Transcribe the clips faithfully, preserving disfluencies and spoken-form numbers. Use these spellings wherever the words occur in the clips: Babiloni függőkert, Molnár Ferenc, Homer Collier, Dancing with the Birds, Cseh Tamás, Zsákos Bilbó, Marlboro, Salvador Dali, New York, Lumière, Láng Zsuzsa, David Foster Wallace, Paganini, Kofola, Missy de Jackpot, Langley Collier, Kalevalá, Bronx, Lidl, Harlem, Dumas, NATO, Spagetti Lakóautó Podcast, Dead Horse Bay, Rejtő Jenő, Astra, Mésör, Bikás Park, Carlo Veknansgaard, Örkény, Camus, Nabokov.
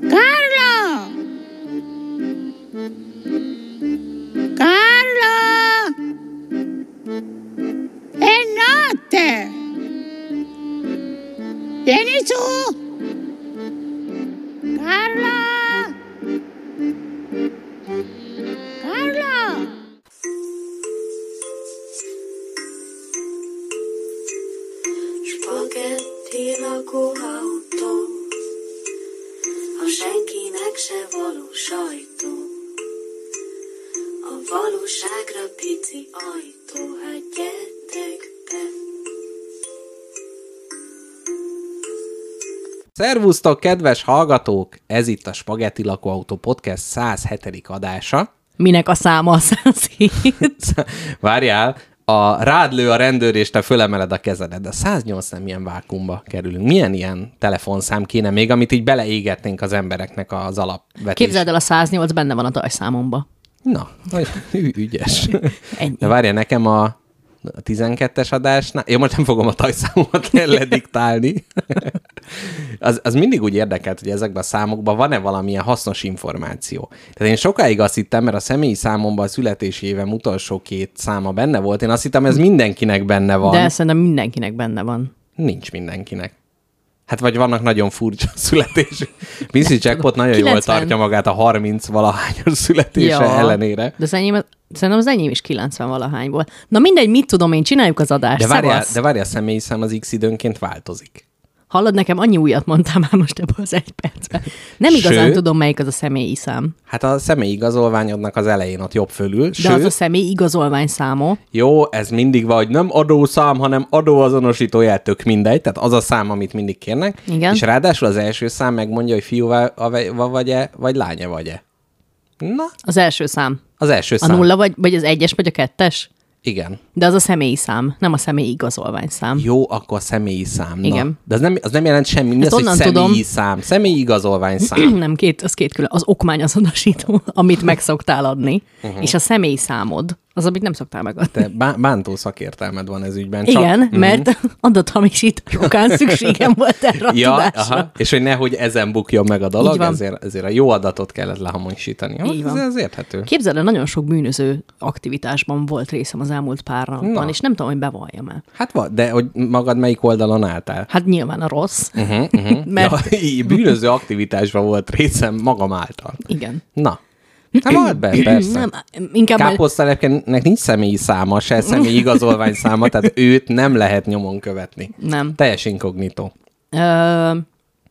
Carlo! Carlo! È notte! Vieni su! Szervusztok, kedves hallgatók! Ez itt a Spagetti Lakóautó Podcast száz hetedik adása. Minek a száma a száz hét? Várjál, a rád lő a rendőr, és te fölemeled a kezedet. A száz nyolc nem ilyen vákumba kerülünk. Milyen ilyen telefonszám kéne még, amit így beleégetnénk az embereknek az alapvetést. Képzeld el, a száz nyolc benne van a tajszámomba. Na, ügyes. Ennyi. De várjál, nekem a... A tizenkettes adásnál, én most nem fogom a tajszámomat lediktálni. az, az mindig úgy érdekelt, hogy ezekben a számokban van-e valamilyen hasznos információ. Tehát én sokáig azt hittem, mert a személyi számomban a születési évem utolsó két száma benne volt, én azt hittem, ez mindenkinek benne van. De szerintem mindenkinek benne van. Nincs mindenkinek. Hát vagy vannak nagyon furcsa születés. Missy Jackpot nagyon kilencven jól tartja magát a harminc-valahányos születése ja, ellenére. De az enyém, szerintem az enyém is kilencven-valahány volt. Na mindegy, mit tudom én, csináljuk az adást. De várjál, de várjál, személyi szám az X időnként változik. Hallod, nekem annyi újat mondtam már most ebben az egy percben. Nem igazán sőt, tudom, melyik az a személyi szám. Hát a személyi igazolványodnak az elején ott jobb fölül. De sőt, az a személyi igazolvány számú. Jó, ez mindig vagy nem adószám, hanem adóazonosítóját, tök mindegy. Tehát az a szám, amit mindig kérnek. Igen. És ráadásul az első szám megmondja, hogy fiúvá vagy-e, vagy lánya vagy-e. Na? Az első szám. Az első szám. A nulla vagy, vagy az egyes, vagy a kettes? Igen. De az a személyi szám, nem a személyi igazolvány szám. Jó, akkor a személyi szám. Igen. De az nem, az nem jelent semmi, mindezt, hogy személyi tudom. Szám, személyi igazolvány szám. Nem, két, az két külön. Az okmányazonosító, amit meg szoktál adni, uh-huh. és a személyi számod, az, amit nem szoktál megadni. Te bántó szakértelmed van ez ügyben. Csak... Igen, mm-hmm. mert adathamisító okán szükségem volt erre a ja, tudásra. Aha. És hogy nehogy ezen bukjon meg a dolog, ezért, ezért a jó adatot kellett lehamisítani. Ez, ez érthető. Képzeld el, nagyon sok bűnöző aktivitásban volt részem az elmúlt pár napban, és nem tudom, hogy bevalljam-e. Hát van, de hogy magad melyik oldalon álltál? Hát nyilván a rossz. Uh-huh, uh-huh. mert... ja, bűnöző aktivitásban volt részem magam által. Igen. Na. Nem volt be, persze. Káposztalepkének nincs személyi száma, se személyi igazolvány száma, tehát őt nem lehet nyomon követni. Nem. Teljes inkognitó. Ö,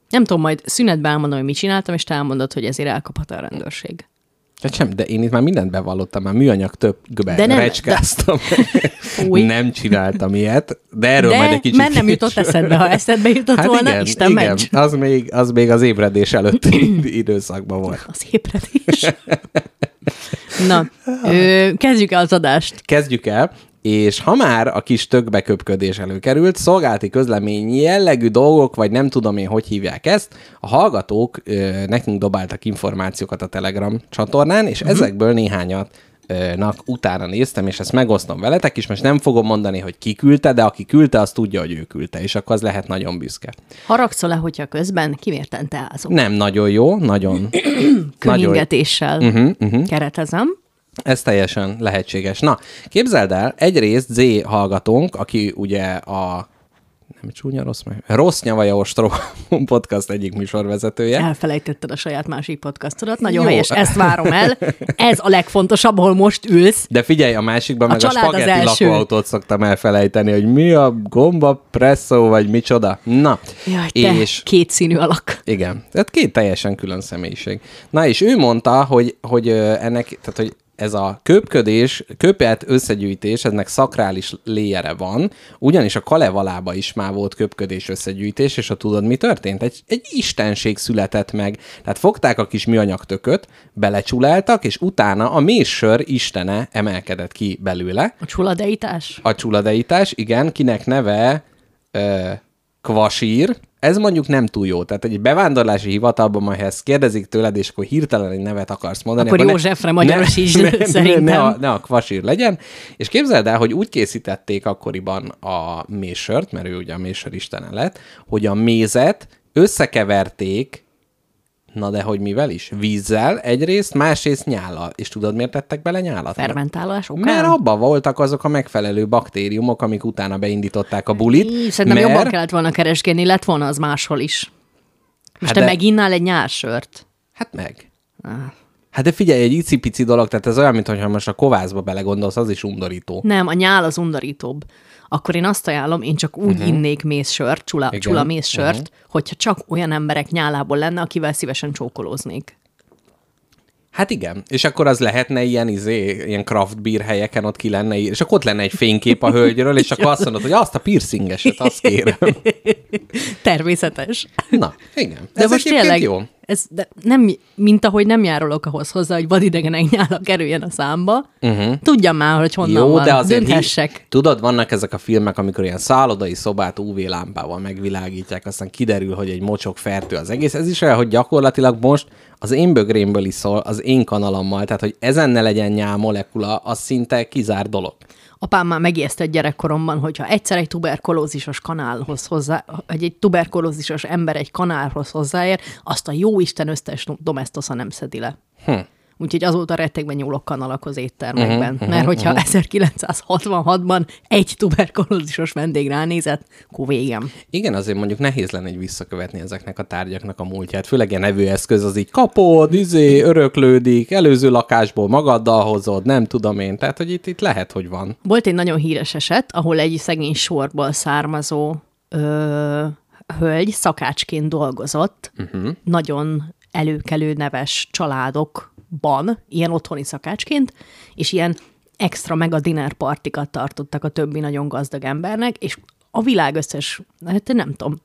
nem tudom, majd szünetben elmondom, hogy mit csináltam, és te elmondod, hogy ezért elkaphat a rendőrség. Hát sem, de én itt már mindent bevallottam, már műanyag többben recskáztam. De... nem csináltam ilyet, de erről de majd egy kicsit... De mert nem jutott eszedbe, ha eszedbe jutott hát volna, igen, Isten igen. ments. Az még, az még az ébredés előtti időszakban volt. Az ébredés. Na, ö, kezdjük el az adást. Kezdjük el. És ha már a kis tökbeköpködés előkerült, szolgálati közlemény jellegű dolgok, vagy nem tudom én, hogy hívják ezt, a hallgatók ö, nekünk dobáltak információkat a Telegram csatornán, és uh-huh. ezekből néhányat ö, nak utána néztem, és ezt megosztom veletek is, most nem fogom mondani, hogy ki küldte, de aki küldte, az tudja, hogy ő küldte, és akkor az lehet nagyon büszke. Haragszol-e, hogyha közben kimérten te azok? Nem, nagyon jó, nagyon. Könyingetéssel uh-huh, uh-huh. keretezem. Ez teljesen lehetséges. Na, képzeld el, egyrészt Z hallgatónk, aki ugye a nem csúnya rossz, meg Rossz Nyavaja Ostrom podcast egyik műsorvezetője. Elfelejtetted a saját másik podcastodat, nagyon jó. Helyes, ezt várom el. Ez a legfontosabb, ahol most ülsz. De figyelj, a másikban a meg a Spagetti Lakóautót szoktam elfelejteni, hogy mi a gomba, presszó, vagy micsoda. Na. Jaj, te és... két színű alak. Igen, tehát két teljesen külön személyiség. Na, és ő mondta, hogy, hogy ennek, tehát, hogy ez a köpködés, köpet összegyűjtés, ennek szakrális léjere van, ugyanis a Kalevalába is már volt köpködés összegyűjtés, és ha tudod, mi történt? Egy, egy istenség született meg. Tehát fogták a kis műanyag tököt, belecsuláltak, és utána a mésör istene emelkedett ki belőle. A csuladeitás? A csuladeitás, igen, kinek neve ö, Kvasir. Ez mondjuk nem túl jó. Tehát egy bevándorlási hivatalban, majd ha ezt kérdezik tőled, és akkor hirtelen egy nevet akarsz mondani. Akkor, akkor Józsefre magyarosítsd ne, ne, szerintem. Ne a, ne a Kvasir legyen. És képzeld el, hogy úgy készítették akkoriban a mésört, mert ő ugye a mésör istene lett, hogy a mézet összekeverték, na de hogy mivel is? Vízzel egyrészt, másrészt nyállal. És tudod, miért tettek bele nyálat? Fermentálás okán? Mert abban voltak azok a megfelelő baktériumok, amik utána beindították a bulit. Í, szerintem mert... jobban kellett volna keresgélni, lett volna az máshol is. Most hát te de... meginnál egy nyálsört? Hát meg. Ah. Hát de figyelj, egy icipici dolog, tehát ez olyan, mintha most a kovászba belegondolsz, az is undorító. Nem, a nyál az undorítóbb. Akkor én azt ajánlom, én csak úgy uh-huh. innék mézsört, csula, csula mézsört, uh-huh. hogyha csak olyan emberek nyálából lenne, akivel szívesen csókolóznék. Hát igen, és akkor az lehetne ilyen, izé, ilyen craft beer helyeken, ott ki lenne, és akkor ott lenne egy fénykép a hölgyről, és akkor azt mondod, hogy azt a piercingeset, azt kérem. Természetes. Na, igen. De ez most tényleg jó. Ez de nem, mint ahogy nem járulok ahhoz hozzá, hogy vadidegenek nyála kerüljen a számba, uh-huh. tudjam már, hogy honnan jó, van, de azért dönthessek. Hí- Tudod, vannak ezek a filmek, amikor ilyen szállodai szobát ú vé lámpával megvilágítják, aztán kiderül, hogy egy mocsok fertő az egész. Ez is olyan, hogy gyakorlatilag most az én bögrémből iszol, az én kanalammal, tehát hogy ezen ne legyen nyál molekula, az szinte kizár dolog. Apám már megijesztett gyerekkoromban, hogyha egyszer egy tuberkulózisos kanálhoz hozzá, hogy egy tuberkulózisos ember egy kanálhoz hozzáér, azt a jó Isten összes domestosza nem szedi le. Hm. Úgyhogy azóta rettegben nyúlok kanalakhoz éttermekben. Uh-huh, mert hogyha uh-huh. ezerkilencszázhatvanhatban egy tuberkulózisos vendég ránézett, akkor végem. Igen, azért mondjuk nehéz lenne visszakövetni ezeknek a tárgyaknak a múltját. Főleg ilyen evőeszköz az így kapod, izé, öröklődik, előző lakásból magaddal hozod, nem tudom én. Tehát, hogy itt, itt lehet, hogy van. Volt egy nagyon híres eset, ahol egy szegény sorból származó ö, hölgy szakácsként dolgozott. Uh-huh. Nagyon előkelő neves családok ban, ilyen otthoni szakácsként, és ilyen extra mega dinner partikat tartottak a többi nagyon gazdag embernek, és a világ összes, hát nem tudom,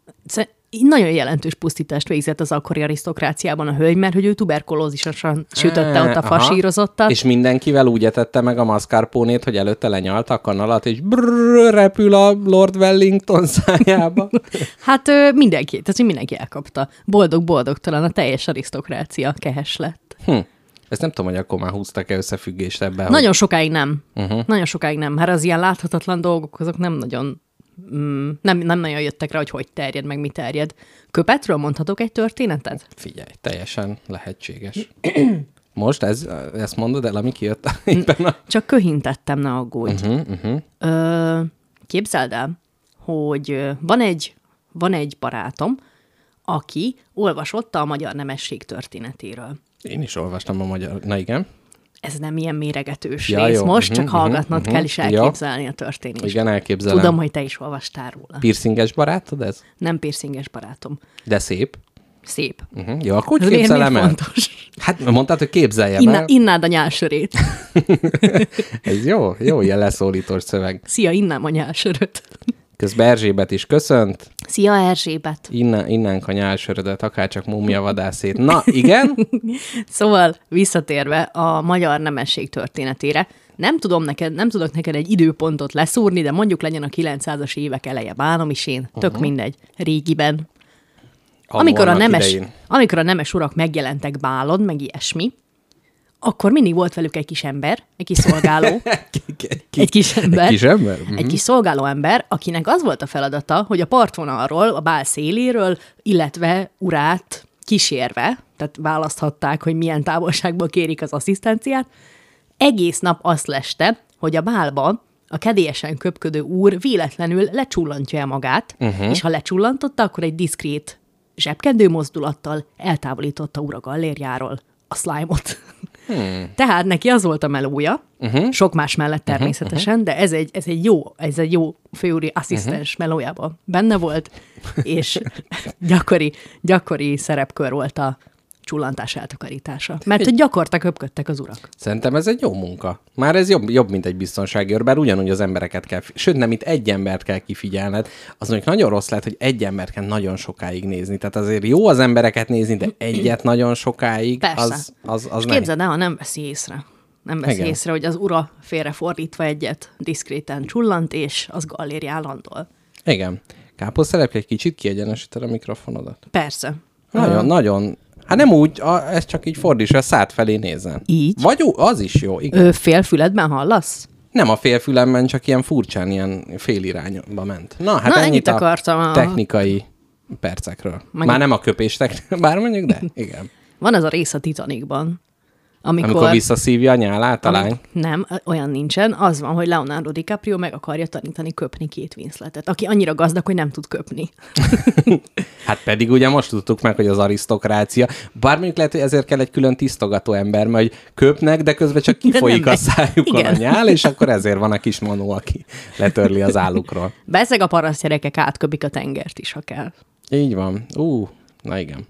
nagyon jelentős pusztítást végzett az akkori arisztokráciában a hölgy, mert hogy ő tuberkulózisosan sütötte ott a fasírozottat. És mindenkivel úgy etette meg a mascarpónét, hogy előtte lenyalta a kanalat, és brrrr, repül a Lord Wellington szájába. Hát mindenki, tehát mindenki elkapta. Boldog-boldogtalan a teljes arisztokrácia kehes lett. Hm. Ezt nem tudom, hogy akkor már húztak-e összefüggést ebben. Nagyon hogy... sokáig nem. Uh-huh. Nagyon sokáig nem. Hát az ilyen láthatatlan dolgok, azok nem nagyon, mm, nem, nem nagyon jöttek rá, hogy hogy terjed, meg mi terjed. Köpetről mondhatok egy történetet? Figyelj, teljesen lehetséges. Most ez, ezt mondod el, ami kijött éppen a... Csak köhintettem, ne aggódj. Uh-huh, uh-huh. Ö, képzeld el, hogy van egy, van egy barátom, aki olvasotta a magyar nemesség történetéről. Én is olvastam a magyar... Na igen. Ez nem ilyen méregetős ja, rész. Jó. Most uh-huh, csak hallgatnod uh-huh, kell is elképzelni ja. a történést. Igen, elképzelem. Tudom, hogy te is olvastál róla. Piercinges barátod ez? Nem piercinges barátom. De szép. Szép. Uh-huh. Jó, akkor úgy képzelem el. Fontos. Hát mondtad, hogy képzeljem Inna, el. Innád a nyálsörét. Ez jó, jó ilyen leszólítós szöveg. Szia, innám a nyálsöröt. Közben Erzsébet is köszönt. Szia, Erzsébet! Innen, innánk a nyálsörödet, akárcsak múmiavadászét. Na, igen? Szóval visszatérve a magyar nemesség történetére, nem tudom neked, nem tudok neked egy időpontot leszúrni, de mondjuk legyen a kilencszázas évek eleje, bánom is én, tök uh-huh. mindegy, régiben. Amikor a, nemes, amikor a nemes urak megjelentek Bálon, meg ilyesmi, akkor mindig volt velük egy kis ember, egy kis szolgáló, egy kis ember, egy kis, ember? Mm-hmm. egy kis szolgáló ember, akinek az volt a feladata, hogy a partvonalról, a bál széléről, illetve urát kísérve, tehát választhatták, hogy milyen távolságból kérik az asszisztenciát, egész nap azt leste, hogy a bálban a kedélyesen köpködő úr véletlenül lecsúllantja magát, uh-huh. és ha lecsúllantotta, akkor egy diszkrét zsebkendő mozdulattal eltávolította ura gallérjáról a slime-ot. Hmm. Tehát neki az volt a melója, uh-huh. sok más mellett természetesen, uh-huh. de ez egy, ez egy jó, ez egy jó főúri asszisztens uh-huh. melójában benne volt, és gyakori, gyakori szerepkör volt a csullantás eltakarítása. Mert hogy gyakorta köpködtek az urak. Szerintem ez egy jó munka. Már ez jobb, jobb mint egy biztonsági őr, bár ugyanúgy az embereket kell, sőt nem, itt egy embert kell kifigyelned. Az mondjuk nagyon rossz lehet, hogy egy embert kell nagyon sokáig nézni. Tehát azért jó az embereket nézni, de egyet nagyon sokáig. Persze. Az, az, az és képzeld el, ha nem veszi észre. Nem veszi igen. észre, hogy az ura félrefordítva egyet diszkréten csullant, és az gallérián landol. Igen. Káposztelepke, egy kicsit kiegyenesíted a mikrofonodat. Persze. Nagyon, uh-huh. nagyon. Hát nem úgy, a, ez csak így fordítsa, a szád felé nézzen. Így? Vagy ú, az is jó, igen. Ö, félfüledben hallasz? Nem a félfülemben, csak ilyen furcsán, ilyen félirányba ment. Na, hát Na, ennyit, ennyit a, a technikai percekről. Magyar... Már nem a köpéstek, bár mondjuk, de igen. Van az a rész a Titanicban. Amikor, amikor visszaszívja a nyálát a lány? Nem, olyan nincsen. Az van, hogy Leonardo DiCaprio meg akarja tanítani köpni Kate Winsletet, aki annyira gazdag, hogy nem tud köpni. Hát pedig ugye most tudtuk meg, hogy az arisztokrácia. Bár mondjuk lehet, hogy ezért kell egy külön tisztogató ember, mert hogy köpnek, de közben csak kifolyik a szájukon igen. a nyál, és akkor ezért van a kis manó, aki letörli az állukról. Beszeg a paraszt gyerekek átköpik a tengert is, ha kell. Így van. Ú, na igen.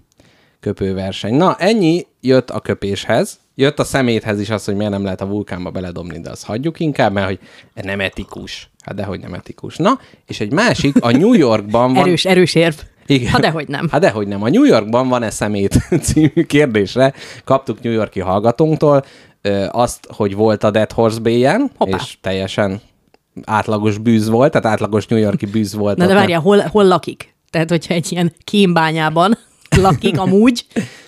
Köpőverseny. Na, ennyi jött a köpéshez. Jött a szeméthez is az, hogy miért nem lehet a vulkánba beledobni, de azt hagyjuk inkább, mert hogy nem etikus. Hát dehogy nem etikus. Na, és egy másik, a New Yorkban van... Erős, erős érv. Igen. Hát dehogy nem. Hát dehogy nem. A New Yorkban van-e szemét című kérdésre. Kaptuk New Yorki hallgatónktól azt, hogy volt a Dead Horse Bay-en, és teljesen átlagos bűz volt, tehát átlagos New Yorki bűz volt. Na de várjál, hol, hol lakik? Tehát, hogyha egy ilyen kémbányában lakik amúgy,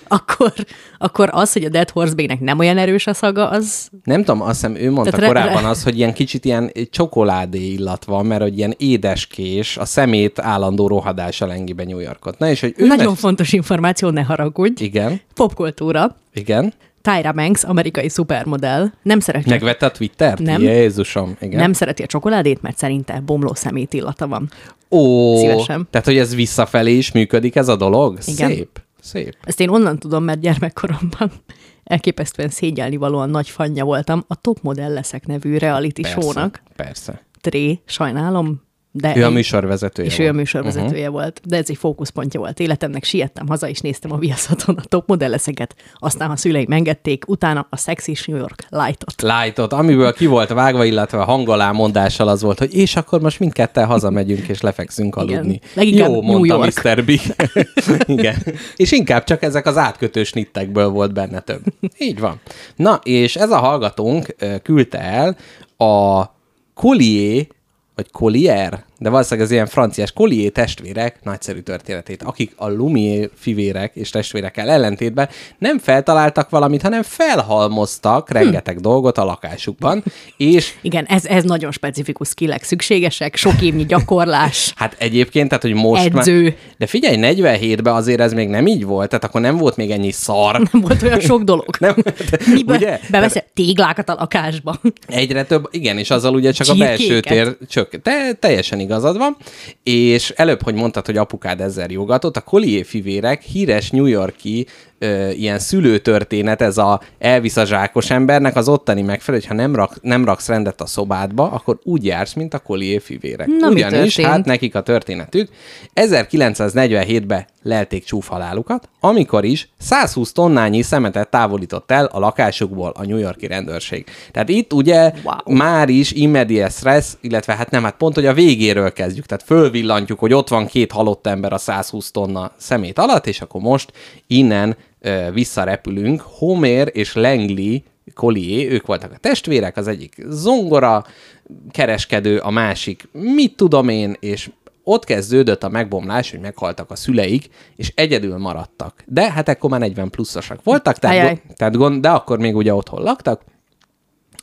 Akkor, akkor az, hogy a Dead Horse Bay-nek nem olyan erős a szaga, az... Nem tudom, azt hiszem, ő mondta Tehát korábban re... az, hogy ilyen kicsit ilyen csokoládé illat van, mert hogy ilyen édeskés, a szemét állandó rohadása lengibe New Yorkot. Na, és hogy ő Nagyon mes... fontos információ, ne haragudj. Igen. Popkultúra. Igen. Tyra Banks, amerikai szupermodell. Nem szereti... Megvette a Twittert? Nem. Jézusom. Igen. Nem szereti a csokoládét, mert szerinte bomló szemét illata van. Ó, Szívesen. Tehát hogy ez visszafelé is működik ez a dolog? Igen. Szép. Szép. Ezt én onnan tudom, mert gyermekkoromban elképesztően szégyelnivalóan nagy fanja voltam a Top Model Leszek nevű reality persze, show-nak. Persze. Tré, sajnálom, de... Ő a műsorvezetője És van. ő a műsorvezetője uh-huh. volt, de ez egy fókuszpontja volt életemnek. Siettem haza, és néztem a viaszaton a Top Model Leszeket. Aztán, ha szüleim engedték, utána a Sex és New York Light-ot. Light-ot, amiből ki volt vágva, illetve a hangalámondással az volt, hogy és akkor most mindketten hazamegyünk, és lefekszünk aludni. Leginkább Jó, mondta miszter Big. Igen. És inkább csak ezek az átkötő snittekből volt benne több. Így van. Na, és ez a hallgatónk küldte el a Collier, vagy Collier, de valószínűleg az ilyen franciás Collier testvérek nagyszerű történetét, akik a Lumière fivérek és testvérekkel ellentétben nem feltaláltak valamit, hanem felhalmoztak rengeteg hmm. dolgot a lakásukban. És... Igen, ez, ez nagyon specifikus skillek szükségesek, sok évnyi gyakorlás. Hát egyébként, tehát hogy most edző. Már... De figyelj, negyvenhétben azért ez még nem így volt, tehát akkor nem volt még ennyi szar. Nem volt olyan sok dolog. Nem, de, ugye? Beveszed téglákat a lakásba. Egyre több, igen, és azzal ugye csak Csirkéket. A belső tér csökkent. Te, teljesen igazad van, és előbb, hogy mondtad, hogy apukád ezzel jogatott, a Collier fivérek híres New York-i ö, ilyen szülőtörténet, ez a elvisz a zsákos embernek, az ottani megfelelő, hogyha nem, rak, nem raksz rendet a szobádba, akkor úgy jársz, mint a Collier fivérek. Na, ugyanis, hát nekik a történetük, ezerkilencszáznegyvenhétben lelték csúfhalálukat, amikor is százhúsz tonnányi szemetet távolított el a lakásukból a New York-i rendőrség. Tehát itt ugye wow. már is immediate stress, illetve hát nem, hát pont, hogy a végéről kezdjük, tehát fölvillantjuk, hogy ott van két halott ember a százhúsz tonna szemét alatt, és akkor most innen ö, visszarepülünk. Homer és Langley Collier, ők voltak a testvérek, az egyik zongora kereskedő, a másik mit tudom én, és ott kezdődött a megbomlás, hogy meghaltak a szüleik, és egyedül maradtak. De hát ekkor már negyven pluszosak voltak, tehát, tehát gond, de akkor még ugye otthon laktak,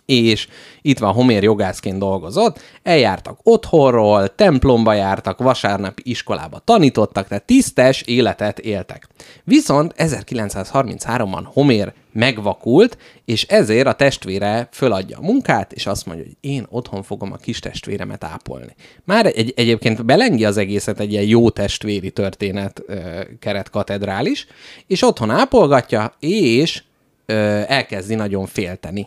és itt van Homér jogászként dolgozott, eljártak otthonról, templomba jártak, vasárnapi iskolába tanítottak, tehát tisztes életet éltek. Viszont ezerkilencszázharminchárom-ban Homér megvakult, és ezért a testvére föladja a munkát, és azt mondja, hogy én otthon fogom a kis testvéremet ápolni. Már egy, egyébként belengi az egészet egy ilyen jó testvéri történet ö, keretkatedrális, és otthon ápolgatja, és ö, elkezdi nagyon félteni.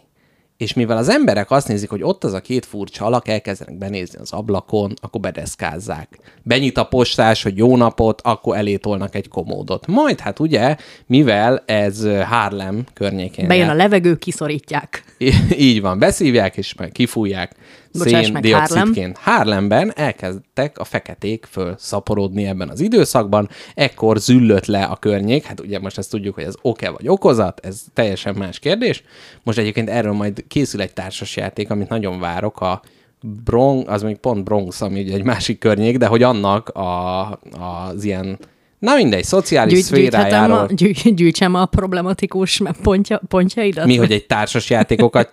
És mivel az emberek azt nézik, hogy ott az a két furcsa alak, elkezdenek benézni az ablakon, akkor bedeszkázzák. Benyit a postás, hogy jó napot, akkor elétolnak egy komódot. Majd hát ugye, mivel ez Harlem környékén... Bejön el, a levegő, kiszorítják. Így van, beszívják és meg kifújják. Bocsáss meg, Harlem. Harlemben elkezdtek a feketék fölszaporodni ebben az időszakban, ekkor züllött le a környék, hát ugye most ezt tudjuk, hogy ez oke vagy okozat, ez teljesen más kérdés. Most egyébként erről majd készül egy társasjáték, amit nagyon várok, a Bronx, az még pont Bronx, ami ugye egy másik környék, de hogy annak a, az ilyen Na mindegy, szociális Gyűjt, szférájáról. A, gyűj, gyűjtsem a problematikus pontja, pontjaidat. Mi, hogy egy társasjátékokat,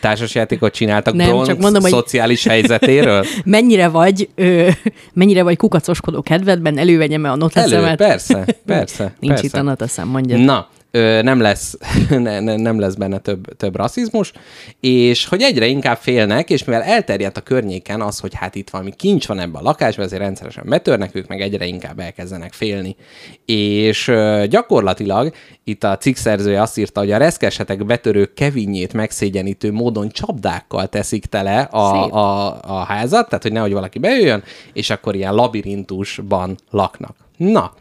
társasjátékot csináltak nem, Bronx csak mondom, szociális hogy... helyzetéről? Mennyire vagy, ö, mennyire vagy kukacoskodó kedvedben, elővegyem-e a notaszemet? Elő, persze, persze. Nincs persze. Itt a notaszem, mondja. Na, ö, nem, lesz, ne, ne, nem lesz benne több, több rasszizmus, és hogy egyre inkább félnek, és mivel elterjedt a környéken az, hogy hát itt valami kincs van ebben a lakásban, ezért rendszeresen betörnek, ők meg egyre inkább elkezdenek félni. És ö, gyakorlatilag itt a cikk szerzője azt írta, hogy a reszkesetek betörők kevinjét megszégyenítő módon csapdákkal teszik tele a, a, a házat, tehát hogy nehogy valaki bejöjjön, és akkor ilyen labirintusban laknak. Na,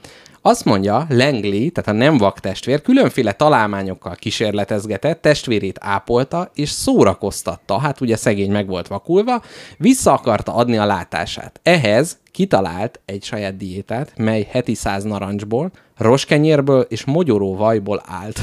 azt mondja, Langley, tehát a nem vak testvér, különféle találmányokkal kísérletezgetett, testvérét ápolta és szórakoztatta. Hát ugye szegény meg volt vakulva, vissza akarta adni a látását. Ehhez kitalált egy saját diétát, mely heti száz narancsból, roskenyérből és mogyoróvajból állt.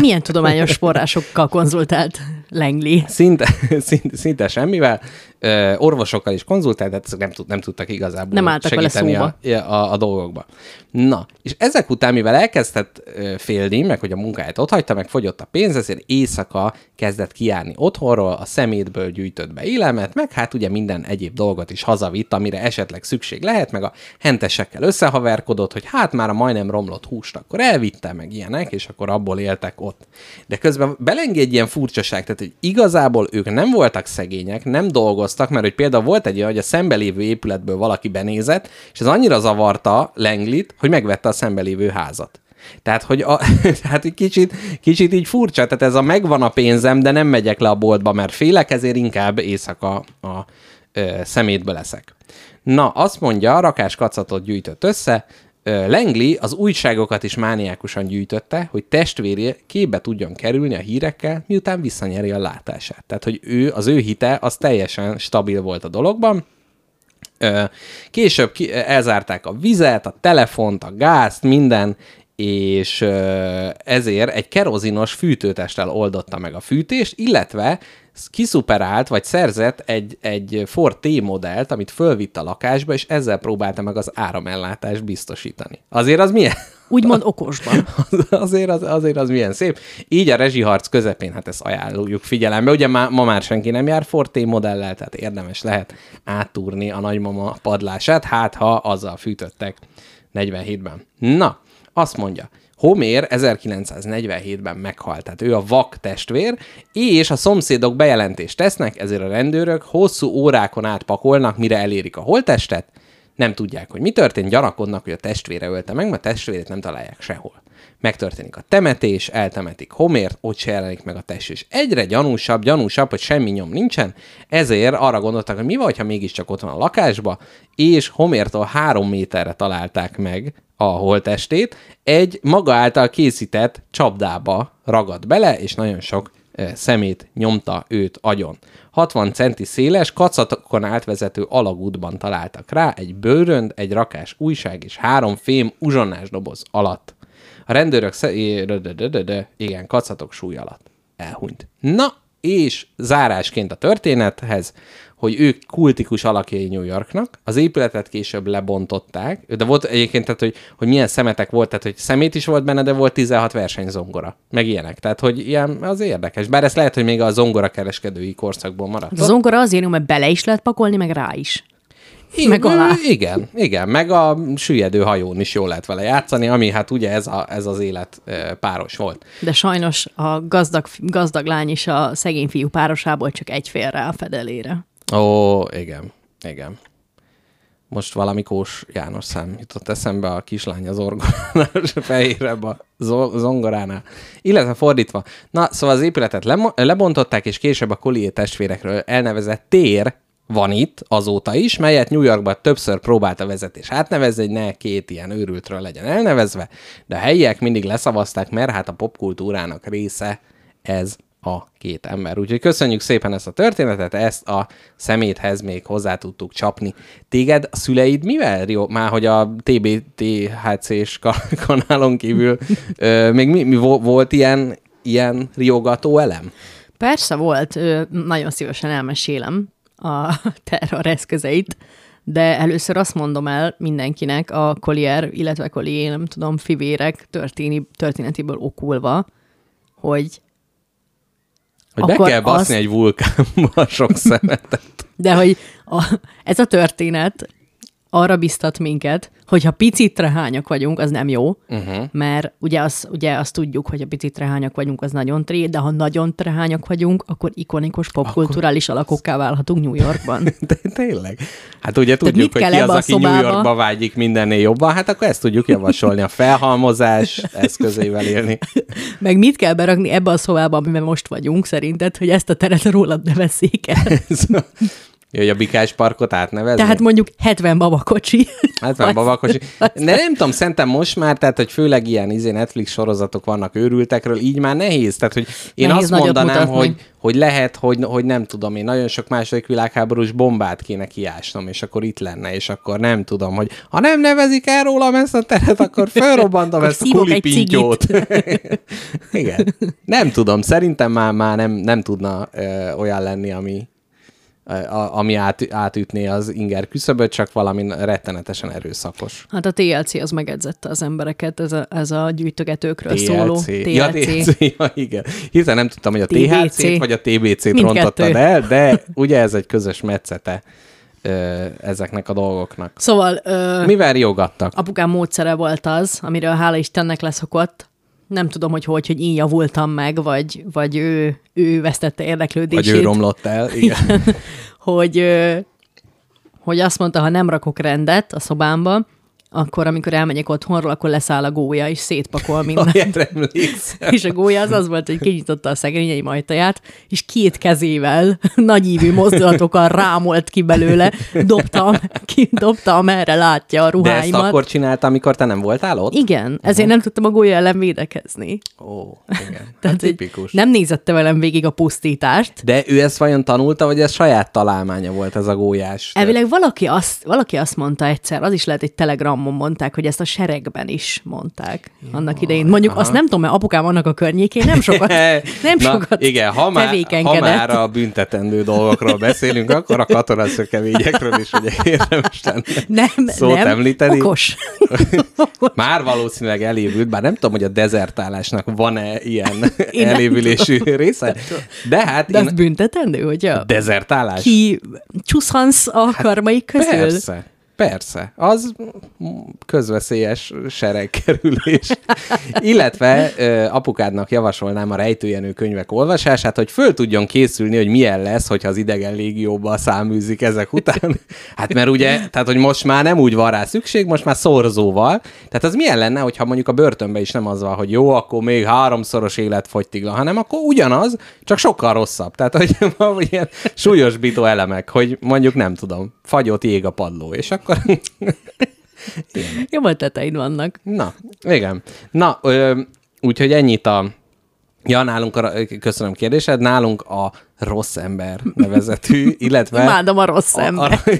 Milyen tudományos forrásokkal konzultált Langley? Szinte, szinte, szinte semmivel. Ö, orvosokkal is konzultált, de nem, tud, nem tudtak igazából nem álltak segíteni a, a, a dolgokba. Na, és ezek után, mivel elkezdett félni, meg hogy a munkáját otthagyta, meg fogyott a pénz, ezért éjszaka kezdett kijárni otthonról, a szemétből gyűjtött be élemet, meg hát ugye minden egyéb dolgot is hazavitt, amire esetleg szükség lehet, meg a hentesekkel összehaverkodott, hogy hát már a majdnem romlott húst, akkor elvitte meg ilyenek, és akkor abból éltek ott. De közben belenged egy ilyen furcsaság, tehát hogy igazából ők nem voltak szegények, nem dolgoztak, mert hogy például volt egy olyan, hogy a szembelévő épületből valaki benézett, és ez annyira zavarta Langley-t, hogy megvette a szembelévő házat. Tehát, hogy a, tehát egy kicsit, kicsit így furcsa, tehát ez a megvan a pénzem, de nem megyek le a boltba, mert félek, ezért inkább éjszaka a, a ö, szemétből eszek. Na, azt mondja, rakáskacatot gyűjtött össze, Langley az újságokat is mániákusan gyűjtötte, hogy testvérje képbe tudjon kerülni a hírekkel, miután visszanyeri a látását. Tehát, hogy ő, az ő hite, az teljesen stabil volt a dologban. Később elzárták a vizet, a telefont, a gázt, minden, és ezért egy kerozinos fűtőtesttel oldotta meg a fűtést, illetve kiszuperált, vagy szerzett egy, egy Ford T-modellt, amit fölvitt a lakásba, és ezzel próbálta meg az áramellátást biztosítani. Azért az milyen? Úgymond okosban. azért, az, azért az milyen szép. Így a rezsiharc közepén, hát ezt ajánljuk figyelembe. Ugye ma, ma már senki nem jár Ford T-modellel, tehát érdemes lehet átúrni a nagymama padlását, hát ha azzal fűtöttek negyvenhétben. Na, azt mondja, Homér ezerkilencszáznegyvenhétben meghalt, tehát ő a vak testvér, és a szomszédok bejelentést tesznek, ezért a rendőrök hosszú órákon át pakolnak, mire elérik a holttestet, nem tudják, hogy mi történt, gyanakodnak, hogy a testvére ölte meg, mert a testvérét nem találják sehol. Megtörténik a temetés, eltemetik Homért, ott se jelenik meg a test, és egyre gyanúsabb, gyanúsabb, hogy semmi nyom nincsen, ezért arra gondoltak, hogy mi van, ha mégiscsak ott van a lakásba, és Homértól három méterre találták meg a holttestét, egy maga által készített csapdába ragadt bele, és nagyon sok szemét nyomta őt agyon. hatvan centi széles, kacatokon átvezető alagútban találtak rá egy bőrönd, egy rakás újság és három fém uzsonnás doboz alatt. A rendőrök sze... igen, kacatok súly alatt elhunyt. Na, és zárásként a történethez, hogy ők kultikus alakjai New Yorknak, az épületet később lebontották, de volt egyébként, tehát, hogy, hogy milyen szemetek volt, tehát, hogy szemét is volt benne, de volt tizenhat versenyzongora, meg ilyenek. Tehát, hogy ilyen az érdekes. Bár ez lehet, hogy még a zongorakereskedői korszakból maradt. A zongora azért, mert bele is lehet pakolni, meg rá is. I- meg alá. Igen, igen, meg a süllyedő hajón is jól lehet vele játszani, ami hát ugye ez, a, ez az élet páros volt. De sajnos a gazdag, gazdag lány is a szegény fiú párosából csak egy fél rá a fedelére. Ó, igen, igen. Most valami Kós János szám jutott eszembe, a kislány az orgonás fehérebb a zongoránál. Illetve fordítva. Na, szóval az épületet le- lebontották, és később a Collier testvérekről elnevezett tér van itt azóta is, melyet New Yorkban többször próbálta vezetés átnevezni, hogy ne két ilyen őrültről legyen elnevezve, de a helyiek mindig leszavazták, mert hát a popkultúrának része ez a két ember. Úgyhogy köszönjük szépen ezt a történetet, ezt a szeméthez még hozzá tudtuk csapni. Téged a szüleid mivel, jó, már hogy a té bé té há cé-s kanálon kívül ö, még mi, mi volt ilyen, ilyen riogató elem? Persze volt, nagyon szívesen elmesélem a terror eszközeit. de először azt mondom el mindenkinek a Collier, illetve Collier, nem tudom, fivérek történi, történetéből okulva, hogy Hogy be kell baszni azt... egy vulkánba sok szemetet. De hogy a, ez a történet arra biztat minket, hogy ha picit trehányak vagyunk, az nem jó, uh-huh. mert ugye, az, ugye azt tudjuk, hogy ha picit trehányak vagyunk, az nagyon tré, de ha nagyon trehányak vagyunk, akkor ikonikus popkulturális akkor... alakokká válhatunk New Yorkban. De tényleg. Hát ugye tudjuk, hogy ki az, aki New Yorkba vágyik mindennél jobban, hát akkor ezt tudjuk javasolni, a felhalmozás eszközével élni. Meg mit kell berakni ebbe a szobába, amiben most vagyunk, szerinted, hogy ezt a teret rólad ne veszik el? Jöjj a Bikás parkot átnevezni? Tehát mondjuk hetven babakocsi. hetven babakocsi. De nem tudom, szerintem most már, tehát, hogy főleg ilyen izé Netflix sorozatok vannak őrültekről, így már nehéz. Tehát, hogy én nehéz azt mondanám, hogy, hogy lehet, hogy, hogy nem tudom, én nagyon sok második világháborús bombát kéne kiásnom, és akkor itt lenne, és akkor nem tudom, hogy ha nem nevezik el rólam ezt a teret, akkor felrobbantom ezt a kulipintyót. Igen. Nem tudom, szerintem már, már nem, nem tudna ö, olyan lenni, ami A, ami át, átütné az inger küszöböt, csak valami rettenetesen erőszakos. Hát a té el cé az megedzette az embereket, ez a, ez a gyűjtögetőkről té el cé. Szóló. té el cé. Ja, té el cé. Ja, igen. Hiszen nem tudtam, hogy a té há cét vagy a té bé cét rontottad el, de ugye ez egy közös metszete ezeknek a dolgoknak. Szóval... Ö, Mivel riogattak? Apukám módszere volt az, amiről hála Istennek leszokott. Nem tudom, hogy hogy, hogy én javultam meg, vagy, vagy ő, ő vesztette érdeklődését. Vagy ő romlott el, igen. Igen. Hogy, hogy azt mondta, ha nem rakok rendet a szobámba, akkor amikor elmegyek otthonról, akkor leszáll a gólya, és szétpakol mindent. És a gólya az az volt, hogy kinyitotta a szekrényeim ajtaját, és két kezével nagyívű mozdulatokkal rámolt ki belőle, dobtam, ki dobta, amerre látja a ruháimat. De ezt akkor csinálta, amikor te nem voltál ott? Igen, ezért uh-huh. nem tudtam a gólya ellen védekezni. Ó, igen. Tehát tipikus. Nem nézette velem végig a pusztítást. De ő ezt vajon tanulta, vagy ez saját találmánya volt ez a gólyás? Elvileg valaki azt, valaki azt mondta egyszer, az is lehet egy Telegram mondták, hogy ezt a seregben is mondták Jó, annak idején. Mondjuk aha. azt nem tudom, mert apukám annak a környékén nem sokat nem Na, sokat igen, ha már, tevékenykedett. Ha már a büntetendő dolgokról beszélünk, akkor a katonaszökevényekről is ugye érdemes lenne nem, szót nem, említeni. Okos. Már valószínűleg elévült, bár nem tudom, hogy a dezertálásnak van-e ilyen én elévülésű része. De hát... De én... az büntetendő, hogy a... Dezertálás. Ki csúszhansz a karmaik hát közül? Persze. Persze, az közveszélyes seregkerülés. Illetve ö, apukádnak javasolnám a Rejtőjenő könyvek olvasását, hogy föl tudjon készülni, hogy milyen lesz, hogyha az idegen légióba száműzik ezek után. Hát mert ugye, tehát hogy most már nem úgy van rá szükség, most már szorzóval. Tehát az milyen lenne, hogyha mondjuk a börtönbe is nem az van, hogy jó, akkor még háromszoros életfogytiglan, hanem akkor ugyanaz, csak sokkal rosszabb. Tehát hogy van ilyen súlyosbító elemek, hogy mondjuk nem tudom, fagyott jég a padló, és akkor jó ötleteid vannak. Na, igen. Na, ö, úgyhogy ennyit a... Ja, nálunk a... Köszönöm kérdésed. Nálunk a Rossz ember nevezetű, illetve... Imádom a rossz ember. A,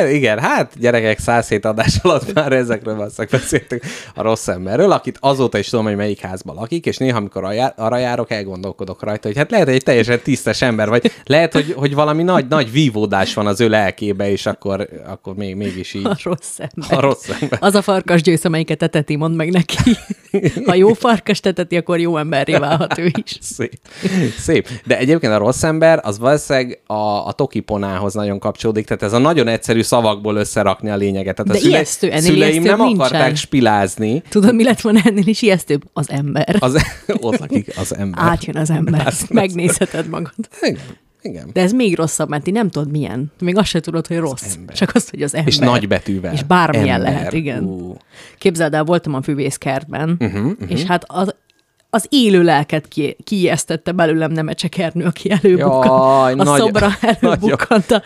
a, igen, hát gyerekek, száz hét adás alatt már ezekről vasszak beszéltünk a rossz emberről, akit azóta is tudom, hogy melyik házban lakik, és néha, amikor ajá, arra járok, elgondolkodok rajta, hogy hát lehet, hogy egy teljesen tisztes ember, vagy lehet, hogy, hogy valami nagy, nagy vívódás van az ő lelkébe, és akkor, akkor még, mégis így... A rossz ember. A rossz ember. Az a farkas győz, amelyiket eteti, mondd meg neki. Ha jó farkas teteti, akkor jó emberré válhat ő is. Szép. Szép. De egyébként a rossz ember, az valószínűleg a, a tokiponához nagyon kapcsolódik, tehát ez a nagyon egyszerű szavakból összerakni a lényeget. Tehát de a szüle, ijesztő, ennél szüleim ijesztőbb nem nincsen. Akarták spilázni. Tudod, mi lett volna ennél is ijesztőbb? Az ember. Az, ott lakik az ember. Átjön az ember. Lász, megnézheted magad. Igen. Igen. De ez még rosszabb, mert ti nem tudod milyen. Még azt sem tudod, hogy rossz. Az csak azt, hogy az ember. És nagy betűvel. És bármilyen ember. Lehet, igen. Uh. Képzeld el, voltam a füvészkertben, uh-huh, uh-huh. és hát az az élő lelket ki- kiijesztette belőlem Nemecsekernő, aki előbukkant. A nagy, szobra előbukkant a,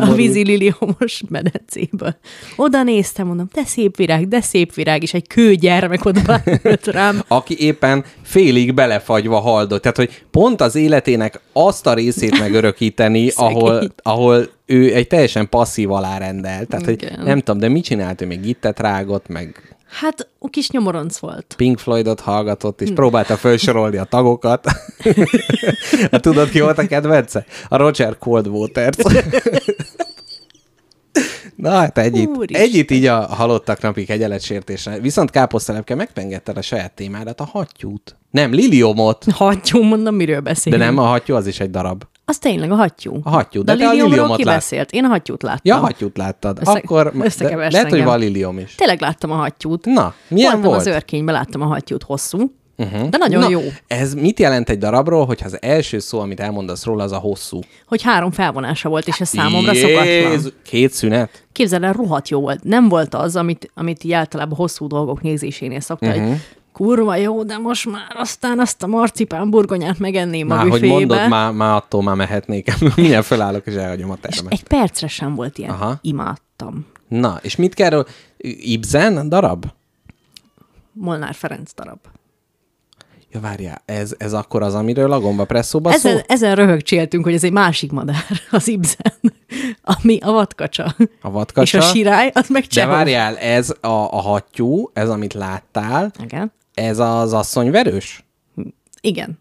a vízilili homos medencéből. Oda néztem, mondom, de szép virág, de szép virág, és egy kőgyermek ott bármilyen rám. Aki éppen félig belefagyva haldott. Tehát, hogy pont az életének azt a részét megörökíteni, ahol, ahol ő egy teljesen passzív alá rendel. Tehát, hogy nem tudom, de mit csinált ő? Még gittet rágott, meg... Hát, kis nyomoronc volt. Pink Floydot hallgatott, és próbálta felsorolni a tagokat. Hát tudod, ki volt a kedvence? A Roger Coldwater. Na hát együtt, együtt így a halottak napig egyeletsértésre. Viszont káposztelepke megpengedted a saját témádat, a hattyút. Nem, liliomot. Hattyú, mondom, miről beszélünk. De nem, a hattyú az is egy darab. Az tényleg a hattyú. A hattyú, de, de a liliomot beszélt. Én a hattyút láttam. Ja, a hattyút láttad. Össze, akkor lehet, engem. Hogy van liliom is. Tényleg láttam a hattyút. Na, milyen Voltam volt? Az Örkényben láttam a hattyút, hosszú. Uh-huh. De nagyon Na, jó. Ez mit jelent egy darabról, hogyha az első szó, amit elmondasz róla, az a hosszú? Hogy három felvonása volt, és ez számomra szokatlan. Két szünet? Képzeld el, rohadt jó volt. Nem volt az, amit, amit így általában hosszú dolgok nézésénél szokta, uh-huh. hogy kurva jó, de most már aztán azt a marcipán burgonyát megenném már, a büfébe. Már, hogy mondod, már, már attól már mehetnék. Mindjárt felállok, és elhagyom a termet. És egy percre sem volt ilyen. Aha. Imádtam. Na, és mit kell róla? Ibsen darab? Molnár Ferenc darab. Ja, várjál, ez, ez akkor az, amiről a gombapresszóba szól? Ezen, ezen röhögcséltünk, hogy ez egy másik madár, az Ibsen, ami a vadkacsa. A vadkacsa. És a sirály, az meg Csehov. De várjál, ez a, a hattyú, ez, amit láttál, igen. Ez az asszonyverős? Igen.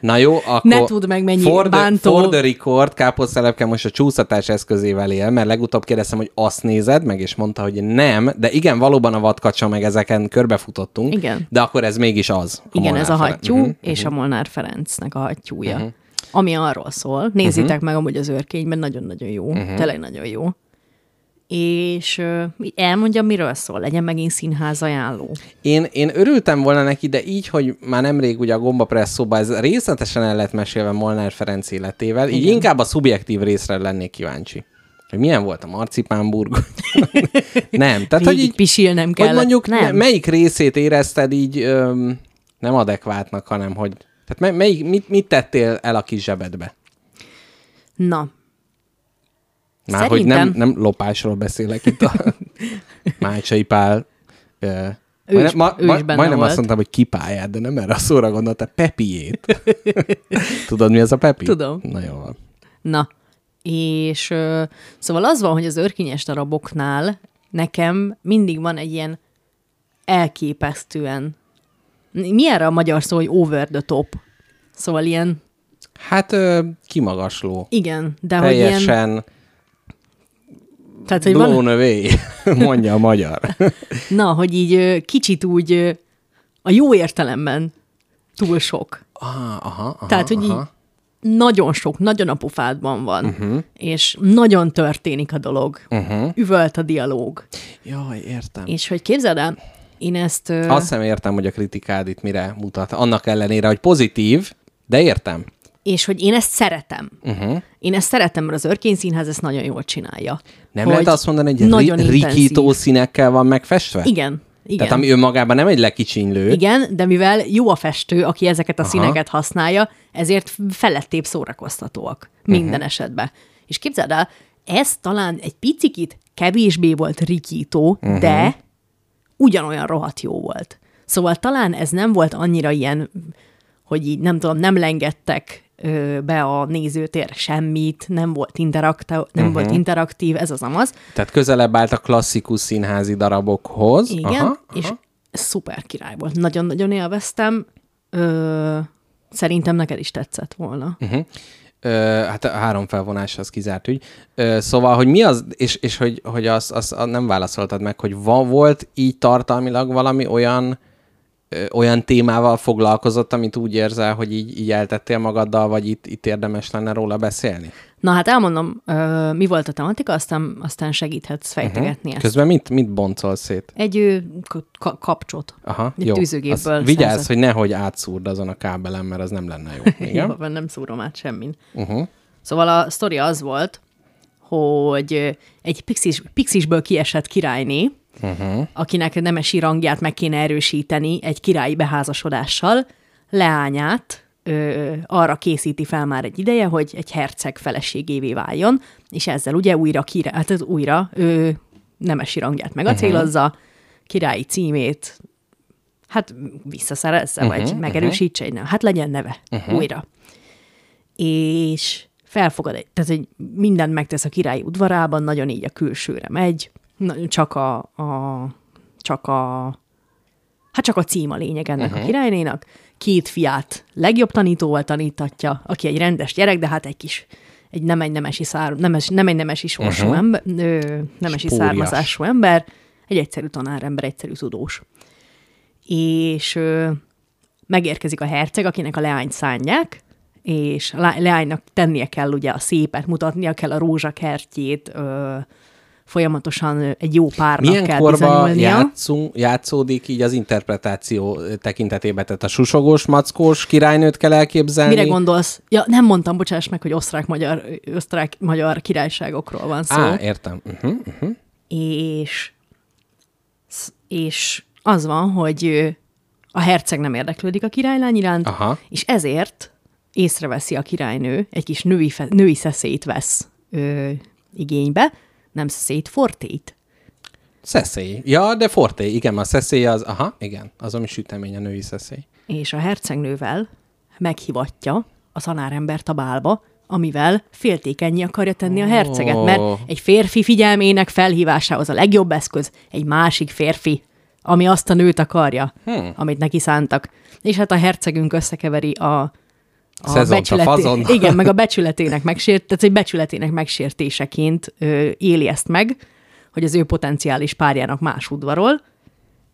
Na jó, akkor ne tudd meg, mennyi for bántó. For the record, káposztelepke most a csúsztatás eszközével él, mert legutóbb kérdeztem, hogy azt nézed meg, és mondta, hogy nem, de igen, valóban a vadkacsa, meg ezeken körbefutottunk, igen. De akkor ez mégis az. Igen, Molnár ez a hattyú, uh-huh, és uh-huh. a Molnár Ferencnek a hattyúja, uh-huh. ami arról szól. Nézzétek uh-huh. meg amúgy az Örkényben, nagyon-nagyon jó, uh-huh. tényleg nagyon jó. És elmondja, miről szól, legyen megint színház ajánló. Én, én örültem volna neki, de így, hogy már nemrég ugye a gombapresszóban ez részletesen el lett mesélve Molnár Ferenc életével, igen. Így inkább a szubjektív részre lennék kíváncsi. Hogy milyen volt a marcipánburg? Nem. Tehát, hogy így pisilnem kellett. Hogy mondjuk nem. Melyik részét érezted így öm, nem adekvátnak, hanem hogy... Tehát melyik, mit, mit tettél el a kis zsebedbe? Na, már szerintem... hogy nem, nem lopásról beszélek itt a Mácsai Pál. Ő majdnem is, ma, ő ma, is benne majdnem volt. Azt mondtam, hogy kipályát, de nem erre a szóra gondoltál, Pepiét. Tudod, mi ez a Pepi? Tudom. Na jó van. Na, és ö, szóval az van, hogy az Örkényes daraboknál nekem mindig van egy ilyen elképesztően, mi erre a magyar szó, hogy over the top? Szóval ilyen... Hát ö, kimagasló. Igen, de teljesen... hogy ilyen... Tehát, hogy blown van... away, mondja a magyar. Na, hogy így kicsit úgy a jó értelemben túl sok. Aha, aha, tehát, hogy aha. Így nagyon sok, nagyon a pofádban van, uh-huh. és nagyon történik a dolog. Uh-huh. Üvölt a dialóg. Jaj, értem. És hogy képzeld el, én ezt... Azt hiszem értem, hogy a kritikád itt mire mutat. Annak ellenére, hogy pozitív, de értem. És hogy én ezt szeretem. Uh-huh. Én ezt szeretem, mert az Örkény Színház ezt nagyon jól csinálja. Nem lehet azt mondani, hogy ri- rikító színekkel van megfestve? Igen. Igen. Tehát ami önmagában nem egy lekicsinylő. Igen, de mivel jó a festő, aki ezeket a aha. színeket használja, ezért felettébb szórakoztatóak minden uh-huh. esetben. És képzeld el, ez talán egy picikit kevésbé volt rikító, uh-huh. de ugyanolyan rohadt jó volt. Szóval talán ez nem volt annyira ilyen, hogy így nem tudom, nem lengettek be a nézőtér semmit, nem volt, interakta- nem uh-huh. volt interaktív, ez az amaz. Tehát közelebb állt a klasszikus színházi darabokhoz. Igen, aha, és aha. szuper király volt. Nagyon-nagyon élveztem. Ö, szerintem neked is tetszett volna. Uh-huh. Ö, hát a három felvonás az kizárt ügy. Ö, szóval, hogy mi az, és, és hogy, hogy azt az, az nem válaszoltad meg, hogy va, volt így tartalmilag valami olyan olyan témával foglalkozott, amit úgy érzel, hogy így, így eltettél magaddal, vagy itt, itt érdemes lenne róla beszélni? Na hát elmondom, ö, mi volt a tematika, aztán, aztán segíthetsz fejtegetni uh-huh. ezt. Közben mit, mit boncolsz szét? Egy k- kapcsot. Aha, egy jó. Tűzőgépből. Vigyázz, hogy nehogy átszúrd azon a kábelen, mert az nem lenne jó. Igen? Jó, nem szúrom át semmin. Uh-huh. Szóval a sztoria az volt, hogy egy pixis, pixisből kiesett királyné, uh-huh. akinek nemesi rangját meg kéne erősíteni egy királyi beházasodással, leányát ö, arra készíti fel már egy ideje, hogy egy herceg feleségévé váljon, és ezzel ugye újra, király, hát az újra ö, nemesi rangját megacélozza, uh-huh. királyi címét, hát visszaszerezze, uh-huh. vagy megerősítse, uh-huh. egy neve. Hát legyen neve uh-huh. újra. És felfogad, tehát hogy mindent megtesz a királyi udvarában, nagyon így a külsőre megy, Na, csak a, a, csak a, hát csak a cím a lényeg ennek uh-huh. a királynénak. Két fiát legjobb tanítóval tanítatja, aki egy rendes gyerek, de hát egy kis, egy nem egy nemesi, szár, nemes, nem egy nemesi sorsú uh-huh. ember, ö, nemesi Spóriás. származású ember, egy egyszerű tanárember, egyszerű tudós. És ö, megérkezik a herceg, akinek a leányt szánják, és a leánynak tennie kell ugye a szépet, mutatnia kell a rózsakertjét, ö, folyamatosan egy jó párnak milyen kell bizonyulnia. Milyen korban játszódik így az interpretáció tekintetében? Tehát a susogós, mackós királynőt kell elképzelni? Mire gondolsz? Ja, nem mondtam, bocsáss meg, hogy osztrák-magyar, osztrák-magyar királyságokról van szó. Á, értem. Uh-huh, uh-huh. És, és az van, hogy a herceg nem érdeklődik a királylány iránt, aha. és ezért észreveszi a királynő, egy kis női, fe, női szeszélyt vesz ö, igénybe, nem szeszélyt, fortét. Szeszély. Ja, de forté, igen, a szeszély az, aha, igen, az, ami sütemény, a női szeszély. És a hercegnővel meghivatja a tanárembert a bálba, amivel féltékennyé akarja tenni oh. a herceget, mert egy férfi figyelmének felhívásához a legjobb eszköz egy másik férfi, ami azt a nőt akarja, hmm. amit neki szántak. És hát a hercegünk összekeveri a A Szezont, becsületé... a igen, meg a becsületének megsért, tehát egy becsületének megsértéseként ö, éli ezt meg, hogy az ő potenciális párjának más udvarol,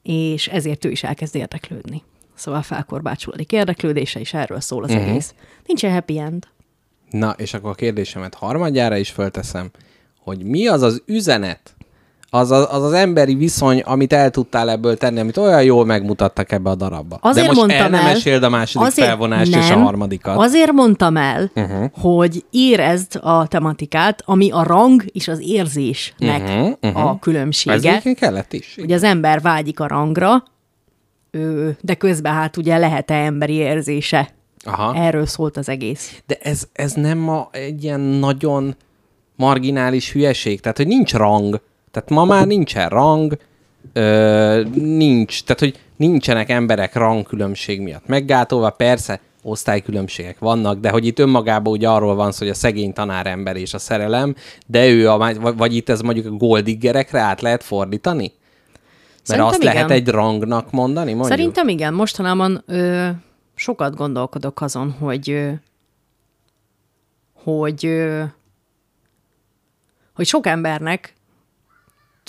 és ezért ő is elkezd érdeklődni. Szóval felkorbácsolódik érdeklődése, és erről szól az uh-huh. egész. Nincsen happy end. Na, és akkor a kérdésemet harmadjára is fölteszem, hogy mi az az üzenet, Az, az az emberi viszony, amit el tudtál ebből tenni, amit olyan jól megmutattak ebbe a darabba. Azért de most el nem el, meséld a második felvonást nem, és a harmadikat. Azért mondtam el, uh-huh. hogy érezd a tematikát, ami a rang és az érzésnek uh-huh, uh-huh. a különbsége. Ez egyébként kellett is. Ugye az ember vágyik a rangra, de közben hát ugye lehet-e emberi érzése. Aha. Erről szólt az egész. De ez, ez nem ma egy ilyen nagyon marginális hülyeség? Tehát, hogy nincs rang. Tehát ma már nincsen rang, ö, nincs, tehát hogy nincsenek emberek rangkülönbség miatt meggátolva, persze osztálykülönbségek vannak, de hogy itt önmagában ugye arról van szó, hogy a szegény tanárember és a szerelem, de ő, a, vagy itt ez mondjuk a goldiggerekre át lehet fordítani? Mert szerintem azt igen. lehet egy rangnak mondani? Mondjuk? Szerintem igen, mostanában ö, sokat gondolkodok azon, hogy ö, hogy, ö, hogy sok embernek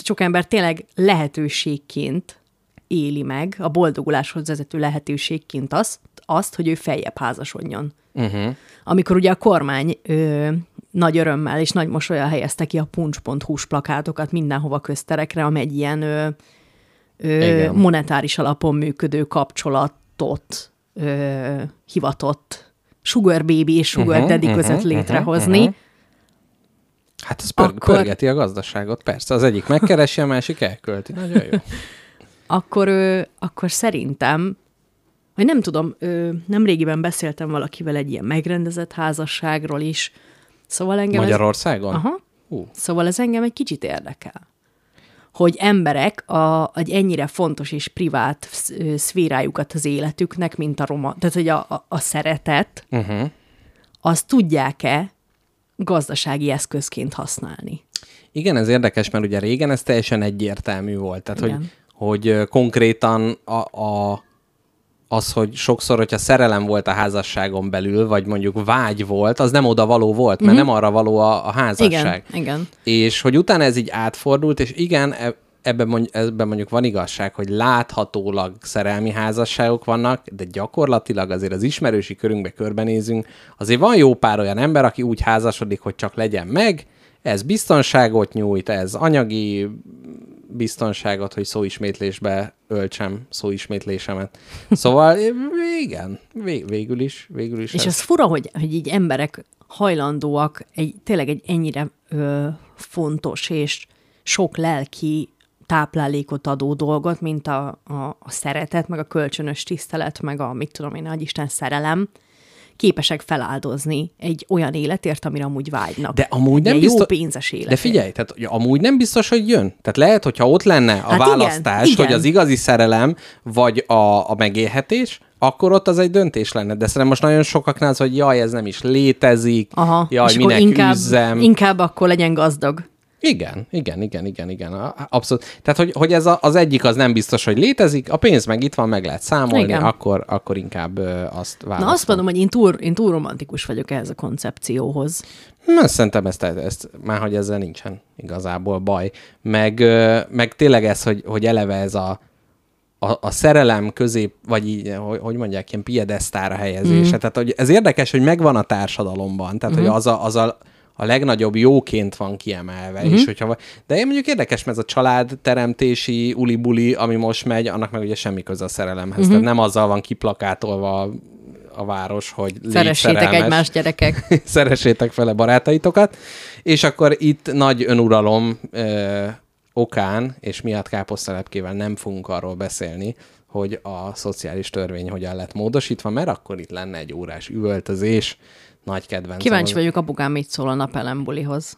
sok ember tényleg lehetőségként éli meg, a boldoguláshoz vezető lehetőségként azt, azt hogy ő feljebb házasodjon. Uh-huh. Amikor ugye a kormány ö, nagy örömmel és nagy mosollyal helyezte ki a puncs pont hú-s plakátokat mindenhova közterekre, amely egy ilyen ö, ö, monetáris alapon működő kapcsolatot ö, hivatott sugar baby és sugar uh-huh, daddy uh-huh, között létrehozni, uh-huh, uh-huh. Hát ez pörg- Akkor... pörgeti a gazdaságot, persze. Az egyik megkeresi, a másik elkölti. Nagyon jó. Akkor, ö, akkor szerintem, vagy nem tudom, ö, nemrégiben beszéltem valakivel egy ilyen megrendezett házasságról is. Szóval engem Magyarországon? Ez... Aha. Uh. Szóval ez engem egy kicsit érdekel. Hogy emberek a, egy ennyire fontos és privát szférájukat az életüknek, mint a roma, tehát hogy a, a, a szeretet, uh-huh. azt tudják-e gazdasági eszközként használni. Igen, ez érdekes, mert ugye régen ez teljesen egyértelmű volt. Tehát, hogy, hogy konkrétan a, a, az, hogy sokszor, hogyha szerelem volt a házasságon belül, vagy mondjuk vágy volt, az nem oda való volt, mert mm-hmm. nem arra való a, a házasság. Igen, igen. És hogy utána ez így átfordult, és igen, ebben mondjuk, ebben mondjuk van igazság, hogy láthatólag szerelmi házasságok vannak, de gyakorlatilag azért az ismerősi körünkbe körbenézünk, azért van jó pár olyan ember, aki úgy házasodik, hogy csak legyen meg, ez biztonságot nyújt, ez anyagi biztonságot, hogy szóismétlésbe öltsem szóismétlésemet. Szóval igen, vég, végül is. Végül is és ez, ez fura, hogy, hogy így emberek hajlandóak egy, tényleg egy ennyire ö, fontos és sok lelki táplálékot adó dolgot, mint a, a, a szeretet, meg a kölcsönös tisztelet, meg a, mit tudom én, a Isten szerelem, képesek feláldozni egy olyan életért, amire amúgy vágynak. De amúgy nem biztos... jó pénzes életért. De figyelj, tehát amúgy nem biztos, hogy jön. Tehát lehet, hogyha ott lenne a hát választás, igen, igen. hogy az igazi szerelem, vagy a, a megélhetés, akkor ott az egy döntés lenne. De szerintem most nagyon sokaknál az, hogy jaj, ez nem is létezik, aha, jaj, minek inkább, üzzem. Inkább akkor legyen gazdag. Igen, igen, igen, igen, igen, abszolút. Tehát, hogy, hogy ez a, az egyik az nem biztos, hogy létezik, a pénz meg itt van, meg lehet számolni, akkor, akkor inkább ö, azt választom. Na azt mondom, hogy én túl, én túl romantikus vagyok ehhez a koncepcióhoz. Na, szerintem ezt, ezt már, hogy ezzel nincsen igazából baj. Meg, meg tényleg ez, hogy, hogy eleve ez a, a, a szerelem közép, vagy így, hogy mondják, ilyen piedesztára helyezése. Mm-hmm. Tehát hogy ez érdekes, hogy megvan a társadalomban. Tehát, mm-hmm. hogy az a, az a, a legnagyobb jóként van kiemelve. Mm-hmm. És hogyha, de én mondjuk érdekes, mert ez a családteremtési uli-buli, ami most megy, annak meg ugye semmi köze a szerelemhez. Mm-hmm. Tehát nem azzal van kiplakátolva a város, hogy szeressétek egymást, gyerekek. Szeressétek fele barátaitokat. És akkor itt nagy önuralom ö, okán, és miatt káposztalepkével nem fogunk arról beszélni, hogy a szociális törvény hogyan lett módosítva, mert akkor itt lenne egy órás üvöltözés. Nagy kedvencem. Kíváncsi vagyok, apukám mit szól a napelem bulihoz.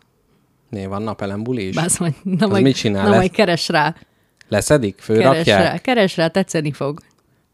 Né, van napelem buli is? Bász, majd, na majd, mit csinál? Na majd keres rá. Leszedik? Főrakják? Keres rá, keres rá, tetszeni fog.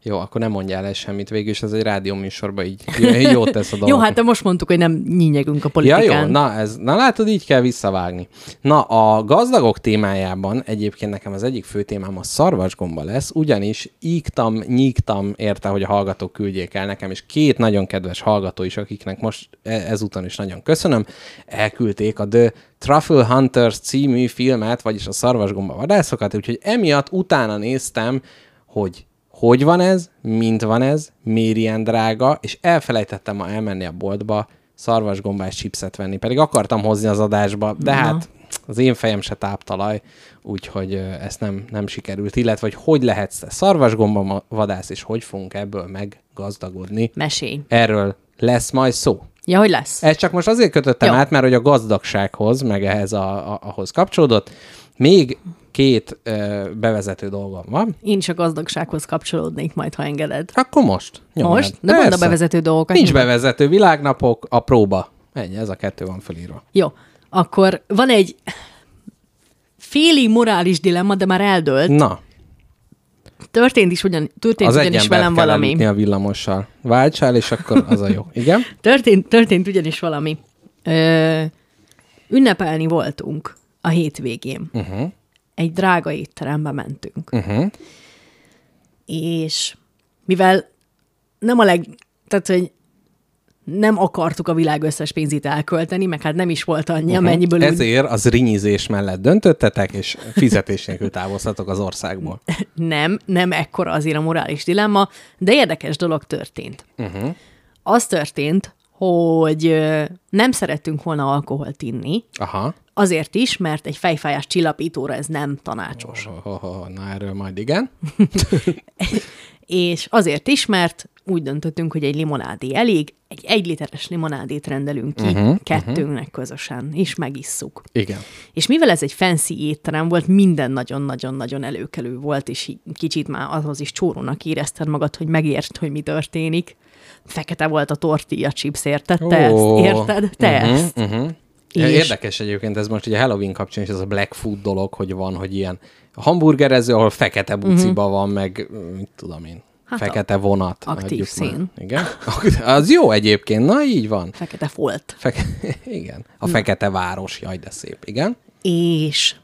Jó, akkor nem mondjál el semmit végül, és ez egy rádióműsorban így jót tesz a dolog. Jó, hát de most mondtuk, hogy nem nyínyegünk a politikán. Ja, jó, na, ez, na látod, így kell visszavágni. Na, a gazdagok témájában egyébként nekem az egyik fő témám a szarvasgomba lesz, ugyanis ígtam, nyígtam érte, hogy a hallgatók küldjék el nekem, és két nagyon kedves hallgató is, akiknek most ezúton is nagyon köszönöm, elküldték a The Truffle Hunters című filmet, vagyis a szarvasgomba vadászokat, úgyhogy emiatt utána néztem, hogy hogy van ez, mint van ez, miért ilyen drága, és elfelejtettem ma elmenni a boltba szarvasgombás chipset venni, pedig akartam hozni az adásba, de uh-huh. hát az én fejem se táptalaj, úgyhogy ezt nem, nem sikerült, illetve hogy hogy lehetsz te szarvasgomba vadász, és hogy fogunk ebből meggazdagodni. Mesélj. Erről lesz majd szó. Ja, hogy lesz. Ezt csak most azért kötöttem Jó. át, mert hogy a gazdagsághoz, meg ehhez a, a, ahhoz kapcsolódott, még két ö, bevezető dolgom van. Én is a gazdagsághoz kapcsolódnék majd, ha engeded. Akkor most. Nyomjad. Most? De mondd a bevezető dolgokat. Nincs bevezető, világnapok, a próba. Ennyi, ez a kettő van fölírva. Jó, akkor van egy félig morális dilemma, de már eldőlt. Na. Történt is ugyan, történt ugyanis velem valami. Az egy embert kell a villamossal. Váltsál, és akkor az a jó. Igen? Történt, történt ugyanis valami. Ö, ünnepelni voltunk a hétvégén. Uh-huh. Egy drága étterembe mentünk. Uh-huh. És mivel nem a leg... Tehát, hogy nem akartuk a világ összes pénzét elkölteni, meg hát nem is volt annyi, uh-huh. amennyiből... Ezért úgy... az rinyizés mellett döntöttetek, és fizetés nélkül távoztatok az országból. Nem, nem ekkora azért a morális dilemma, de érdekes dolog történt. Uh-huh. Az történt, hogy nem szerettünk volna alkoholt inni. Aha. Azért is, mert egy fejfájás csillapítóra ez nem tanácsos. Oh, oh, oh, oh. Na, erről majd igen. És azért is, mert úgy döntöttünk, hogy egy limonádé elég, egy egyliteres limonádét rendelünk ki uh-huh, kettőnknek uh-huh. közösen, és megisszuk. Igen. És mivel ez egy fancy étterem volt, minden nagyon-nagyon-nagyon előkelő volt, és kicsit már ahhoz is csórónak érezted magad, hogy megértsd, hogy mi történik. Fekete volt a tortilla chips, érted? Te oh, ezt, érted? Te uh-huh, ezt. Uh-huh. És... Érdekes egyébként ez most, ugye Halloween kapcsán is ez a black food dolog, hogy van, hogy ilyen hamburgerező, ahol fekete buciba uh-huh. van, meg mit tudom én, hát fekete vonat. Aktív szín. Igen. Az jó egyébként, na így van. Fekete folt. Feke... Igen. A na. Fekete város, jaj, de szép, igen. És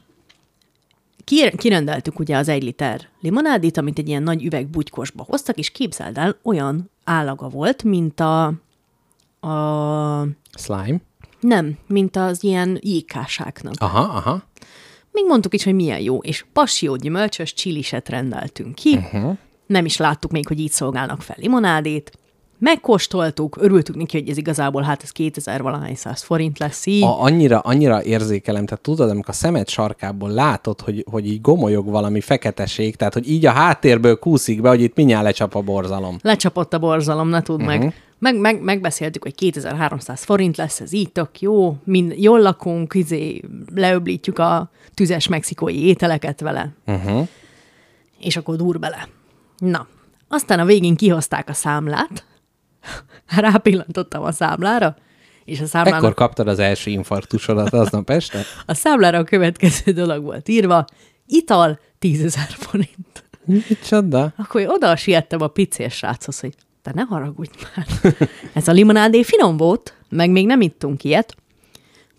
kirendeltük ugye az egy liter limonádét, amit egy ilyen nagy üveg bugykosba hoztak, és képzeld el, olyan állaga volt, mint a... a... Slime? Nem, mint az ilyen jégkásáknak. Aha, aha. Még mondtuk is, hogy milyen jó, és passiógyümölcsös csiliset rendeltünk ki, uh-huh. nem is láttuk még, hogy így szolgálnak fel limonádét, megkóstoltuk, örültük neki, hogy ez igazából, hát ez kétezer-valahány száz forint lesz így. A, annyira, annyira érzékelem, tehát tudod, amikor a szemed sarkából látod, hogy, hogy így gomolyog valami feketeség, tehát hogy így a háttérből kúszik be, hogy itt mindjárt lecsap a borzalom. Lecsapott a borzalom, ne tudd uh-huh. meg. Meg, meg, megbeszéltük, hogy kétezer-háromszáz forint lesz, ez így tök jó, mind, jól lakunk, izé, leöblítjük a tüzes mexikói ételeket vele. Uh-huh. És akkor dur bele. Na, aztán a végén kihozták a számlát, rápillantottam a számlára, és a számlának... Ekkor kaptad az első infarktusodat aznap este? A számlára a következő dolog volt írva, ital tízezer forint. Micsoda? Akkor oda siettem a picér sráchoz, hogy de ne haragudj már. Ez a limonádé finom volt, meg még nem ittunk ilyet.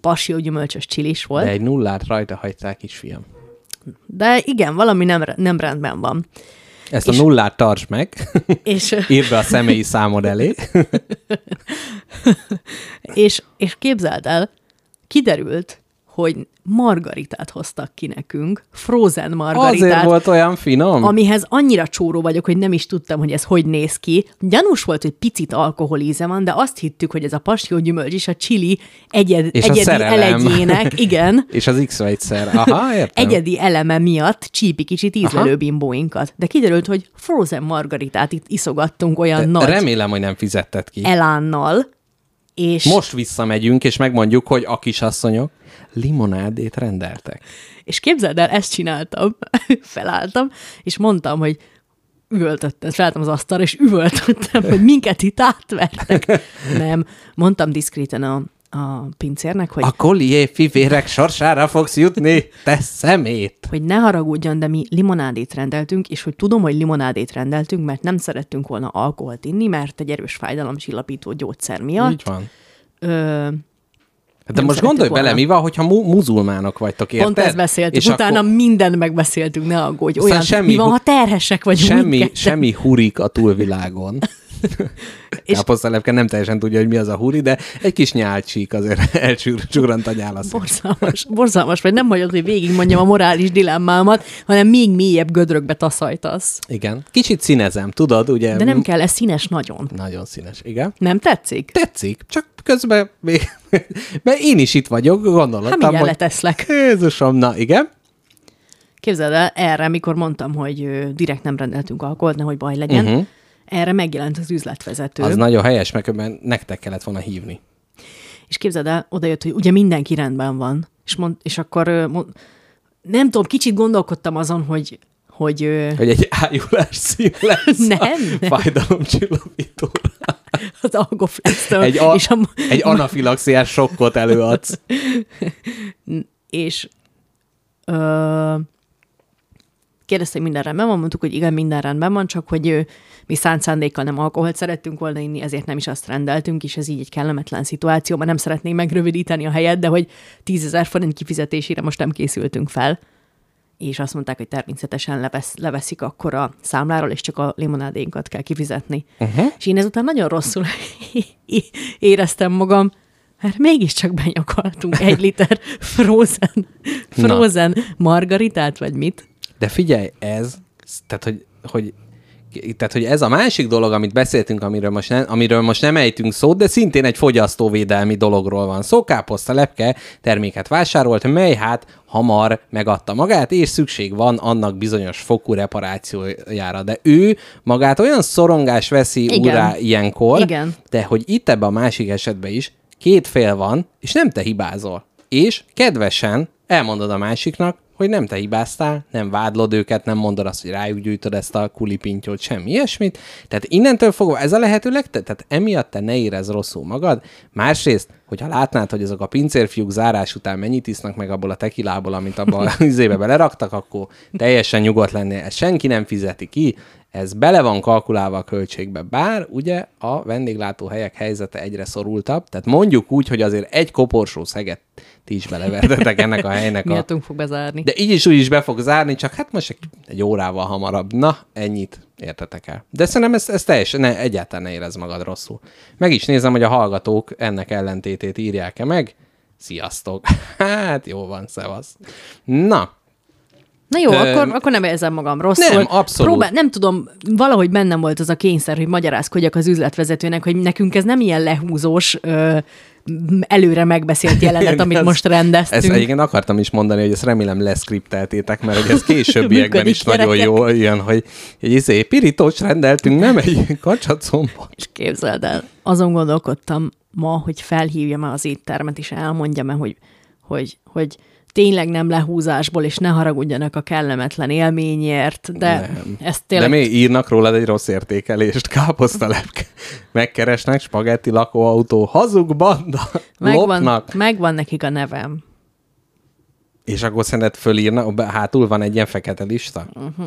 Passió gyümölcsös csilis volt. De egy nullát rajta hagyták, kisfiam. De igen, valami nem, nem rendben van. Ezt és, a nullát tartsd meg, és, írd be a személyi számod elé. és, és képzeld el, kiderült, hogy margaritát hoztak ki nekünk, frozen margaritát. Azért volt olyan finom? Amihez annyira csóró vagyok, hogy nem is tudtam, hogy ez hogy néz ki. Gyanús volt, hogy picit alkohol íze van, de azt hittük, hogy ez a passiógyümölcs és a chili egyed, és egyedi a elegyének, igen. és az X-vegyszer, aha, értem. Egyedi eleme miatt csípi kicsit ízlelő bimbóinkat. De kiderült, hogy frozen margaritát itt iszogattunk olyan de nagy. Remélem, hogy nem fizetted ki. Elánnal. És most visszamegyünk, és megmondjuk, hogy a kisasszonyok limonádét rendeltek. És képzeld el, ezt csináltam, felálltam, és mondtam, hogy üvöltöttem, felálltam az asztalra, és üvöltöttem, hogy minket itt átvertek. Nem, mondtam diszkréten a, a pincérnek, hogy... A Collyer fivérek sorsára fogsz jutni, te szemét! Hogy ne haragudjon, de mi limonádét rendeltünk, és hogy tudom, hogy limonádét rendeltünk, mert nem szerettünk volna alkoholt inni, mert egy erős fájdalomcsillapító gyógyszer miatt. Így van. Ö, De nem most gondolj volna bele, mi van, hogyha mu- muzulmánok vagytok, érted? Pont ezt beszéltük, és utána akkor... mindent megbeszéltünk, ne aggódj. Olyan, semmi, mi van, ha terhesek vagyunk? Semmi, semmi hurik a túlvilágon. Káposztalepke nem teljesen tudja, hogy mi az a huri, de egy kis nyálcsík azért elcsurrant a nyálaszok. Borzalmas, borzalmas, vagy nem hagyod, hogy végigmondjam a morális dilemmámat, hanem még mélyebb gödrökbe taszajtasz. Igen. Kicsit színezem, tudod, ugye? De nem kell, ez színes nagyon. Nagyon színes, igen. Nem tetszik? Tetszik, csak közben még... Mert én is itt vagyok, gondoltam, hát mindjárt leteszlek. Jézusom, na igen. Képzeld el, erre, mikor mondtam, hogy direkt nem rendeltünk alkoholt, nehogy baj legyen, uh-huh. Erre megjelent az üzletvezető. Az nagyon helyes, mert nektek kellett volna hívni. És képzeld el, odajött, hogy ugye mindenki rendben van. És, mond, és akkor mond, nem tudom, kicsit gondolkodtam azon, hogy... Hogy, hogy egy ájulás szín lesz nem, a fájdalomcsillapítóra. Az algoflesztől. Egy, a, és a, egy anafilaxiás sokkot előadsz. És... Ö, kérdezte, hogy minden rendben van, mondtuk, hogy igen, minden rendben van, csak hogy ő, mi szánt szándékkal nem alkoholt szerettünk volna inni, ezért nem is azt rendeltünk, és ez így egy kellemetlen szituáció, mert nem szeretnénk megrövidíteni a helyet, de hogy tízezer forint kifizetésére most nem készültünk fel. És azt mondták, hogy természetesen levesz, leveszik akkor a számláról, és csak a limonádénkat kell kifizetni. Uh-huh. És én ezután nagyon rosszul éreztem magam, mert mégiscsak benyakaltunk egy liter frozen, frozen margaritát, vagy mit. De figyelj, ez, tehát hogy, hogy, tehát, hogy ez a másik dolog, amit beszéltünk, amiről most, ne, amiről most nem ejtünk szót, de szintén egy fogyasztóvédelmi dologról van szó. Káposztalepke terméket vásárolt, mely hát hamar megadta magát, és szükség van annak bizonyos fokú reparációjára. De ő magát olyan szorongás veszi úrrá ilyenkor, igen. De hogy itt ebben a másik esetben is két fél van, és nem te hibázol. És kedvesen elmondod a másiknak, hogy nem te hibáztál, nem vádlod őket, nem mondod azt, hogy rájuk gyűjtöd ezt a kulipintyót, semmi ilyesmit. Tehát innentől fogva ez a lehetőleg, tehát emiatt te ne érezd rosszul magad. Másrészt, hogyha látnád, hogy azok a pincérfiúk zárás után mennyit isznak meg abból a tekilából, amit abban a izébe beleraktak, akkor teljesen nyugodt lennél. Ezt senki nem fizeti ki, ez bele van kalkulálva a költségbe. Bár ugye a vendéglátóhelyek helyzete egyre szorultabb, tehát mondjuk úgy, hogy azért egy koporsó szeget ti is belevertetek ennek a helynek. A... Miattunk fog bezárni. De így is úgy is be fog zárni, csak hát most egy, egy órával hamarabb. Na, ennyit értetek el. De szerintem ez, ez teljesen, ne, egyáltalán ne érezd magad rosszul. Meg is nézem, hogy a hallgatók ennek ellentétét írják-e meg. Sziasztok! Hát jó van, szevasz. Na, Na jó, Öm, akkor, akkor nem érzem magam rosszul. Nem, abszolút. Próbál, nem tudom, valahogy bennem volt az a kényszer, hogy magyarázkodjak az üzletvezetőnek, hogy nekünk ez nem ilyen lehúzós, ö, előre megbeszélt jelenet, amit ez, most rendeztünk. Ezt igen, akartam is mondani, hogy ezt remélem leszkripteltétek, mert hogy ez későbbiekben is nagyon jó ilyen, hogy egy izé pirítós rendeltünk, nem egy kacsacombot. És képzeld el, azon gondolkodtam ma, hogy felhívjam-e az éttermet, és elmondjam-e, hogy, hogy, hogy tényleg nem lehúzásból, és ne haragudjanak a kellemetlen élményért, de nem. Ezt tényleg... De mi írnak rólad egy rossz értékelést, káposztalepke. Megkeresnek, spagetti lakóautó, hazug banda, megvan, lopnak. Megvan nekik a nevem. És akkor szerinted fölírnak, hátul van egy ilyen fekete lista? Uh-huh.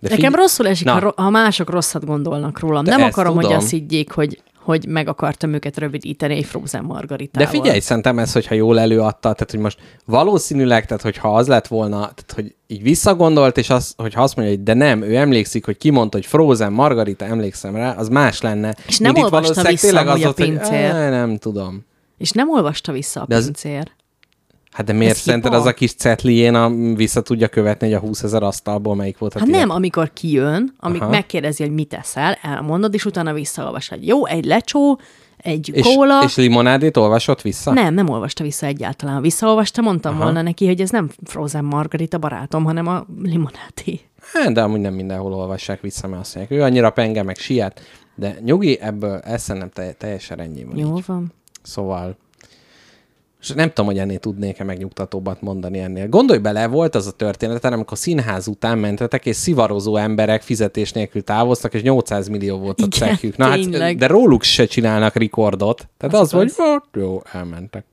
De Nekem figy- rosszul esik, ha, ro- ha mások rosszat gondolnak rólam. De nem akarom, tudom. Hogy azt higgyék, hogy... hogy meg akartam őket rövidíteni egy frozen margaritával. De figyelj, szerintem ez, hogyha jól előadta, tehát hogy most valószínűleg, tehát hogyha az lett volna, tehát hogy így visszagondolt, és az, hogyha azt mondja, hogy de nem, ő emlékszik, hogy kimondta, hogy frozen margarita, emlékszem rá, az más lenne. És nem olvasta vissza, tényleg az, a pincér. Hogy, á, nem tudom. És nem olvasta vissza a pincér. Hát de miért szerinted az a kis cetlién a, vissza tudja követni, hogy a húszezer asztalból melyik volt a Hát tiéd? Nem, amikor kijön, amikor megkérdezi, hogy mit eszel, elmondod, és utána visszaolvasod. Jó, egy lecsó, egy és, kóla. És limonádét olvasott vissza? Nem, nem olvasta vissza egyáltalán. Visszaolvasta, mondtam Aha. volna neki, hogy ez nem Frozen Margarita barátom, hanem a limonádé. Hát, de amúgy nem mindenhol olvassák vissza, mert azt mondják, ő annyira penge, meg siet, de nyugi, ebből elszem te- teljesen ennyi van. Jó így. Van. Szóval... És nem tudom, hogy ennél tudnék-e megnyugtatóbbat mondani ennél. Gondolj bele, volt az a történeten, amikor színház után mentetek, és szivarozó emberek fizetés nélkül távoztak, és nyolcszáz millió volt a csekkjük. Na hát, de róluk se csinálnak rekordot. Tehát az, az, az volt, jó, elmentek.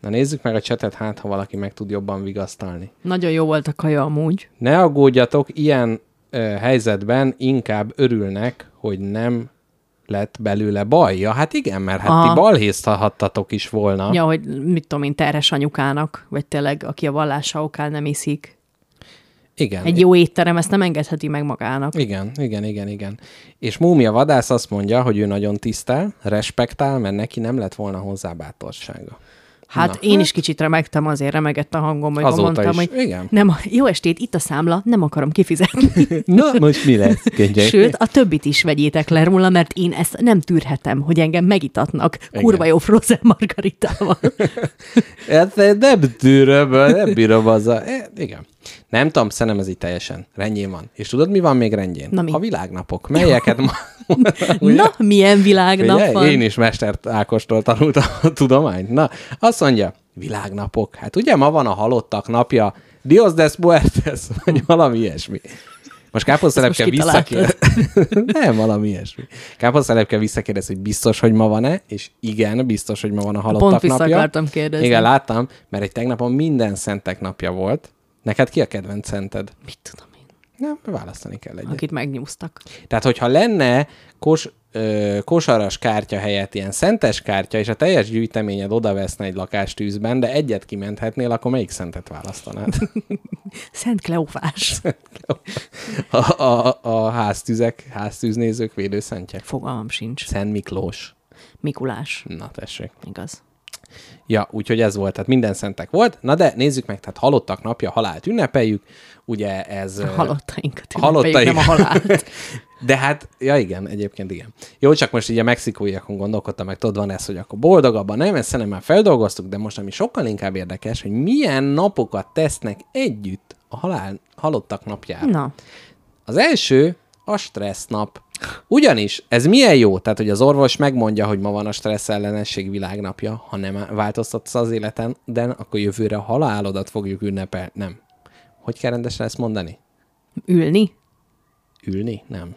Na nézzük meg a csetet, hát ha valaki meg tud jobban vigasztalni. Nagyon jó volt a kaja amúgy. Ne aggódjatok, ilyen ö, helyzetben inkább örülnek, hogy nem... lett belőle baj. Ja, hát igen, mert hát a... ti balhéztalhattatok is volna. Ja, hogy mit tudom én, terhes anyukának, vagy tényleg, aki a vallása okán nem iszik. Igen. Egy jó étterem ezt nem engedheti meg magának. Igen, igen, igen, igen. És Múmia vadász azt mondja, hogy ő nagyon tisztel, respektál, mert neki nem lett volna hozzá bátorsága. Hát Na, én hát... is kicsit remegtem, azért remegett a hangom, hogy mondtam, is. Hogy igen. Nem, jó estét, itt a számla, nem akarom kifizetni. Na, most mi lesz? Könyvek? Sőt, a többit is vegyétek le róla, mert én ezt nem tűrhetem, hogy engem megitatnak igen. kurva jó Frozen Margaritával. Hát nem tűröm, nem bírom azzal. Igen. Nem tudom, szerintem ez így teljesen rendjén van. És tudod, mi van még rendjén? Na, a világnapok. Melyeket ma... Na, milyen világnap ugye? Van? Én is Mester Ákostól tanultam a tudományt. Na, azt mondja, világnapok. Hát ugye ma van a halottak napja, Dios des Muertes, vagy valami ilyesmi. Most káposztelepke visszakérdez. Nem, valami ilyesmi. Káposztelepke visszakérdez, hogy biztos, hogy ma van-e, és igen, biztos, hogy ma van a halottak napja. Pont vissza akartam kérdezni. Igen, láttam, mert egy tegnapon minden szentek napja volt. Neked ki a kedvenc szented? Mit tudom én? Nem, választani kell egyet. Akit megnyúztak. Tehát, hogyha lenne kos, ö, kosaras kártya helyett ilyen szentes kártya, és a teljes gyűjteményed oda veszne egy lakástűzben, de egyet kimenthetnél, akkor melyik szentet választanád? Szent Kleofás. A, a, a háztűzek, háztűznézők védőszentjek? Fogalmam sincs. Szent Miklós. Mikulás. Na, tessék. Igaz. Ja, úgyhogy ez volt, tehát minden szentek volt. Na de nézzük meg, tehát halottak napja, halált ünnepeljük, ugye ez... A halottainkat ünnepeljük, halottaink. Nem a halált. De hát, ja igen, egyébként igen. Jó, csak most így a mexikóiakon gondolkodtam, meg tudod, van ez, hogy akkor boldogabban, nem, ezt szerintem már feldolgoztuk, de most ami sokkal inkább érdekes, hogy milyen napokat tesznek együtt a halál, halottak napjára. Na. Az első a stressz nap. Ugyanis ez milyen jó, tehát hogy az orvos megmondja, hogy ma van a stressz ellenesség világnapja, ha nem változtatsz az életen, de akkor jövőre a halálodat fogjuk ünnepelni. Nem. Hogy kell rendesen ezt mondani? Ülni? Ülni? Nem.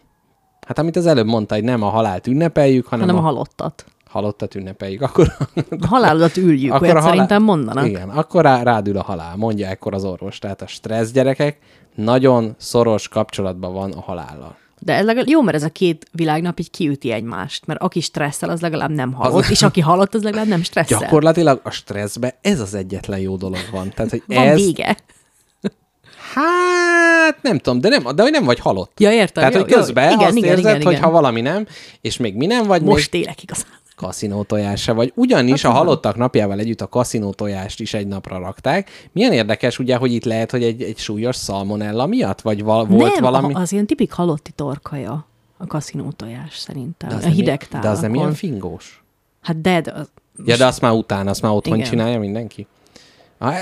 Hát amit az előbb mondta, hogy nem a halált ünnepeljük, hanem, hanem a... a halottat. Halottat ünnepeljük. Akkor... A halálodat üljük, akkor halál... szerintem mondanak. Igen, akkor rád ül a halál, mondja ekkor az orvos. Tehát a stressz gyerekek nagyon szoros kapcsolatban van a halállal. De ez legalább, jó, mert ez a két világnap így kiüti egymást, mert aki stresszel, az legalább nem halott, az... és aki halott, az legalább nem stresszel. Gyakorlatilag a stresszben ez az egyetlen jó dolog van. Tehát, hogy van ez... vége. Hát nem tudom, de, nem, de hogy nem vagy halott. Ja, értem. Tehát, jó, hogy közben igen, azt igen, érzed, igen, igen. hogy ha valami nem, és még mi nem vagy... Most még... élek igazán. Kaszinó tojása, vagy ugyanis hát, a halottak napjával együtt a kaszinó tojást is egy napra rakták. Milyen érdekes ugye, hogy itt lehet, hogy egy, egy súlyos szalmonella miatt, vagy val- volt nem, valami... Nem, az ilyen tipik halotti torkaja a kaszinó tojás szerintem, a hideg tálakon. De az nem ilyen fingós? Hát de... de az... Ja, de azt már utána, azt már otthon igen. csinálja mindenki.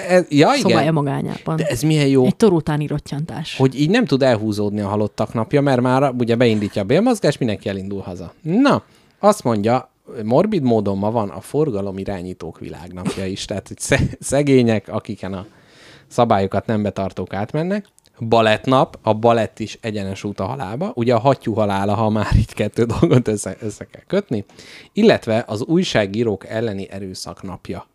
Ja, igen. Szobálja magányában. De ez milyen jó. Egy tor utáni rottyantás. Hogy így nem tud elhúzódni a halottak napja, mert már ugye beindítja a bélmozgás, mindenki elindul haza. Na, azt mondja, morbid módon ma van a forgalomirányítók világnapja is, tehát hogy szegények, akiken a szabályokat nem betartók átmennek. Balettnap, a balett is egyenes út a halálba, ugye a hattyú halála, ha már itt kettő dolgot össze, össze kell kötni, illetve az újságírók elleni erőszak napja.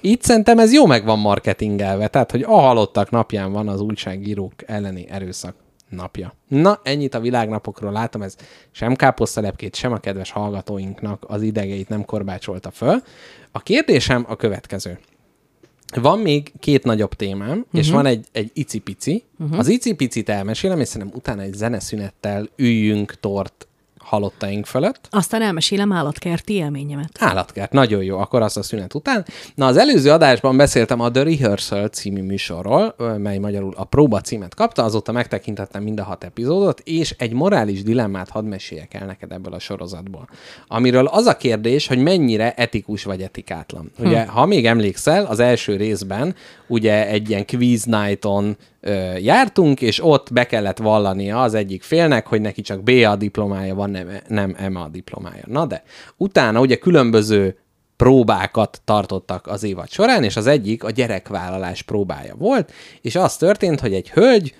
Itt szerintem ez jó meg van marketingelve, tehát hogy a halottak napján van az újságírók elleni erőszak napja. Na, ennyit a világnapokról, látom, ez sem káposztalepkét, sem a kedves hallgatóinknak az idegeit nem korbácsolta föl. A kérdésem a következő. Van még két nagyobb témám, uh-huh. és van egy, egy icipici. Uh-huh. Az icipicit elmesélem, és szerintem utána egy zeneszünettel üljünk tort halottaink fölött. Aztán elmesélem állatkerti élményemet. Állatkert, nagyon jó, akkor az a szünet után. Na, az előző adásban beszéltem a The Rehearsal című műsorról, mely magyarul a próba címet kapta, azóta megtekintettem mind a hat epizódot, és egy morális dilemmát hadd meséljek el neked ebből a sorozatból. Amiről az a kérdés, hogy mennyire etikus vagy etikátlan. Ugye, hm. ha még emlékszel, az első részben ugye egy ilyen quiz night-on jártunk, és ott be kellett vallania az egyik félnek, hogy neki csak bé á diplomája van, nem, nem em á diplomája. Na de, utána ugye különböző próbákat tartottak az évad során, és az egyik a gyerekvállalás próbája volt, és az történt, hogy egy hölgy,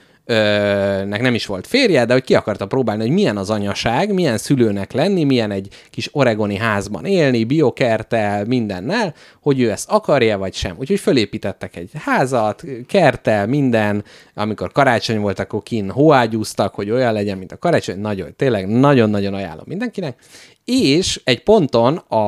nek nem is volt férje, de hogy ki akarta próbálni, hogy milyen az anyaság, milyen szülőnek lenni, milyen egy kis oregoni házban élni, biokerttel, mindennel, hogy ő ezt akarja, vagy sem. Úgyhogy fölépítettek egy házat, kerttel, minden, amikor karácsony volt, akkor kint hóágyúztak, hogy olyan legyen, mint a karácsony, nagyon, tényleg nagyon-nagyon ajánlom mindenkinek. És egy ponton a...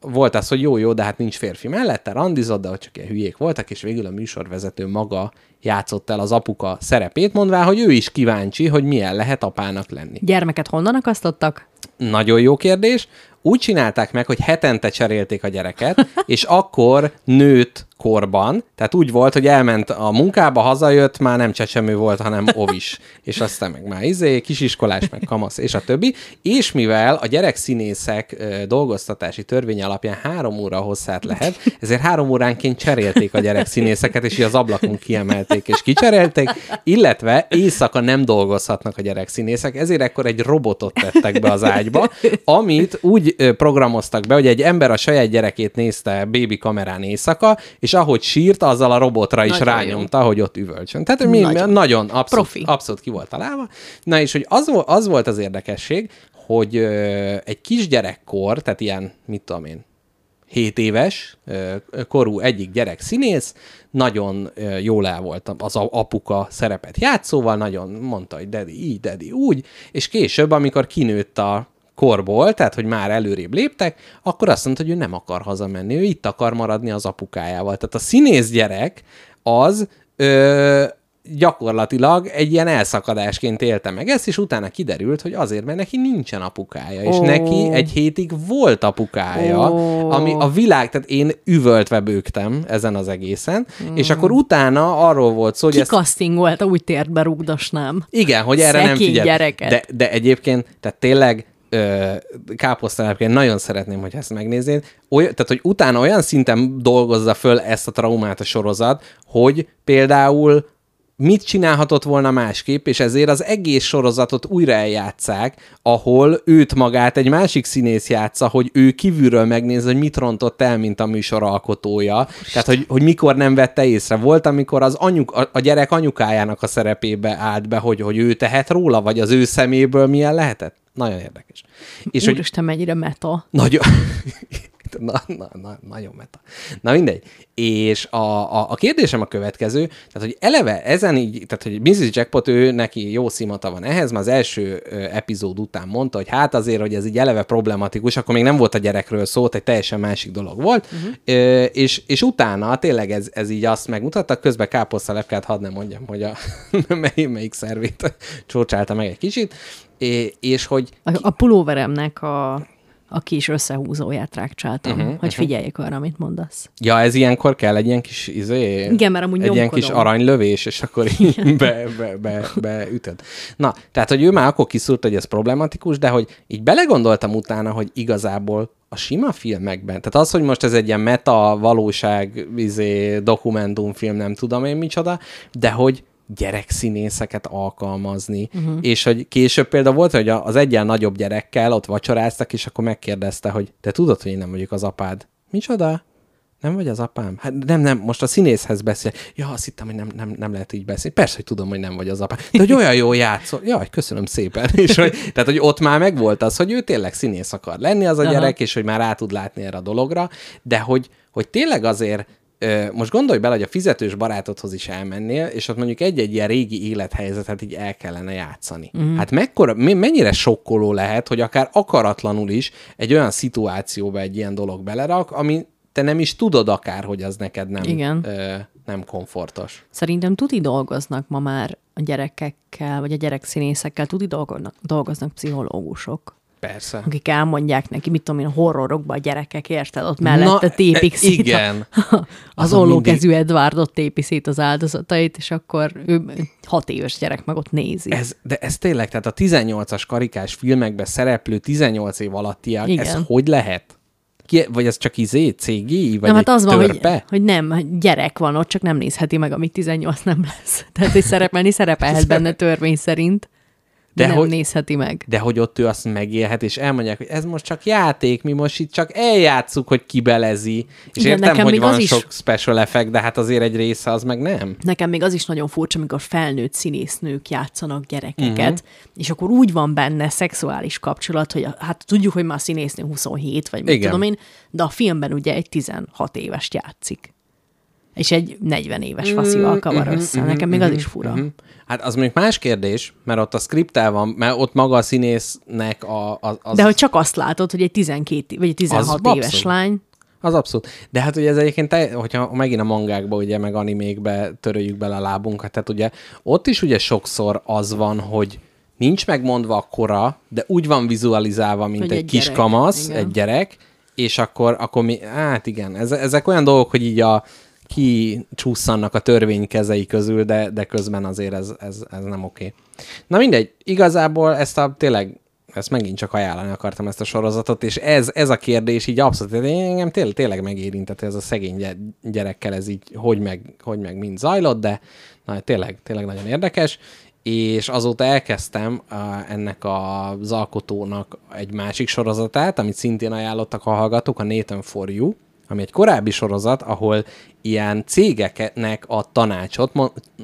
volt az, hogy jó-jó, de hát nincs férfi mellette, randizott, de csak ilyen hülyék voltak, és végül a műsorvezető maga játszott el az apuka szerepét, mondvá, hogy ő is kíváncsi, hogy milyen lehet apának lenni. Gyermeket honnan akasztottak? Nagyon jó kérdés. Úgy csinálták meg, hogy hetente cserélték a gyereket, és akkor nőtt korban, tehát úgy volt, hogy elment a munkába, hazajött, már nem csecsemő volt, hanem ovis, és aztán meg már izé, kisiskolás, meg kamasz, és a többi. És mivel a gyerekszínészek dolgoztatási törvény alapján három óra hosszát lehet, ezért három óránként cserélték a gyerekszínészeket, és így az ablakon kiemelték, és kicserélték, illetve éjszaka nem dolgozhatnak a gyerekszínészek, ezért ekkor egy robotot tettek be az ágyba, amit úgy programoztak be, hogy egy ember a saját gyerekét nézte baby kamerán éjszaka, és ahogy sírt, azzal a robotra is nagyon rányomta, jó, hogy ott üvölcsön. Tehát mi, nagyon, nagyon abszolút, abszolút ki volt találva. Na és hogy az, az volt az érdekesség, hogy ö, egy kisgyerekkor, tehát ilyen, mit tudom én, hét éves ö, korú egyik gyerek színész, nagyon ö, jól el volt az apuka szerepet játszóval, nagyon mondta, hogy dedi így, dedi úgy, és később, amikor kinőtt a korból, tehát, hogy már előrébb léptek, akkor azt mondta, hogy ő nem akar hazamenni, ő itt akar maradni az apukájával. Tehát a színész gyerek az ö, gyakorlatilag egy ilyen elszakadásként élte meg ezt, és utána kiderült, hogy azért, mert neki nincsen apukája, és oh. neki egy hétig volt apukája, oh. ami a világ, tehát én üvöltve bőgtem ezen az egészen, mm. és akkor utána arról volt szó, hogy ezt... Kikasztingolta, úgy tért berúgdosnám. Igen, hogy erre Szekély nem figyelt. De, de egyébként, tehát tényleg káposztalápként nagyon szeretném, hogy ezt megnéznéd. Oly, tehát, hogy utána olyan szinten dolgozza föl ezt a traumát a sorozat, hogy például mit csinálhatott volna másképp, és ezért az egész sorozatot újra eljátsszák, ahol őt magát egy másik színész játsza, hogy ő kívülről megnézze, hogy mit rontott el, mint a műsor alkotója. Tehát, hogy, hogy mikor nem vette észre. Volt, amikor az anyuk, a, a gyerek anyukájának a szerepébe állt be, hogy, hogy ő tehet róla, vagy az ő szeméből milyen lehetett. Nagyon érdekes. És Úristen, hogy... mennyire meta. Nagyon... na, na, na, nagyon meta. Na mindegy. És a, a, a kérdésem a következő, tehát, hogy eleve ezen így, tehát, hogy Missy Jackpot, ő neki jó szimata van ehhez, mert az első epizód után mondta, hogy hát azért, hogy ez így eleve problematikus, akkor még nem volt a gyerekről szó, egy teljesen másik dolog volt, uh-huh. Ö, és, és utána tényleg ez, ez így azt megmutatta, közben káposztalepkát, hadd ne mondjam, hogy a mely, melyik szervét csócsálta meg egy kicsit, É, és hogy... A, a pulóveremnek a, a kis összehúzóját rákcsáltam, uh-huh, hogy uh-huh. figyeljék arra, amit mondasz. Ja, ez ilyenkor kell egy ilyen kis izé, igen, mert amúgy nyomkodom. Egy ilyen kis aranylövés, és akkor így be, be, be, beütöd. Na, tehát, hogy ő már akkor kiszúrt, hogy ez problematikus, de hogy így belegondoltam utána, hogy igazából a sima filmekben, tehát az, hogy most ez egy ilyen meta, valóság, izé, dokumentumfilm, nem tudom én micsoda, de hogy gyerekszínészeket alkalmazni, uh-huh. és hogy később például volt, hogy az egyen nagyobb gyerekkel ott vacsoráztak, és akkor megkérdezte, hogy te tudod, hogy én nem vagyok az apád? Micsoda? Nem vagy az apám? Hát nem, nem, most a színészhez beszél. Ja, azt hittem, hogy nem, nem, nem lehet így beszélni. Persze, hogy tudom, hogy nem vagy az apám. De hogy olyan jól játszol. Jaj, köszönöm szépen. És hogy, tehát, hogy ott már megvolt az, hogy ő tényleg színész akar lenni az a gyerek, uh-huh. és hogy már rá tud látni erre a dologra, de hogy, hogy tényleg azért most gondolj bele, hogy a fizetős barátodhoz is elmennél, és ott mondjuk egy-egy ilyen régi élethelyzetet így el kellene játszani. Mm. Hát mekkora, mennyire sokkoló lehet, hogy akár akaratlanul is egy olyan szituációba egy ilyen dolog belerak, ami te nem is tudod akár, hogy az neked nem... Igen. Ö- nem komfortos. Szerintem tuti dolgoznak ma már a gyerekekkel, vagy a gyerekszínészekkel, tuti dolgoznak, dolgoznak pszichológusok. Persze. Akik elmondják neki, mit tudom én, horrorokban a gyerekek, érted? Ott mellette na, tépik szét. Igen. A, az ollókezű mindig... Edwardot tépi szét az áldozatait, és akkor ő hat éves gyerek meg ott nézi. Ez, de ez tényleg, tehát a tizennyolcas karikás filmekben szereplő tizennyolc év alattiak, igen. Ez hogy lehet? Ki, vagy ez csak izé, cégé, vagy nem, hát az van, hogy, hogy nem, gyerek van ott, csak nem nézheti meg, amit tizennyolc nem lesz. Tehát, hogy szerepelni szerepelhet benne törvény szerint. De nem hogy, nézheti meg. De hogy ott ő azt megélhet, és elmondják, hogy ez most csak játék, mi most itt csak eljátszuk, hogy kibelezi. És igen, értem, hogy van is... sok special effect, de hát azért egy része az meg nem. Nekem még az is nagyon furcsa, amikor felnőtt színésznők játszanak gyerekeket, uh-huh. és akkor úgy van benne szexuális kapcsolat, hogy hát tudjuk, hogy már a színésznő huszonhét, vagy mit tudom én, de a filmben ugye egy tizenhat évest játszik. És egy negyven éves faszival kavar össze. Nekem még az is fura. Hát az még más kérdés, mert ott a szkriptel van, mert ott maga a színésznek a... a az... De hogy csak azt látod, hogy egy tizenkét vagy egy tizenhat éves abszolút. Lány. Az abszolút. De hát ugye ez egyébként, te, hogyha megint a mangákba, ugye, meg animékbe töröljük bele a lábunkat, tehát ugye ott is ugye sokszor az van, hogy nincs megmondva a kora, de úgy van vizualizálva, mint egy, egy kis gyerek. Kamasz, igen. Egy gyerek, és akkor, akkor mi... Hát igen, ezek olyan dolgok, hogy így a... ki csúszannak a törvény kezei közül, de, de közben azért ez, ez, ez nem oké. Okay. Na mindegy, igazából ezt a, tényleg, ezt megint csak ajánlani akartam ezt a sorozatot, és ez, ez a kérdés így abszolút, engem tényleg, tényleg megérintett, ez a szegény gyerekkel ez így, hogy meg, hogy meg mind zajlott, de na, tényleg, tényleg nagyon érdekes, és azóta elkezdtem a, ennek az alkotónak egy másik sorozatát, amit szintén ajánlottak a hallgatók, a Nathan for You, ami egy korábbi sorozat, ahol ilyen cégeknek a tanácsot,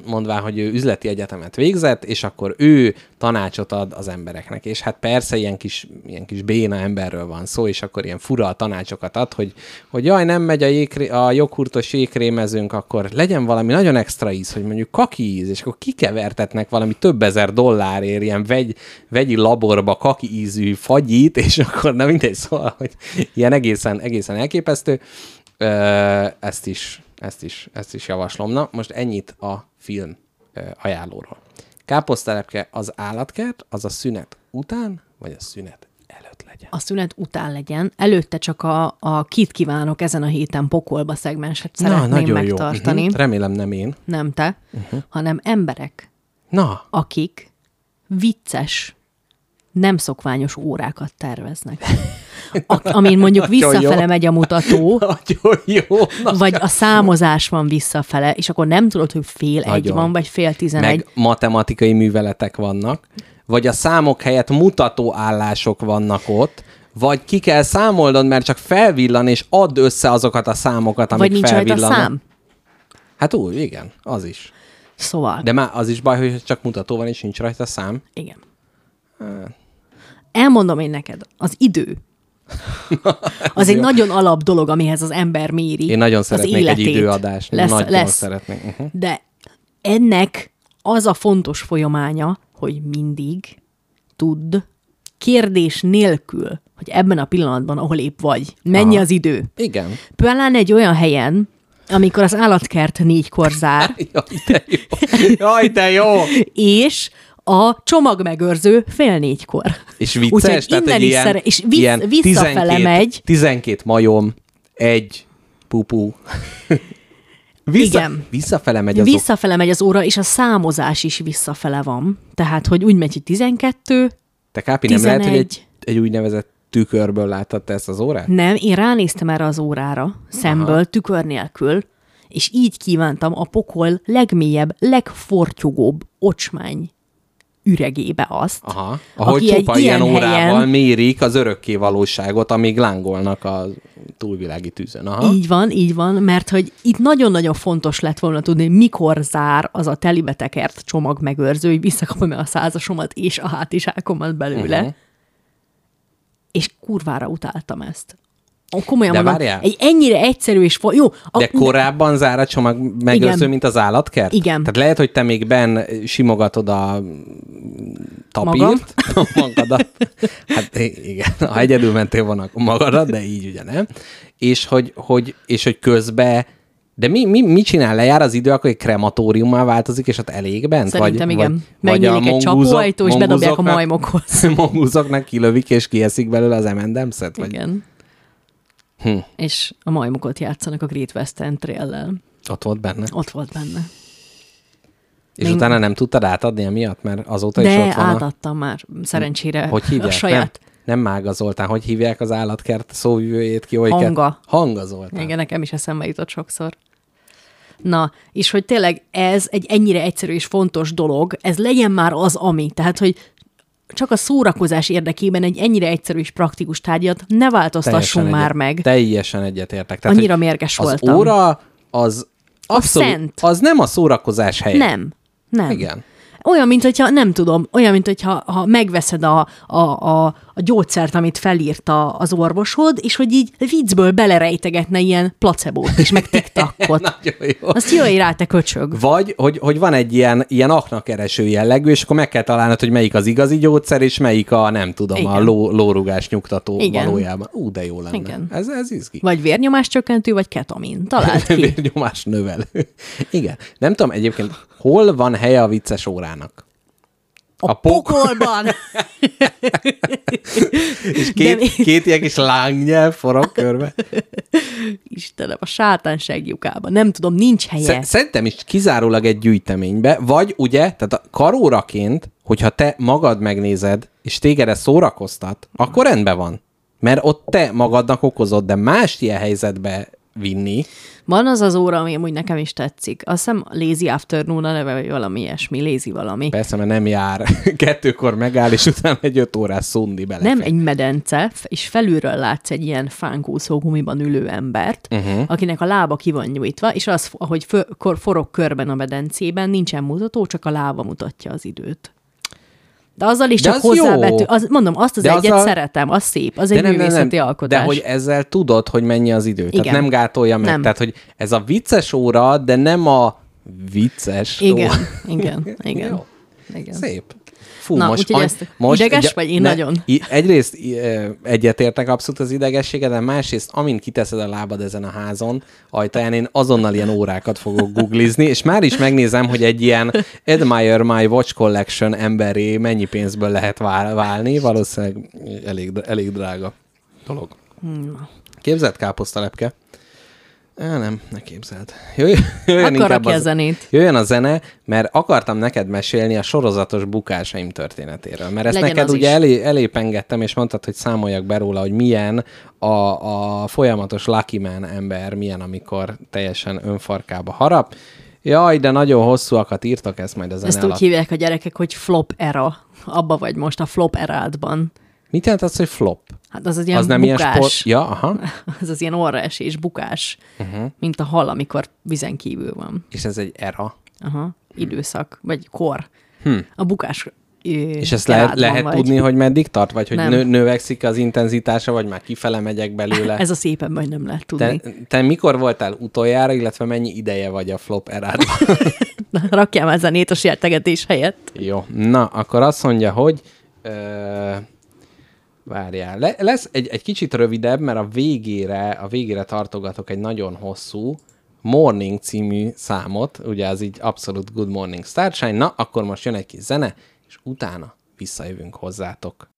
mondván, hogy ő üzleti egyetemet végzett, és akkor ő tanácsot ad az embereknek. És hát persze ilyen kis, ilyen kis béna emberről van szó, és akkor ilyen fura tanácsokat ad, hogy, hogy jaj, nem megy a, jégkré, a joghurtos jégkrémezőnk, akkor legyen valami nagyon extra íz, hogy mondjuk kaki íz, és akkor kikevertetnek valami több ezer dollárért ilyen vegy, vegyi laborba kaki ízű fagyit, és akkor na mindegy, szóval, hogy ilyen egészen, egészen elképesztő. Ezt is, ezt is, ezt is javaslom. Na, most ennyit a film ajánlóról. Káposztelepke az állatkert, az a szünet után, vagy a szünet előtt legyen? A szünet után legyen. Előtte csak a, a kit kívánok ezen a héten pokolba szegmenset szeretném na, megtartani. Uh-huh. Remélem nem én. Nem te, uh-huh. hanem emberek, na. akik vicces, nem szokványos órákat terveznek. A, amin mondjuk visszafele megy a mutató, jó, vagy a számozás van visszafele, és akkor nem tudod, hogy fél nagyon. Egy van, vagy fél tizenegy. Meg matematikai műveletek vannak, vagy a számok helyett mutatóállások vannak ott, vagy ki kell számolnod, mert csak felvillan, és add össze azokat a számokat, amik felvillanak. Vagy nincs rajta szám. Hát úgy, igen, az is. Szóval. De már az is baj, hogy csak mutató van, és nincs rajta szám. Igen. Hát. Elmondom én neked, az idő. Az egy jó. Nagyon alap dolog, amihez az ember méri. Én nagyon szeretnék egy időadást. Lesz, nagyon lesz. Szeretnék. Uh-huh. De ennek az a fontos folyamánya, hogy mindig tudd kérdés nélkül, hogy ebben a pillanatban, ahol épp vagy, mennyi aha. az idő. Igen. Például egy olyan helyen, amikor az állatkert négykor zár. Jaj, de jó! Jaj, de jó! És... a csomagmegőrző fél négykor. És vicces, tehát egy ilyen, szere- és visz, ilyen visszafele megy. tizenkét majom, egy pupú. Vissza, igen. Visszafele megy az óra. Visszafele megy az óra, és a számozás is visszafele van. Tehát, hogy úgy megy, hogy tizenkettő, te Kápi, nem tizenegy. Lehet, hogy egy, egy úgynevezett tükörből láttad te ezt az órát? Nem, én ránéztem erre az órára, szemből, aha. tükör nélkül, és így kívántam a pokol legmélyebb, legfortyogóbb ocsmány üregébe azt, aha, ahogy csupa ilyen, ilyen órával helyen... mérik az örökké valóságot, amíg lángolnak a túlvilági tűzön. Aha. Így van, így van, mert hogy itt nagyon-nagyon fontos lett volna tudni, mikor zár az a telibetekert csomagmegőrző, hogy visszakapom el a százasomat és a hátizsákomat belőle. Uh-huh. És kurvára utáltam ezt. Komolyan de mondom, egy ennyire egyszerű és... Fo- jó, a- de korábban zár a csomag megőrző, igen. mint az állatkert? Igen. Tehát lehet, hogy te még benn simogatod a tapírt. Magadat. Hát igen, ha egyedül mentél volna magadat, de így ugye nem. És hogy, hogy, és hogy közben De mi, mi, mi csinál? Lejár az idő, akkor egy krematóriummá változik, és ott elég bent? Szerintem vagy, igen. Vagy, megnyílik egy csapóajtó, és bedobják a majmokhoz. Mongúzoknak kilövik, és kieszik belőle az em end emszet? Vagy... Igen. Hm. És a majmokot játszanak a Great West End Trail-lel. Ott volt benne? Ott volt benne. És Még... utána nem tudtad átadni emiatt? Mert azóta De is ott van a... átadtam már, szerencsére. Hogy hívják? A saját... Nem? Nem Mága Zoltán, hogy hívják az állatkert szóvivőjét ki? Olyket? Hanga. Hanga Zoltán. Igen, nekem is eszembe jutott sokszor. Na, és hogy tényleg ez egy ennyire egyszerű és fontos dolog, ez legyen már az, ami. Tehát, hogy csak a szórakozás érdekében egy ennyire egyszerű és praktikus tárgyat ne változtassunk teljesen már egyet, meg. Teljesen egyetértek. Tehát, annyira mérges az voltam. Az óra, az abszolút, az nem a szórakozás helye. Nem, nem. Igen. Olyan, mint hogyha, nem tudom, olyan, mint hogyha ha megveszed a, a, a, a gyógyszert, amit felírta az orvosod, és hogy így viccből belerejtegetne ilyen placebót is, meg tiktakot. Nagyon jó. Azt jöjj rá, te köcsög. Vagy, hogy, hogy van egy ilyen, ilyen aknakereső jellegű, és akkor meg kell találnod, hogy melyik az igazi gyógyszer, és melyik a, nem tudom, igen, a ló, lórugás nyugtató, igen, valójában. Ú, de jó lenne. Igen. Ez, ez izgi. Vagy vérnyomás csökkentő, vagy ketamin. Találd ki. Vérnyomás növelő. Igen. Nem tudom, egyébként hol van helye a vicces órának? A, a pok- pokolban! És két, mi... két ilyen kis lángnyel forog körbe. Istenem, a sátánság lyukában. Nem tudom, nincs helye. Szerintem is kizárólag egy gyűjteménybe, vagy ugye, tehát a karóraként, hogyha te magad megnézed, és téged ez szórakoztat, akkor rendben van. Mert ott te magadnak okozod, de más ilyen helyzetbe vinni. Van az az óra, ami amúgy nekem is tetszik. Azt hiszem Lazy Afternoon a neve, vagy valami ilyesmi, Lazy valami. Persze, mert nem jár. Kettőkor megáll, és utána egy öt órás szundi belefér. Nem egy medence, és felülről látsz egy ilyen fánkúszó gumiban ülő embert, uh-huh, akinek a lába ki van nyújtva, és az, ahogy fő, kor, forog körben a medencében, nincsen mutató, csak a lába mutatja az időt. De azzal is csak hozzávető. Az, mondom, azt az de egyet azzal... szeretem, az szép, az de egy nem, művészeti nem, nem. alkotás. De hogy ezzel tudod, hogy mennyi az idő. Igen. Tehát nem gátolja meg. Nem. Tehát, hogy ez a vicces óra, de nem a vicces óra. Igen, igen, igen, igen. Szép. Fú, na, most, an... ezt most ideges egy... vagy én ne, nagyon? Egyrészt egyetértek abszolút az idegessége, de másrészt, amint kiteszed a lábad ezen a házon ajtaján, én azonnal ilyen órákat fogok googlizni, és már is megnézem, hogy egy ilyen Admire My Watch Collection emberé mennyi pénzből lehet válni, valószínűleg elég, elég drága dolog. Képzelt káposztalepke? Á, nem, ne képzeld. Jöjjön, akarok ki a zenét. Jöjjön a zene, mert akartam neked mesélni a sorozatos bukásaim történetéről. Mert ezt legyen neked ugye elé, elépengettem, és mondtad, hogy számoljak be róla, hogy milyen a, a folyamatos Lucky Man ember, milyen, amikor teljesen önfarkába harap. Jaj, de nagyon hosszúakat írtak, ezt majd a zene alatt. Ezt úgy hívják a gyerekek, hogy flop era. Abba vagy most, a flop erádban. Mit jelent az, hogy flop? Hát az az ilyen az nem bukás. Ilyen sport... Ja, aha. Az az ilyen orraesés, bukás, uh-huh, mint a hal, amikor vizen kívül van. És ez egy era. Aha, időszak, hmm. vagy kor. Hmm. A bukás kerádban. És ezt lehet, lehet vagy... tudni, hogy meddig tart? Vagy hogy nő, növekszik az intenzitása, vagy már kifele megyek belőle? Ez a szépen majd nem lehet tudni. Te, te mikor voltál utoljára, illetve mennyi ideje vagy a flop erádban? Na, rakjál már zenét a sértegetés helyett. Jó, na, akkor azt mondja, hogy... Ö... Várjál. Le- lesz egy, egy kicsit rövidebb, mert a végére, a végére tartogatok egy nagyon hosszú Morning című számot, ugye az így abszolút Good Morning Starshine. Na, akkor most jön egy kis zene, és utána visszajövünk hozzátok.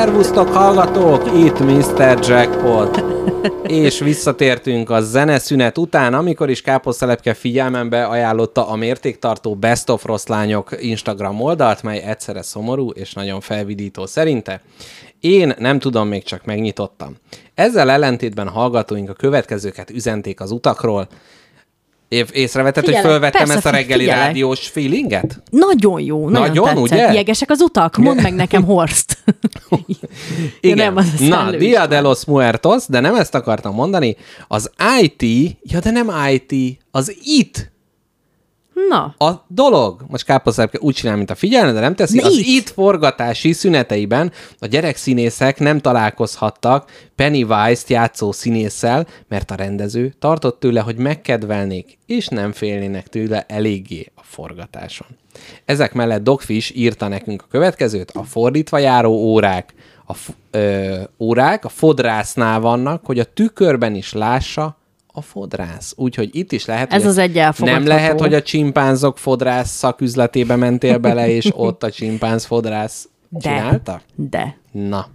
Szervusztok hallgatók, itt miszter Jackpot. És visszatértünk a zeneszünet után, amikor is Káposztelepke figyelmembe ajánlotta a mértéktartó Best of Rosszlányok Instagram oldalt, mely egyszerre szomorú és nagyon felvidító szerinte. Én nem tudom, még csak megnyitottam. Ezzel ellentétben hallgatóink a következőket üzenték az utakról. Észrevetted, hogy fölvettem persze, ezt a reggeli figyelek. Rádiós feelinget? Nagyon jó, nagyon, nagyon tetszett. Ugye? Jegesek az utak, mondd meg nekem Horst. Igen, nem, az na, Dia de los Muertos, de nem ezt akartam mondani, az i té, ja de nem i té, az it. Na. A dolog, most Káposztelepke úgy csinál, mint a figyelme, de nem teszi, de az itt. itt forgatási szüneteiben a gyerekszínészek nem találkozhattak Pennywise-t játszó színésszel, mert a rendező tartott tőle, hogy megkedvelnék, és nem félnének tőle eléggé a forgatáson. Ezek mellett Dogfish írta nekünk a következőt, a fordítva járó órák a, f- ö, órák a fodrásznál vannak, hogy a tükörben is lássa a fodrász. Úgyhogy itt is lehet, ez hogy az egy nem lehet, hogy a csimpánzok fodrász szaküzletébe mentél bele, és ott a csimpánz fodrász csinálta? De. de. Na.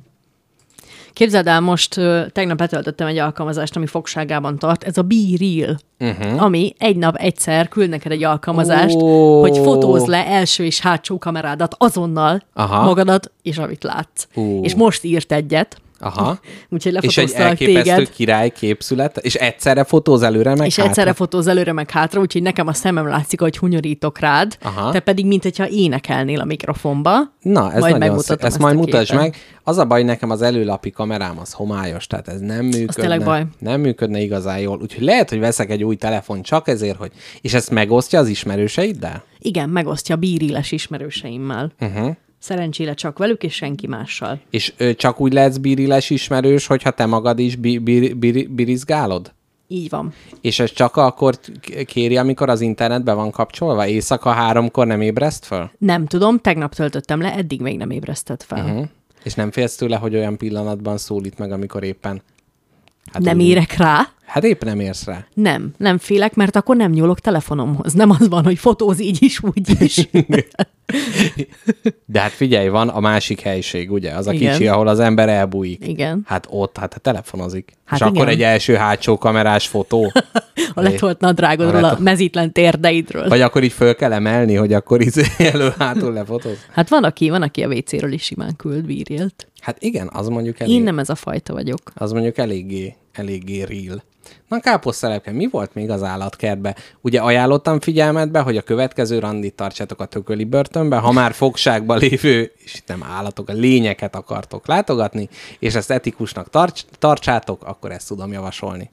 Képzeld el, most tegnap betöltöttem egy alkalmazást, ami fogságában tart. Ez a Be Real, uh-huh. ami egy nap egyszer küld neked egy alkalmazást, oh. hogy fotózz le első és hátsó kamerádat azonnal, aha. magadat, és amit látsz. Uh. És most írt egyet, aha. úgyhogy lefotóztak téged. És egy elképesztő téged. Király képszület, és egyszerre fotóz előre, meg és hátra. És egyszerre fotóz előre, meg hátra, úgyhogy nekem a szemem látszik, hogy hunyorítok rád, aha. te pedig mintha énekelnél a mikrofonba. Na, ez majd nagyon szép. Ezt majd mutasd meg. Az a baj, nekem az előlapi kamerám az homályos, tehát ez nem működne. Az tényleg baj. Nem működne igazán jól. Úgyhogy lehet, hogy veszek egy új telefon csak ezért, hogy... És ezt megosztja az ismerőseiddel? Igen, megosztja bíriles ismerőseimmel. Uh-huh. Szerencsére csak velük, és senki mással. És ö, csak úgy lehetsz bíriles ismerős, hogyha te magad is bí- bí- bí- birizgálod? Így van. És ez csak akkor kéri, amikor az internetben van kapcsolva? Éjszaka háromkor nem ébreszt fel? Nem tudom, tegnap töltöttem le, eddig még nem ébresztett fel. Uh-huh. És nem félsz tőle, hogy olyan pillanatban szólít meg, amikor éppen... Hát nem úgy, érek rá. Hát épp nem érsz rá. Nem, nem félek, mert akkor nem nyúlok telefonomhoz. Nem az van, hogy fotóz így is, úgy is. De hát figyelj, van a másik helység, ugye? Az a igen. kicsi, ahol az ember elbújik. Igen. Hát ott, hát telefonozik. Hát és igen. akkor egy első-hátsó kamerás fotó. A letolt nadrágodról, a, a mezítlen térdeidről. Vagy akkor így föl kell emelni, hogy akkor így elő-hátul lefotóz. Hát van aki, van, aki a vécéről is simán küld bírélt. Hát igen, az mondjuk elég... Én nem ez a fajta vagyok. Az mondjuk eléggé, eléggé real. Na, Káposztelepke, mi volt még az állatkertbe? Ugye ajánlottam figyelmetbe, hogy a következő randit tartsátok a tököli börtönbe, ha már fogságban lévő, és itt nem állatok, a lényeket akartok látogatni, és ezt etikusnak tarts, tartsátok, akkor ezt tudom javasolni.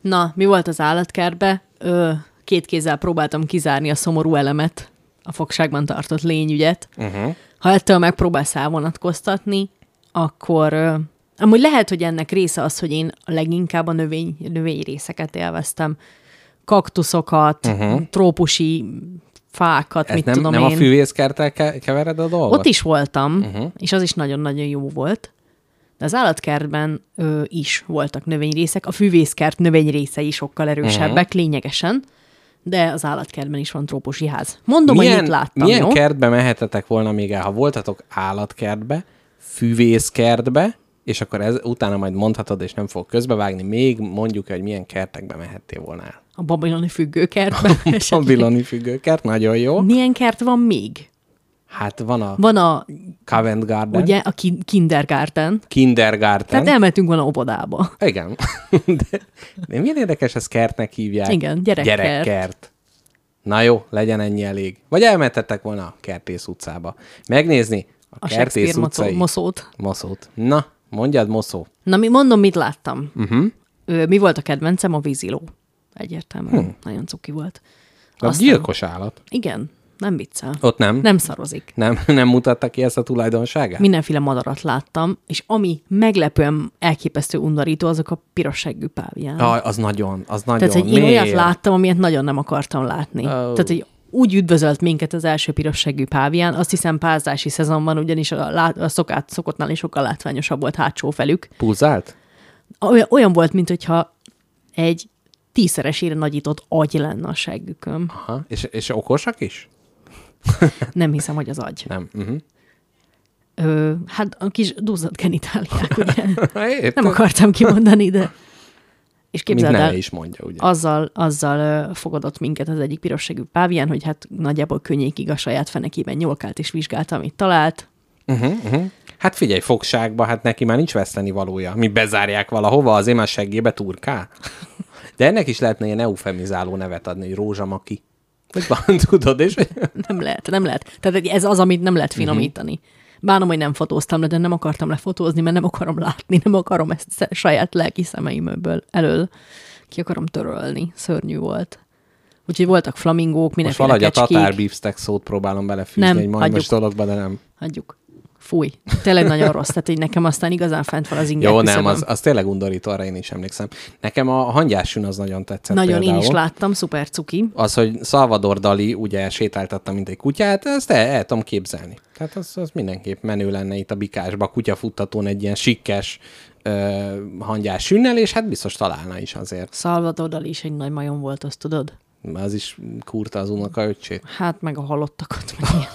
Na, mi volt az állatkertbe? Ö, két kézzel próbáltam kizárni a szomorú elemet, a fogságban tartott lényügyet. Uh-huh. Ha ettől megpróbálsz elvonatkoztatni, akkor ö, amúgy lehet, hogy ennek része az, hogy én leginkább a növény, növényrészeket élveztem. Kaktuszokat, uh-huh. trópusi fákat, ez mit nem, tudom nem én. Nem a fűvészkerttel kevered a dolgot? Ott is voltam, uh-huh. és az is nagyon-nagyon jó volt. De az állatkertben ö, is voltak növényrészek. A fűvészkert növényrészei sokkal erősebbek, uh-huh. lényegesen. De az állatkertben is van trópusi ház. Mondom, milyen, hogy mit láttam, milyen jó? Kertbe mehetetek volna még el, ha voltatok állatkertbe, fűvészkertbe, és akkor ez, utána majd mondhatod, és nem fogok közbevágni, még mondjuk, hogy milyen kertekbe mehettél volna el. A babiloni függőkertbe. A babiloni függőkert, nagyon jó. Milyen kert van még? Hát van a... Van a... Covent Garden. Ugye, a ki- kindergarten. Kindergarten. Tehát elmentünk volna óvodába. Igen. De, de milyen érdekes, ezt kertnek hívják. Igen, gyerekkert. Gyerekkert. Na jó, legyen ennyi elég. Vagy elmentettek volna a Kertész utcába. Megnézni a, a Kertész utcai... A moszót. Moszót. Na, mondjad, moszó. Na, mi mondom, mit láttam. Uh-huh. Ö, mi volt a kedvencem? A víziló. Egyértelműen. Hmm. Nagyon cuki volt. A aztán... gyilkos állat. Igen. Nem viccel. Ott nem. Nem szarozik. Nem, nem mutatta ki ezt a tulajdonságát? Mindenféle madarat láttam, és ami meglepően elképesztő undorító, azok a pirosseggű pávián. Aj, az nagyon, az nagyon. Tehát, hogy én miért? Olyat láttam, amilyet nagyon nem akartam látni. Oh. Tehát, hogy úgy üdvözölt minket az első pirosseggű pávián, azt hiszem párzási szezonban, ugyanis a, lát, a szokát, szokottnál is sokkal látványosabb volt hátsó felük. Pulzált? Olyan, olyan volt, mintha egy tízszeresére nagyított agy lenne a seggükön. Aha. És, és okosak is? Nem hiszem, hogy az agy. Nem. Uh-huh. Ö, hát a kis duzzadt genitáliák, ugye? Nem akartam kimondani, de... És képzeld el, is mondja, ugye? azzal, azzal fogadott minket az egyik pirosségű pávián, hogy hát nagyjából könnyékig a saját fenekében nyolkált és vizsgálta, amit talált. Uh-huh, uh-huh. Hát figyelj, fogságba, hát neki már nincs vesztenivalója. Mi bezárják valahova, azért már seggébe turkál. De ennek is lehetne ilyen eufemizáló nevet adni, hogy rózsamaki. Vagy van, tudod, és... Nem lehet, nem lehet. Tehát ez az, amit nem lehet finomítani. Uh-huh. Bánom, hogy nem fotóztam le, de nem akartam lefotózni, mert nem akarom látni, nem akarom ezt saját lelki szemeimből elől ki akarom törölni. Szörnyű volt. Úgyhogy voltak flamingók, mindenféle kecskék. Most valahogy a tatár beefsteak szót próbálom belefűzni nem, egy majd most dologba, de nem. Hagyjuk. Fúj. Tényleg nagyon rossz. Tehát így nekem aztán igazán fent van az inger Jó, küszöböm. nem, az, az tényleg undorító, arra én is emlékszem. Nekem a hangyásűn az nagyon tetszett Nagyon például. Én is láttam, szuper cuki. Az, hogy Salvador Dali ugye sétáltatta, mint egy kutyát, ezt el, el tudom képzelni. Tehát az, az mindenképp menő lenne itt a Bikásba, kutyafuttatón egy ilyen sikkes uh, hangyásűnnel, és hát biztos találna is azért. Salvador Dali is egy nagy majom volt, azt tudod? Az is kurta az unokaöccsét. Hát meg a halottakat, meg ilyen.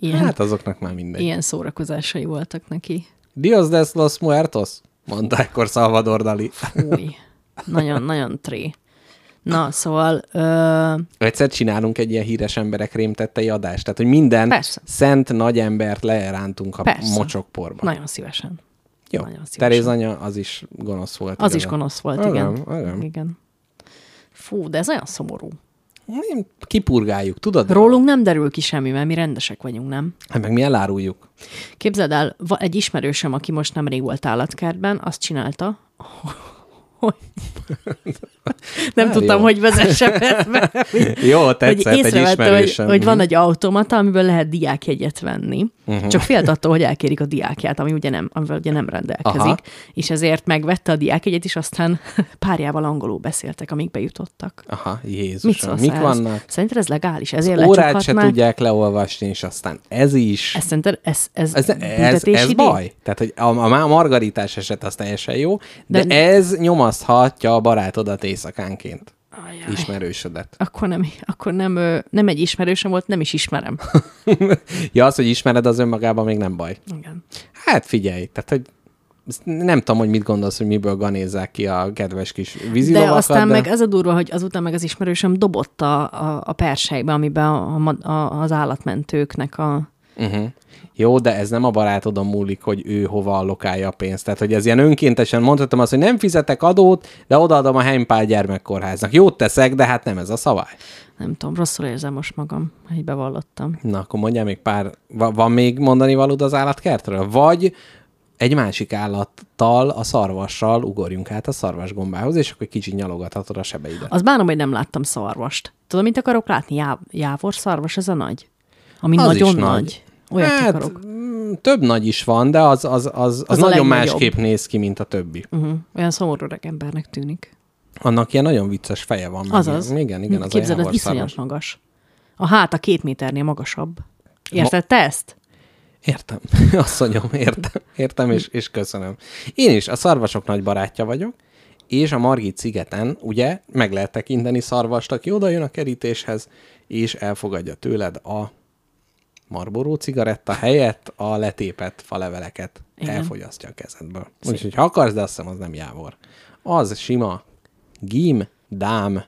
Ilyen, hát azoknak már mindegy. Ilyen szórakozásai voltak neki. Dios de los muertos, mondta ekkor Salvador Dali. Fúj, nagyon, nagyon tré. Na, szóval... Ö... Egyszer csinálunk egy ilyen híres emberek rémtettei adást, tehát, hogy minden Persze. szent nagy embert leerántunk a Persze. mocsokporba. Nagyon szívesen. Jó, nagyon szívesen. Teréz anya, az is gonosz volt. Az igazán. is gonosz volt, igen. Olyan, olyan. igen. Fú, de ez olyan szomorú. Nem, kipurgáljuk, tudod? Rólunk nem derül ki semmi, mert mi rendesek vagyunk, nem? Hát meg mi eláruljuk. Képzeld el, egy ismerősöm, aki most nemrég volt állatkertben, azt csinálta, hogy... Nem hát tudtam, jó. hogy vezessem ezt be. Jó, tetszett egy ismerősöm. Hogy, hogy van egy automata, amiből lehet diákjegyet venni. Uh-huh. Csak félt attól, hogy elkérik a diákját, ami ugye nem, amivel ugye nem rendelkezik. Aha. És ezért megvette a diákjegyet, és aztán párjával angolul beszéltek, amíg bejutottak. Aha, Jézusom. Mit, Mik vannak? Szerinted ez legális? Ezért órát se már... tudják leolvasni, és aztán ez is. Ez szerinted ez, ez, ez, ez, ez baj? Tehát, hogy a, a margaritás eset az teljesen jó, de, de ez nyomaszthatja a barátodat éjszakánként. Ajaj. Ismerősödet. Akkor, nem, akkor nem, nem egy ismerősöm volt, nem is ismerem. Ja, az, hogy ismered, az önmagában még nem baj. Igen. Hát figyelj, tehát, hogy nem tudom, hogy mit gondolsz, hogy miből ganézzák ki a kedves kis vízilovakat. De aztán de... meg az a durva, hogy azután meg az ismerősöm dobott a, a, a persejbe, amiben a, a, a, az állatmentőknek a... Uh-huh. Jó, de ez nem a barátodon múlik, hogy ő hova allokálja a pénzt. Tehát, hogy ez ilyen önkéntesen mondhatom azt, hogy nem fizetek adót, de odaadom a Heimpál gyermekkórháznak. Jót teszek, de hát nem ez a szabály. Nem tudom, rosszul érzem most magam, hogy bevallottam. Na, akkor mondjál még pár... Va- van még mondani valód az állatkertről? Vagy egy másik állattal, a szarvassal ugorjunk át a szarvasgombához, és akkor kicsit nyalogathatod a sebeidet. Az bánom, hogy nem láttam szarvast. Tudom, mit akarok látni? Já- jávor szarvas, ez a nagy. Ami az nagyon nagy. nagy. Olyat hát, akarok. Több nagy is van, de az, az, az, az, az nagyon másképp néz ki, mint a többi. Uh-huh. Olyan szomorú öreg embernek tűnik. Annak ilyen nagyon vicces feje van. Azaz. Meg. Igen, igen, az Képzeld, a jávor ez iszonyat magas. A háta két méternél magasabb. Érted Ma- te ezt? Értem. Asszonyom, értem. Értem, és, és köszönöm. Én is a szarvasok nagy barátja vagyok, és a Margit szigeten, ugye, meg lehet tekinteni szarvast, aki oda jön a kerítéshez, és elfogadja tőled a Marlboro cigaretta helyett a letépett faleveleket Igen. elfogyasztja a kezedből. Úgyhogy ha akarsz, de azt hiszem, az nem jávor. Az sima gím, dám.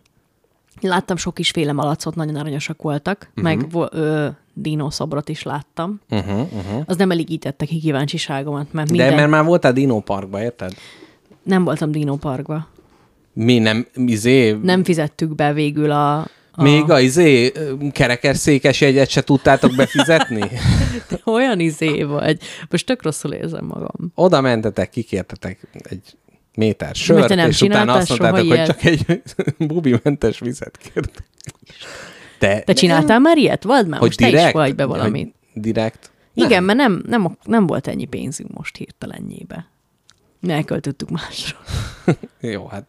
Láttam sok isféle malacot, nagyon aranyosak voltak, uh-huh. meg ö, dinószobrot is láttam. Uh-huh, uh-huh. Az nem elégítette ki kíváncsiságomat. Mert minden... De mert már voltál dinóparkba, érted? Nem voltam dinóparkba. Mi nem, izé... Nem fizettük be végül a... A... Még a izé kerekesszékes jegyet se tudtátok befizetni? Olyan izé vagy. Most tök rosszul érzem magam. Oda mentetek, kikértetek egy méter sört, és utána azt mondtátok, hogy csak egy bubimentes vizet kértek. Te, Te csináltál nem? már ilyet? Vagy már hogy most direkt, te is vagy be valamit. Direkt? Igen, nem. mert nem, nem, nem volt ennyi pénzünk most hirtelennyébe. Ne elköltöttük másra. Jó, hát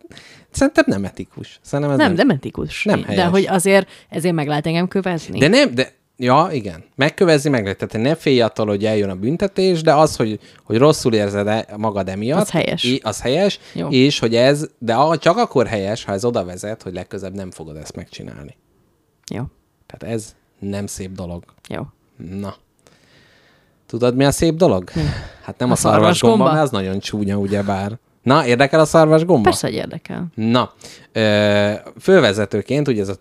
szerintem nem etikus. Szerintem nem, nem etikus. Nem helyes. De hogy azért ezért meg lehet engem kövezni. De nem, de, ja, igen. Megkövezni meg lehet. Tehát ne félj attól, hogy eljön a büntetés, de az, hogy, hogy rosszul érzed magad emiatt. Az helyes. Az helyes, Jó. és hogy ez, de csak akkor helyes, ha ez oda vezet, hogy legközebb nem fogod ezt megcsinálni. Jó. Tehát ez nem szép dolog. Jó. Na. Tudod, mi a szép dolog? Hát nem a, a szarvasgomba, mert az nagyon csúnya, ugyebár. Na, érdekel a szarvasgomba? Persze, hogy érdekel. Na, ö, fővezetőként, ugye ez a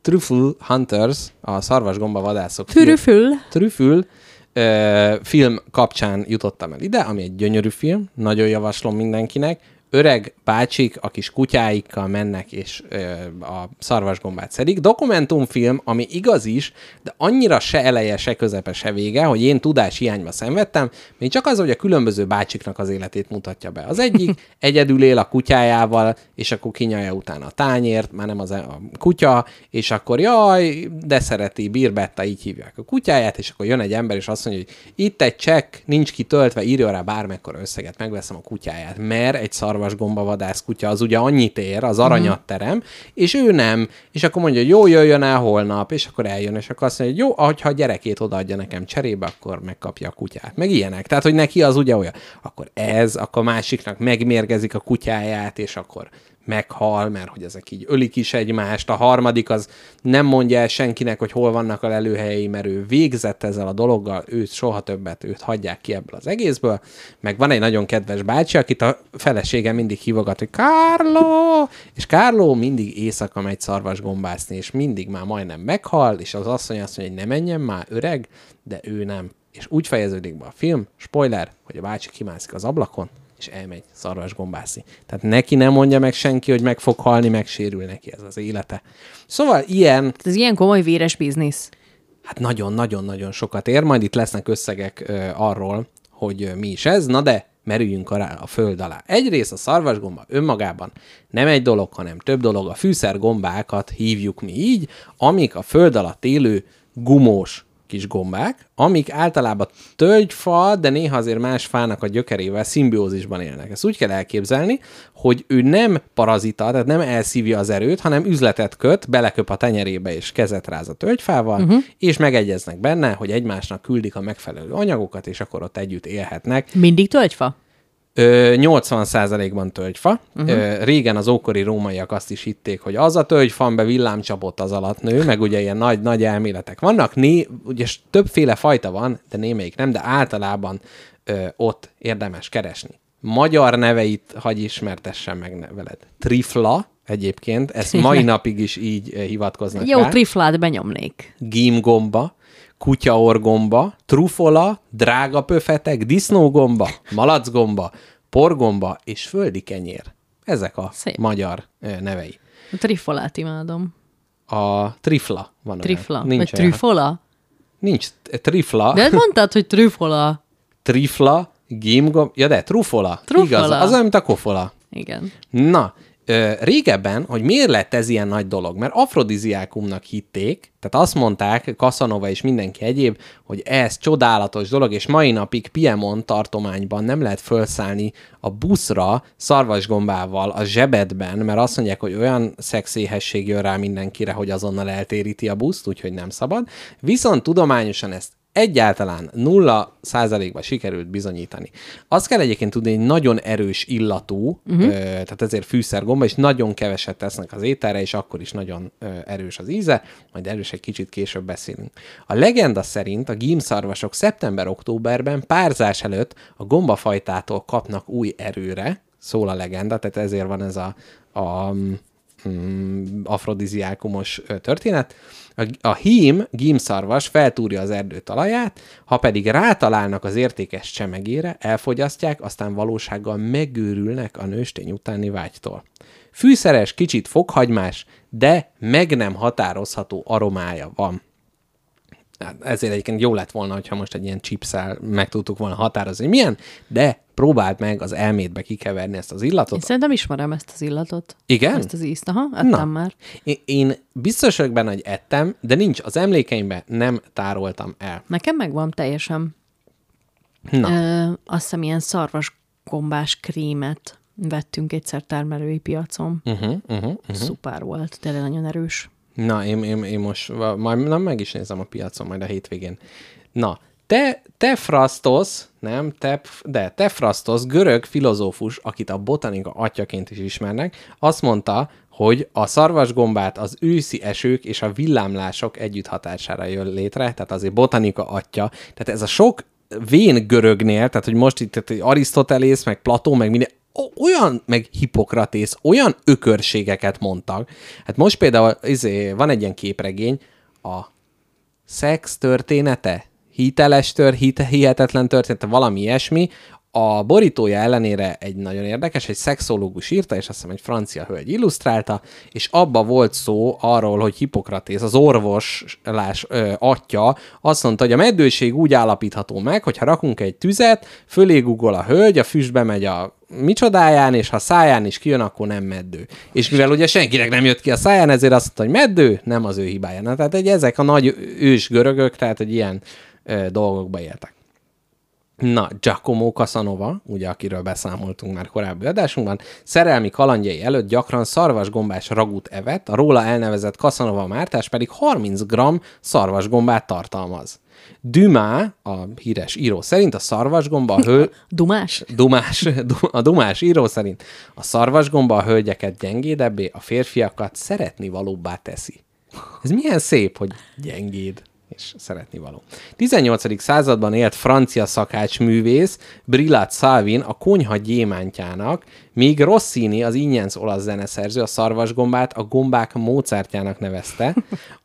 Truffle Hunters, a szarvasgomba vadászok. Trüffül. Trüffül ö, film kapcsán jutottam el ide, ami egy gyönyörű film, nagyon javaslom mindenkinek. Öreg bácsik a kis kutyáikkal mennek, és ö, a szarvasgombát szedik. Dokumentumfilm, ami igaz is, de annyira se eleje, se közepe, se vége, hogy én tudáshiányba szenvedtem, még csak az, hogy a különböző bácsiknak az életét mutatja be. Az egyik egyedül él a kutyájával, és akkor kinyalja utána a tányért, már nem az a kutya, és akkor jaj, de szereti, Birbetta, így hívják a kutyáját, és akkor jön egy ember, és azt mondja, hogy itt egy csekk, nincs kitöltve, írja rá bármekkora összeget, megveszem a kutyáját, mert egy szarvasgomba vadász kutya, az ugye annyit ér, az aranyat terem, és ő nem, és akkor mondja, hogy jó, jöjjön el holnap, és akkor eljön, és akkor azt mondja, hogy jó, ahogyha a gyerekét odaadja nekem cserébe, akkor megkapja a kutyát, meg ilyenek. Tehát, hogy neki az ugye olyan. Akkor ez, akkor másiknak megmérgezik a kutyáját, és akkor meghal, mert hogy ezek így ölik is egymást. A harmadik az nem mondja el senkinek, hogy hol vannak a lelőhelyei, mert ő végzett ezzel a dologgal, őt soha többet, őt hagyják ki ebből az egészből. Meg van egy nagyon kedves bácsi, akit a felesége mindig hívogat, hogy Carlo! És Carlo mindig éjszaka megy szarvasgombászni, és mindig már majdnem meghal, és az asszony azt mondja, hogy ne menjen már, öreg, de ő nem. És úgy fejeződik be a film, spoiler, hogy a bácsi kimászik az ablakon, és elmegy szarvasgombászni. Tehát neki nem mondja meg senki, hogy meg fog halni, megsérül neki ez az élete. Szóval ilyen... Ez ilyen komoly véres biznisz. Hát nagyon-nagyon-nagyon sokat ér, majd itt lesznek összegek ö, arról, hogy ö, mi is ez, na de merüljünk arra a föld alá. Egyrészt a szarvasgomba önmagában nem egy dolog, hanem több dolog, a fűszergombákat hívjuk mi így, amik a föld alatt élő gumós kis gombák, amik általában tölgyfa, de néha azért más fának a gyökerével szimbiózisban élnek. Ezt úgy kell elképzelni, hogy ő nem parazita, tehát nem elszívja az erőt, hanem üzletet köt, beleköp a tenyerébe és kezet ráz a tölgyfával, uh-huh. és megegyeznek benne, hogy egymásnak küldik a megfelelő anyagokat, és akkor ott együtt élhetnek. Mindig tölgyfa? nyolcvan százalékban tölgyfa. Uh-huh. Régen az ókori rómaiak azt is hitték, hogy az a tölgyfa, be villámcsapott az alatt nő, meg ugye ilyen nagy-nagy elméletek vannak. Né, ugye többféle fajta van, de némelyik nem, de általában ö, ott érdemes keresni. Magyar neveit hagy ismertessem meg veled. Trifla egyébként, ezt mai napig is így hivatkoznak rá. Jó, triflát benyomnék. Gímgomba, kutyaorgomba, trufola, drága pöfetek, disznógomba, malacgomba, porgomba és földi kenyér. Ezek a szép magyar nevei. A trifolát imádom. A trifla van. Trifla. Nincs vagy trüfola? Nincs trifla. De mondtad, hogy trüfola. Trifla, gímgomba, ja de trufola. Trufola. Igaz, az olyan, mint a kofola. Igen. Na, régebben, hogy miért lett ez ilyen nagy dolog? Mert afrodiziákumnak hitték, tehát azt mondták, Casanova és mindenki egyéb, hogy ez csodálatos dolog, és mai napig Piemont tartományban nem lehet felszállni a buszra szarvasgombával a zsebedben, mert azt mondják, hogy olyan szexéhesség jön rá mindenkire, hogy azonnal eltéríti a buszt, úgyhogy nem szabad. Viszont tudományosan ezt egyáltalán nulla százalékban sikerült bizonyítani. Azt kell egyébként tudni, hogy nagyon erős illatú, uh-huh. ö, tehát ezért fűszergomba, és nagyon keveset tesznek az ételre, és akkor is nagyon ö, erős az íze, majd erős egy kicsit később beszélünk. A legenda szerint a gímszarvasok szeptember-októberben párzás előtt a gombafajtától kapnak új erőre, szól a legenda, tehát ezért van ez a, a mm, afrodiziákumos történet. A hím, gímszarvas feltúrja az erdő talaját, ha pedig rátalálnak az értékes csemegére, elfogyasztják, aztán valósággal megőrülnek a nőstény utáni vágytól. Fűszeres, kicsit fokhagymás, de meg nem határozható aromája van. Ezért egyébként jó lett volna, hogyha most egy ilyen chipszel meg tudtuk volna határozni, hogy milyen, de próbáld meg az elmédbe kikeverni ezt az illatot. Én szerintem ismerem ezt az illatot. Igen? Ezt az ízt, aha, ettem Na. már. Én, én biztos vagyok benne, hogy ettem, de nincs, az emlékeimben nem tároltam el. Nekem megvan teljesen. Na. Ö, azt hiszem, ilyen szarvasgombás krémet vettünk egyszer termelői piacon. Uh-huh, uh-huh, uh-huh. Szuper volt, tényleg nagyon erős. Na, én, én, én most majd, nem, meg is nézem a piacon majd a hétvégén. Na, te, te Frasztosz, nem, te, de te Frasztosz, görög filozófus, akit a botanika atyaként is ismernek, azt mondta, hogy a szarvasgombát az őszi esők és a villámlások együtt hatására jön létre, tehát azért botanika atya, tehát ez a sok vén görögnél, tehát hogy most itt tehát Arisztotelész, meg Platón, meg minden, olyan, meg Hipokratész, olyan ökörségeket mondtak. Hát most például izé, van egy ilyen képregény, a szex története, hiteles tör, hite, hihetetlen története, valami ilyesmi. A borítója ellenére egy nagyon érdekes, egy szexológus írta, és azt hiszem egy francia hölgy illusztrálta, és abba volt szó arról, hogy Hipokratész, az orvoslás ö, atya, azt mondta, hogy a meddőség úgy állapítható meg, hogyha rakunk egy tüzet, fölé gugol a hölgy, a füstbe megy a micsodáján, és ha száján is kijön, akkor nem meddő. És mivel ugye senkinek nem jött ki a száján, ezért azt mondta, hogy meddő, nem az ő hibája. Na, tehát egy, ezek a nagy ős görögök, tehát egy ilyen ö, dolgokba éltek. Na, Giacomo Casanova, ugye akiről beszámoltunk már korábbi adásunkban, szerelmi kalandjai előtt gyakran szarvasgombás ragút evett, a róla elnevezett Casanova mártás pedig harminc gramm szarvasgombát tartalmaz. Dumas, a híres író szerint a szarvasgomba a hő... Dumás? Dumás. A Dumás író szerint a szarvasgomba a hölgyeket gyengédebbé, a férfiakat szeretnivalóbbá teszi. Ez milyen szép, hogy gyengéd. És szeretni való. tizennyolcadik században élt francia szakácsművész Brillat Salvin a konyha gyémántjának, míg Rossini, az ingyenc olasz zeneszerző a szarvasgombát a gombák módszertjának nevezte.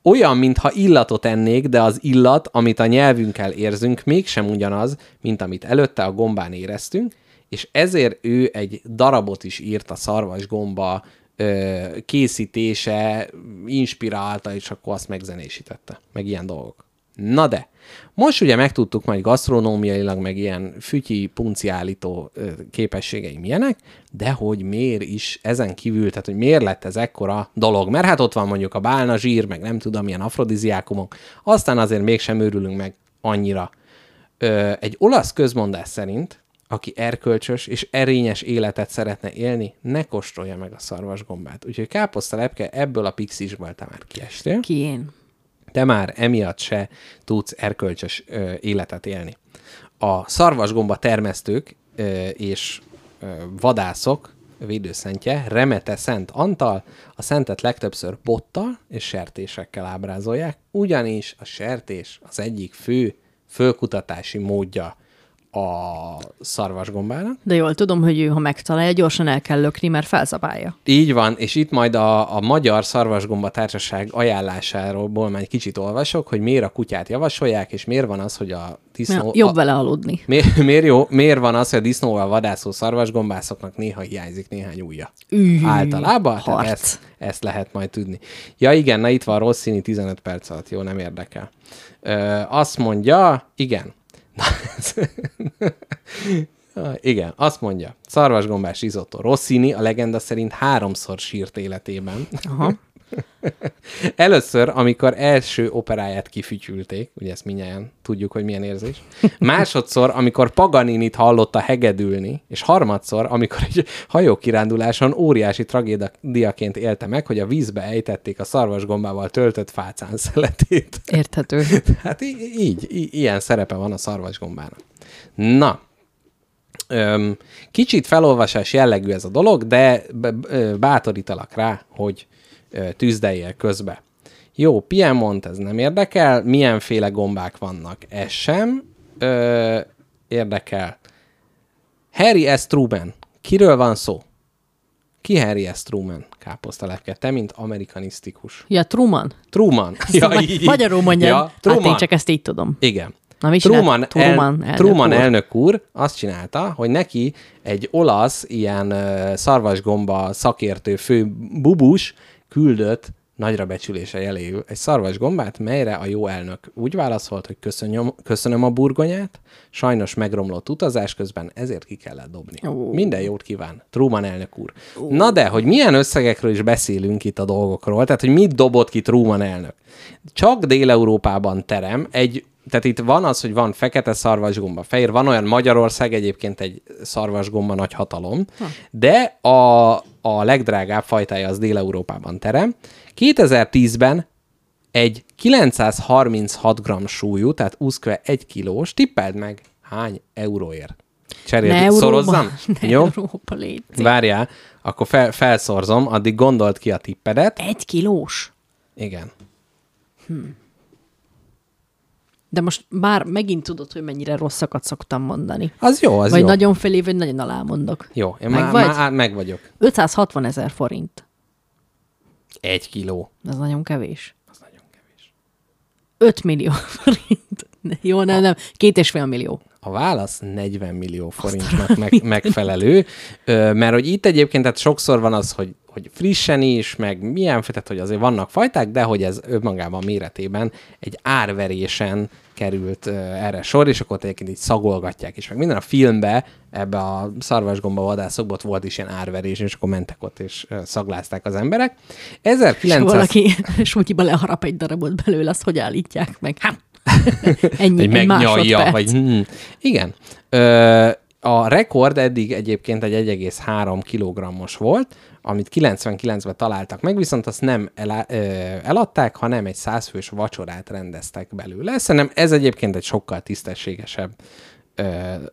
Olyan, mintha illatot ennék, de az illat, amit a nyelvünkkel érzünk, mégsem ugyanaz, mint amit előtte a gombán éreztünk, és ezért ő egy darabot is írt a szarvasgomba készítése inspirálta, és akkor azt megzenésítette. Meg ilyen dolgok. Na de, most ugye megtudtuk majd gasztronómiailag, meg ilyen fütyi, punciálító képességei milyenek, de hogy miért is ezen kívül, tehát hogy miért lett ez ekkora dolog? Mert hát ott van mondjuk a bálna zsír, meg nem tudom, ilyen afrodiziákumok, aztán azért mégsem örülünk meg annyira. Egy olasz közmondás szerint aki erkölcsös és erényes életet szeretne élni, ne kóstolja meg a szarvasgombát. Úgyhogy káposztalepke, ebből a pixisból te már kiestél. Ki én? Te már emiatt se tudsz erkölcsös ö, életet élni. A szarvasgomba termesztők ö, és ö, vadászok védőszentje, Remete Szent Antal, a szentet legtöbbször bottal és sertésekkel ábrázolják, ugyanis a sertés az egyik fő fölkutatási módja a szarvasgombának. De jól tudom, hogy ő, ha megtalálja, gyorsan el kell lökni, mert felzabálja. Így van, és itt majd a, a Magyar Szarvasgomba Társaság ajánlásáról már egy kicsit olvasok, hogy miért a kutyát javasolják, és miért van az, hogy a disznó... Jobb a... vele aludni. Miért, miért, jó, miért van az, hogy a disznóval vadászó szarvasgombászoknak néha hiányzik néhány ujja? Üh, általában? Tehát ezt, ezt lehet majd tudni. Ja igen, na itt van Rossini tizenöt perc alatt, jó, nem érdekel. Ö, azt mondja, igen, Na, ez, igen, azt mondja, szarvasgombás risotto. Rossini a legenda szerint háromszor sírt életében. Aha. Először, amikor első operáját kifütyülték, ugye ezt mindjárt tudjuk, hogy milyen érzés. Másodszor, amikor Paganinit hallotta hegedülni, és harmadszor, amikor egy hajókiránduláson óriási tragédiaként élte meg, hogy a vízbe ejtették a szarvasgombával töltött fácán szeletét. Érthető. Hát így, így, ilyen szerepe van a szarvasgombának. Na, öm, kicsit felolvasás jellegű ez a dolog, de bátorítalak rá, hogy tűzdejjel közbe. Jó, Piemont, ez nem érdekel. Milyenféle gombák vannak? Ez sem Ö, érdekel. Harry S. Truman. Kiről van szó? Ki Harry S. Truman? Káposztalepke, te, mint amerikanisztikus. Ja, Truman. Truman. Ja, így, magyarul mondjam. Ja, Truman. Hát én csak ezt így tudom. Igen. Na, Truman, Truman, el, elnök, Truman úr. elnök úr azt csinálta, hogy neki egy olasz ilyen uh, szarvasgomba szakértő fő bubus küldött nagyra becsülése jeléül egy szarvasgombát, melyre a jó elnök úgy válaszolt, hogy köszönöm, köszönöm a burgonyát, sajnos megromlott utazás közben, ezért ki kellett dobni. Oh. Minden jót kíván, Truman elnök úr. Oh. Na de, hogy milyen összegekről is beszélünk itt a dolgokról, tehát, hogy mit dobott ki Truman elnök? Csak Dél-Európában terem egy, tehát itt van az, hogy van fekete szarvasgomba, fehér, van olyan Magyarország egyébként egy szarvasgomba nagy hatalom, ha. de a a legdrágább fajtája az Dél-Európában terem. kétezer-tízben egy kilencszázharminchat gramm súlyú, tehát úszkve egy kilós, tippeld meg, hány euróért? Cserél, szorozzam? Ne Jó? Európa, légy. Várjál, akkor fel, felszorzom, addig gondold ki a tippedet. Egy kilós? Igen. Hm. De most már megint tudod, hogy mennyire rosszakat szoktam mondani. Az jó, az vagy jó. Vagy nagyon fölé, vagy nagyon alá mondok. Jó, én meg, már, már meg vagyok. ötszázhatvanezer forint. Egy kiló. Ez nagyon kevés. Az nagyon kevés. öt millió forint. Jó, nem, nem. Két és fél millió. A válasz negyven millió forintnak meg, megfelelő, mert hogy itt egyébként tehát sokszor van az, hogy, hogy frissen is, meg milyen, tehát hogy azért vannak fajták, de hogy ez önmagában méretében egy árverésen került erre sor, és akkor egyébként így szagolgatják is. Meg minden a filmbe, ebbe a szarvasgomba vadászokba volt is ilyen árverés, és akkor mentek ott, és szaglázták az emberek. ezerkilencszáz... És valaki sútyiba leharap egy darabot belőle, azt hogy állítják meg? Ha! Ennyi, egy megnyalja, vagy hm. Igen. Ö, a rekord eddig egyébként egy egy egész három kilogrammos volt, amit kilencvenkilencben találtak meg, viszont azt nem elá, ö, eladták, hanem egy százfős vacsorát rendeztek belőle. Szerintem ez egyébként egy sokkal tisztességesebb ö,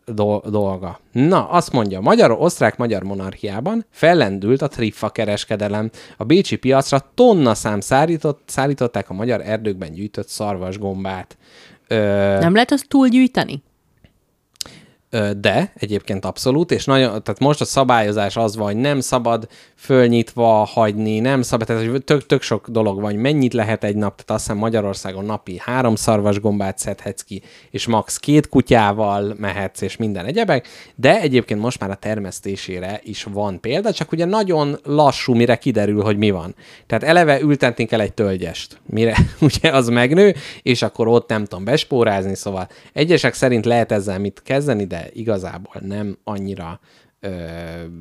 do, dolga. Na, azt mondja, magyar, osztrák-magyar monarchiában fellendült a trippa kereskedelem. A bécsi piacra tonna szám szállított, szállították a magyar erdőkben gyűjtött szarvasgombát. Ö, nem lehet azt túlgyűjteni? De egyébként abszolút, és nagyon, tehát most a szabályozás az van, hogy nem szabad fölnyitva hagyni, nem szabad, tehát tök, tök sok dolog van, mennyit lehet egy nap, tehát azt hiszem Magyarországon napi három szarvasgombát szedhetsz ki, és max két kutyával mehetsz, és minden egyebek, de egyébként most már a termesztésére is van példa, csak ugye nagyon lassú, mire kiderül, hogy mi van. Tehát eleve ültetni kell egy tölgyest, mire ugye az megnő, és akkor ott nem tudom bespórázni, szóval egyesek szerint lehet ezzel mit kezdeni, de igazából nem annyira ö,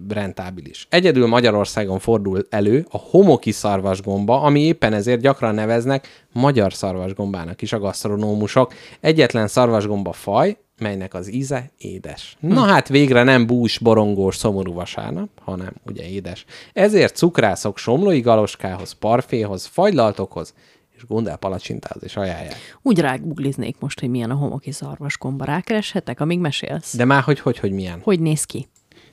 rentábilis. Egyedül Magyarországon fordul elő a homoki szarvasgomba, ami éppen ezért gyakran neveznek magyar szarvasgombának is a gasztronómusok. Egyetlen szarvasgomba faj, melynek az íze édes. Na hát végre nem bús, borongós, szomorú vasárnap, hanem ugye édes. Ezért cukrászok somlói galoskához, parféhoz, fagylaltokhoz és gondelpalacsintához is ajánlják. Úgy rágoogliznék most, hogy milyen a homoki szarvasgomba. Rákereshetek, amíg mesélsz. De már hogy, hogy, hogy milyen? Hogy néz ki?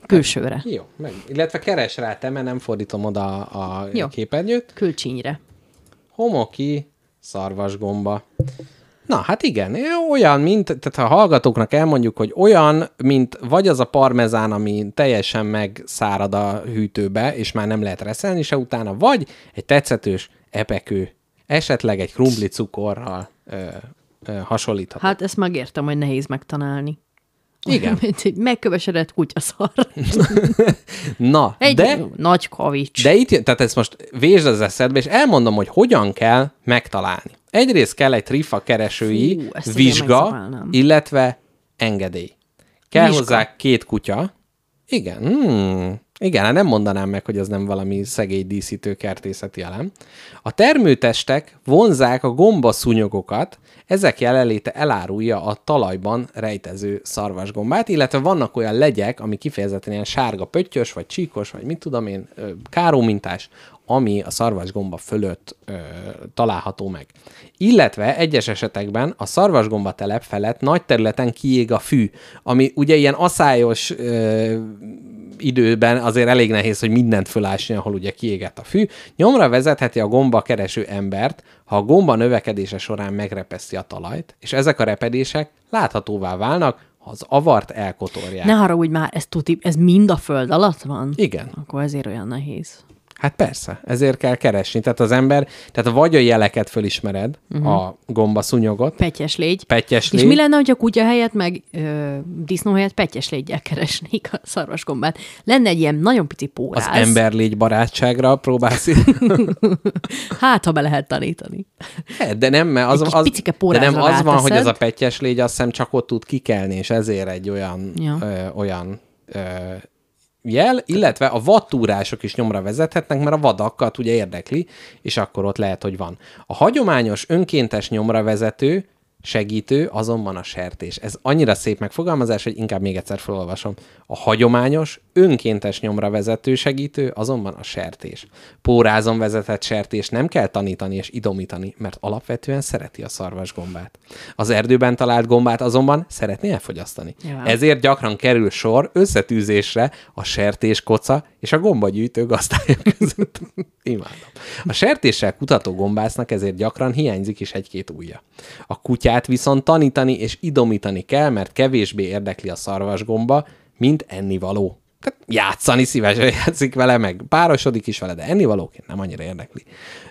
Külsőre. Jó, meg, illetve keres rá te, mert nem fordítom oda a jó képernyőt. Külcsínyre. Homoki szarvasgomba. Na, hát igen, olyan, mint, tehát ha hallgatóknak elmondjuk, hogy olyan, mint vagy az a parmezán, ami teljesen megszárad a hűtőbe, és már nem lehet reszelni se utána, vagy egy tetszetős epekő, esetleg egy krumpli cukorral ö, ö, hasonlítható. Hát ezt megértem, hogy nehéz megtalálni. Igen. Megkövesedett kutyaszar. Na, egy de... nagy kavics. De itt, tehát ezt most vésd az eszedbe, és elmondom, hogy hogyan kell megtalálni. Egyrészt kell egy triffa keresői Fú, vizsga, illetve engedély. Kell vizsga. Hozzá két kutya. Igen. Hmm. Igen, nem mondanám meg, hogy ez nem valami szegély díszítő kertészeti elem. A termőtestek vonzzák a gombaszúnyogokat, ezek jelenléte elárulja a talajban rejtező szarvasgombát, illetve vannak olyan legyek, ami kifejezetten ilyen sárga pöttyös, vagy csíkos, vagy mit tudom én, káromintás, ami a szarvasgomba fölött ö, található meg. Illetve egyes esetekben a szarvasgomba telep felett nagy területen kiég a fű, ami ugye ilyen aszályos ö, időben azért elég nehéz, hogy mindent fölásni, ahol ugye kiégett a fű. Nyomra vezetheti a gomba kereső embert, ha a gomba növekedése során megrepeszti a talajt, és ezek a repedések láthatóvá válnak, ha az avart elkotorják. Ne haragudj már, ez, tuti, ez mind a föld alatt van? Igen. Akkor ezért olyan nehéz. Hát persze, ezért kell keresni. Tehát az ember, tehát vagy a jeleket fölismered, uh-huh. a gombaszúnyogot. Pettyeslégy. Pettyeslégy. És mi lenne, hogy a kutya helyett, meg ö, disznó helyett pettyeslégyel keresnék a szarvasgombát? Lenne egy ilyen nagyon pici póráz. Az emberlégy barátságra próbálsz. Hát, ha be lehet tanítani. Hát, de nem, mert az, egy az, de nem az van, hogy ez a pettyeslégy azt hiszem csak ott tud kikelni, és ezért egy olyan, ja. ö, olyan ö, jel, illetve a vadtúrások is nyomra vezethetnek, mert a vadakat ugye érdekli, és akkor ott lehet, hogy van. A hagyományos önkéntes nyomra vezető, segítő azonban a sertés. Ez annyira szép megfogalmazás, hogy inkább még egyszer felolvasom. A hagyományos önkéntes nyomra vezető segítő azonban a sertés. Pórázon vezetett sertés nem kell tanítani és idomítani, mert alapvetően szereti a szarvasgombát. Az erdőben talált gombát azonban szeretné elfogyasztani. Ja. Ezért gyakran kerül sor összetűzésre a sertés koca és a gombagyűjtő gazdája között. Imádom. A sertéssel kutató gombásznak ezért gyakran hiányzik is egy-két ujja. A kutyát viszont tanítani és idomítani kell, mert kevésbé érdekli a szarvasgomba, mint ennivaló. Tehát játszani szívesen játszik vele, meg párosodik is vele, de ennivalóként nem annyira érdekli.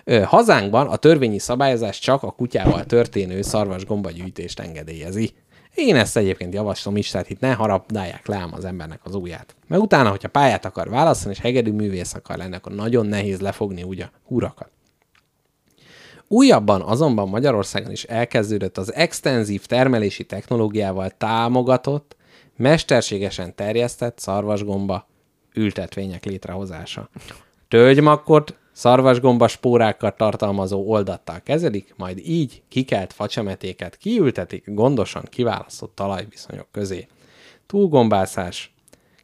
Ö, hazánkban a törvényi szabályozás csak a kutyával történő szarvasgombagyűjtést engedélyezi. Én ezt egyébként javaslom is, tehát itt ne harapdálják le ám az embernek az ujját. Mert utána, hogyha pályát akar választani, és hegedű művész akar lenni, akkor nagyon nehéz lefogni úgy a húrakat. Újabban azonban Magyarországon is elkezdődött az extenzív termelési technológiával támogatott, mesterségesen terjesztett szarvasgomba ültetvények létrehozása. Tölgymakkot szarvasgomba spórákkal tartalmazó oldattal kezelik, majd így kikelt facsemetéket kiültetik gondosan kiválasztott talajviszonyok közé. Túlgombászás.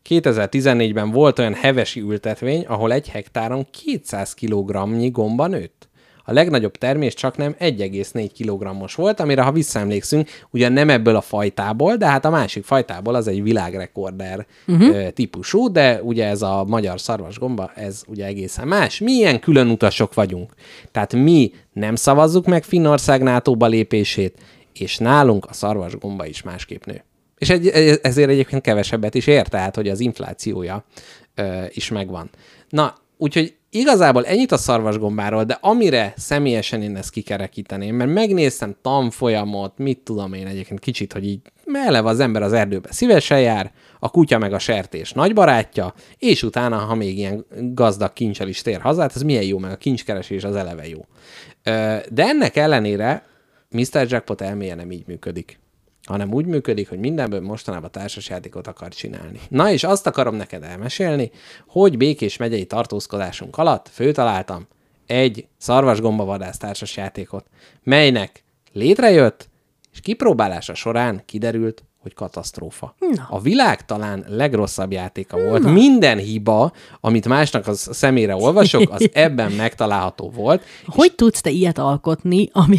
kétezer-tizennégyben volt olyan hevesi ültetvény, ahol egy hektáron kétszáz kilogramnyi gomba nőtt. A legnagyobb termés csaknem egy egész négy kilogrammos volt, amire, ha visszaemlékszünk, ugyan nem ebből a fajtából, de hát a másik fajtából az egy világrekorder uh-huh. típusú, de ugye ez a magyar szarvasgomba, ez ugye egészen más. Mi ilyen külön utasok vagyunk. Tehát mi nem szavazzuk meg Finnország nátóba lépését, és nálunk a szarvasgomba is másképp nő. És egy, ezért egyébként kevesebbet is ér, tehát hogy az inflációja ö, is megvan. Na, úgyhogy igazából ennyit a szarvasgombáról, de amire személyesen én ezt kikerekíteném, mert megnéztem tanfolyamot, mit tudom én egyébként kicsit, hogy így eleve az ember az erdőbe szívesen jár, a kutya meg a sertés nagybarátja, és utána, ha még ilyen gazdag kincsel is tér hazát, ez milyen jó, meg a kincskeresés az eleve jó. De ennek ellenére miszter Jackpot elméje nem így működik, hanem úgy működik, hogy mindenből mostanában társasjátékot akar csinálni. Na és azt akarom neked elmesélni, hogy Békés megyei tartózkodásunk alatt főtaláltam egy szarvasgombavadász társasjátékot, melynek létrejött, és kipróbálása során kiderült, hogy katasztrófa. Na. A világ talán legrosszabb játéka Na. volt. Minden hiba, amit másnak a szemére olvasok, az ebben megtalálható volt. Hogy és... tudsz te ilyet alkotni, ami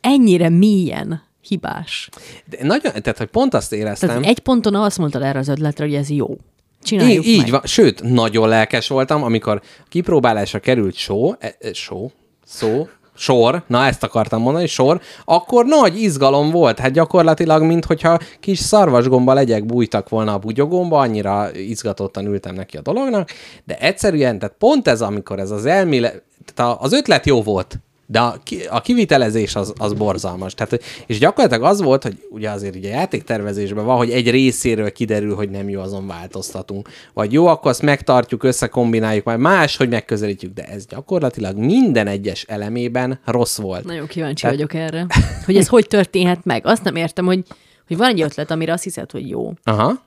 ennyire mélyen hibás. De nagyon, tehát, hogy pont azt éreztem. Tehát egy ponton azt mondtad erre az ötletre, hogy ez jó. Csináljuk így, így meg. Van. Sőt, nagyon lelkes voltam, amikor kipróbálásra került show, show, szó, sor, na ezt akartam mondani, sor, akkor nagy izgalom volt. Hát gyakorlatilag, minthogyha kis szarvasgomba legyek bújtak volna a bugyogomba, annyira izgatottan ültem neki a dolognak, de egyszerűen, tehát pont ez, amikor ez az elmélet, tehát az ötlet jó volt, de a, ki, a kivitelezés az, az borzalmas. Tehát, és gyakorlatilag az volt, hogy ugye azért ugye játéktervezésben van, hogy egy részéről kiderül, hogy nem jó, azon változtatunk. Vagy jó, akkor azt megtartjuk, összekombináljuk, majd máshogy megközelítjük, de ez gyakorlatilag minden egyes elemében rossz volt. Nagyon kíváncsi Tehát... vagyok erre, hogy ez hogy történhet meg. Azt nem értem, hogy, hogy van egy ötlet, amire azt hiszed, hogy jó. Aha.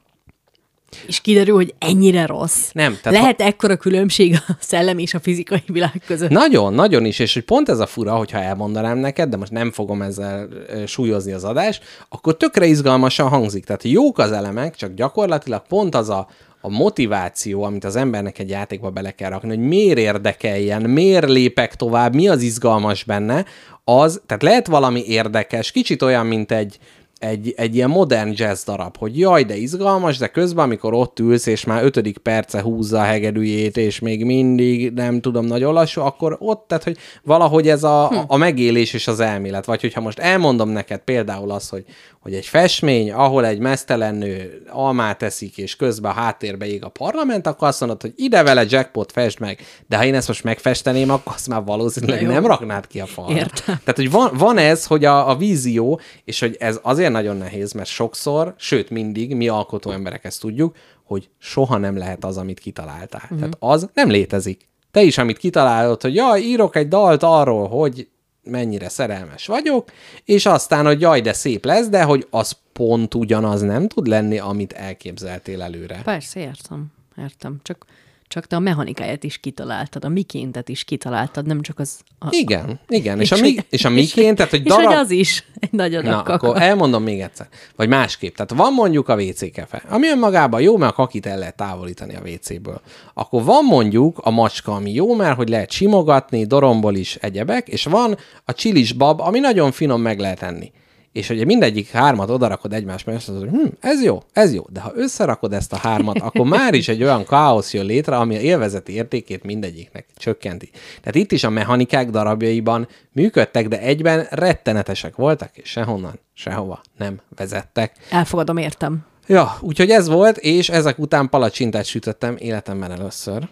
És kiderül, hogy ennyire rossz. Nem, tehát lehet ha... ekkora különbség a szellemi és a fizikai világ között. Nagyon, nagyon is, és hogy pont ez a fura, hogyha elmondanám neked, de most nem fogom ezzel súlyozni az adást, akkor tökre izgalmasan hangzik. Tehát jók az elemek, csak gyakorlatilag pont az a, a motiváció, amit az embernek egy játékba bele kell rakni, hogy miért érdekeljen, miért lépek tovább, mi az izgalmas benne, az, tehát lehet valami érdekes, kicsit olyan, mint egy Egy, egy ilyen modern jazz darab, hogy jaj, de izgalmas, de közben, amikor ott ülsz, és már ötödik perce húzza a hegedűjét, és még mindig, nem tudom, nagyon lassú, akkor ott, tehát, hogy valahogy ez a, hm. a megélés és az elmélet. Vagy hogyha most elmondom neked például azt, hogy, hogy egy festmény, ahol egy meztelen nő almát eszik, és közben a háttérbe ég a parlament, akkor azt mondod, hogy ide vele Jackpot, fest meg. De ha én ezt most megfesteném, akkor azt már valószínűleg nem raknád ki a falra. Értem. Tehát, hogy van, van ez, hogy a, a vízió, és hogy ez azért nagyon nehéz, mert sokszor, sőt mindig, mi alkotó emberek ezt tudjuk, hogy soha nem lehet az, amit kitaláltál. Mm-hmm. Tehát az nem létezik. Te is, amit kitalálod, hogy jaj, írok egy dalt arról, hogy mennyire szerelmes vagyok, és aztán, hogy jaj, de szép lesz, de hogy az pont ugyanaz nem tud lenni, amit elképzeltél előre. Persze, értem. Értem. Csak, csak te a mechanikáját is kitaláltad, a mikéntet is kitaláltad, nem csak az... A, igen, a... igen, és, és, a, mi, és a miként, és, tehát hogy darab... És hogy az is egy nagyon na, akkor kaka. Elmondom még egyszer, vagy másképp. Tehát van mondjuk a vé cé kefe, ami önmagában jó, mert a kakit el lehet távolítani a vé céből. Akkor van mondjuk a macska, ami jó, mert hogy lehet simogatni, dorombol is egyebek, és van a csilis bab, ami nagyon finom, meg lehet enni. És ugye mindegyik hármat odarakod egymás mellé, és azt mondod, hogy hm, ez jó, ez jó, de ha összerakod ezt a hármat, akkor már is egy olyan káosz jön létre, ami a élvezeti értékét mindegyiknek csökkenti. Tehát itt is a mechanikák darabjaiban működtek, de egyben rettenetesek voltak, és sehonnan, sehova nem vezettek. Elfogadom, értem. Ja, úgyhogy ez volt, és ezek után palacsintát sütöttem életemben először.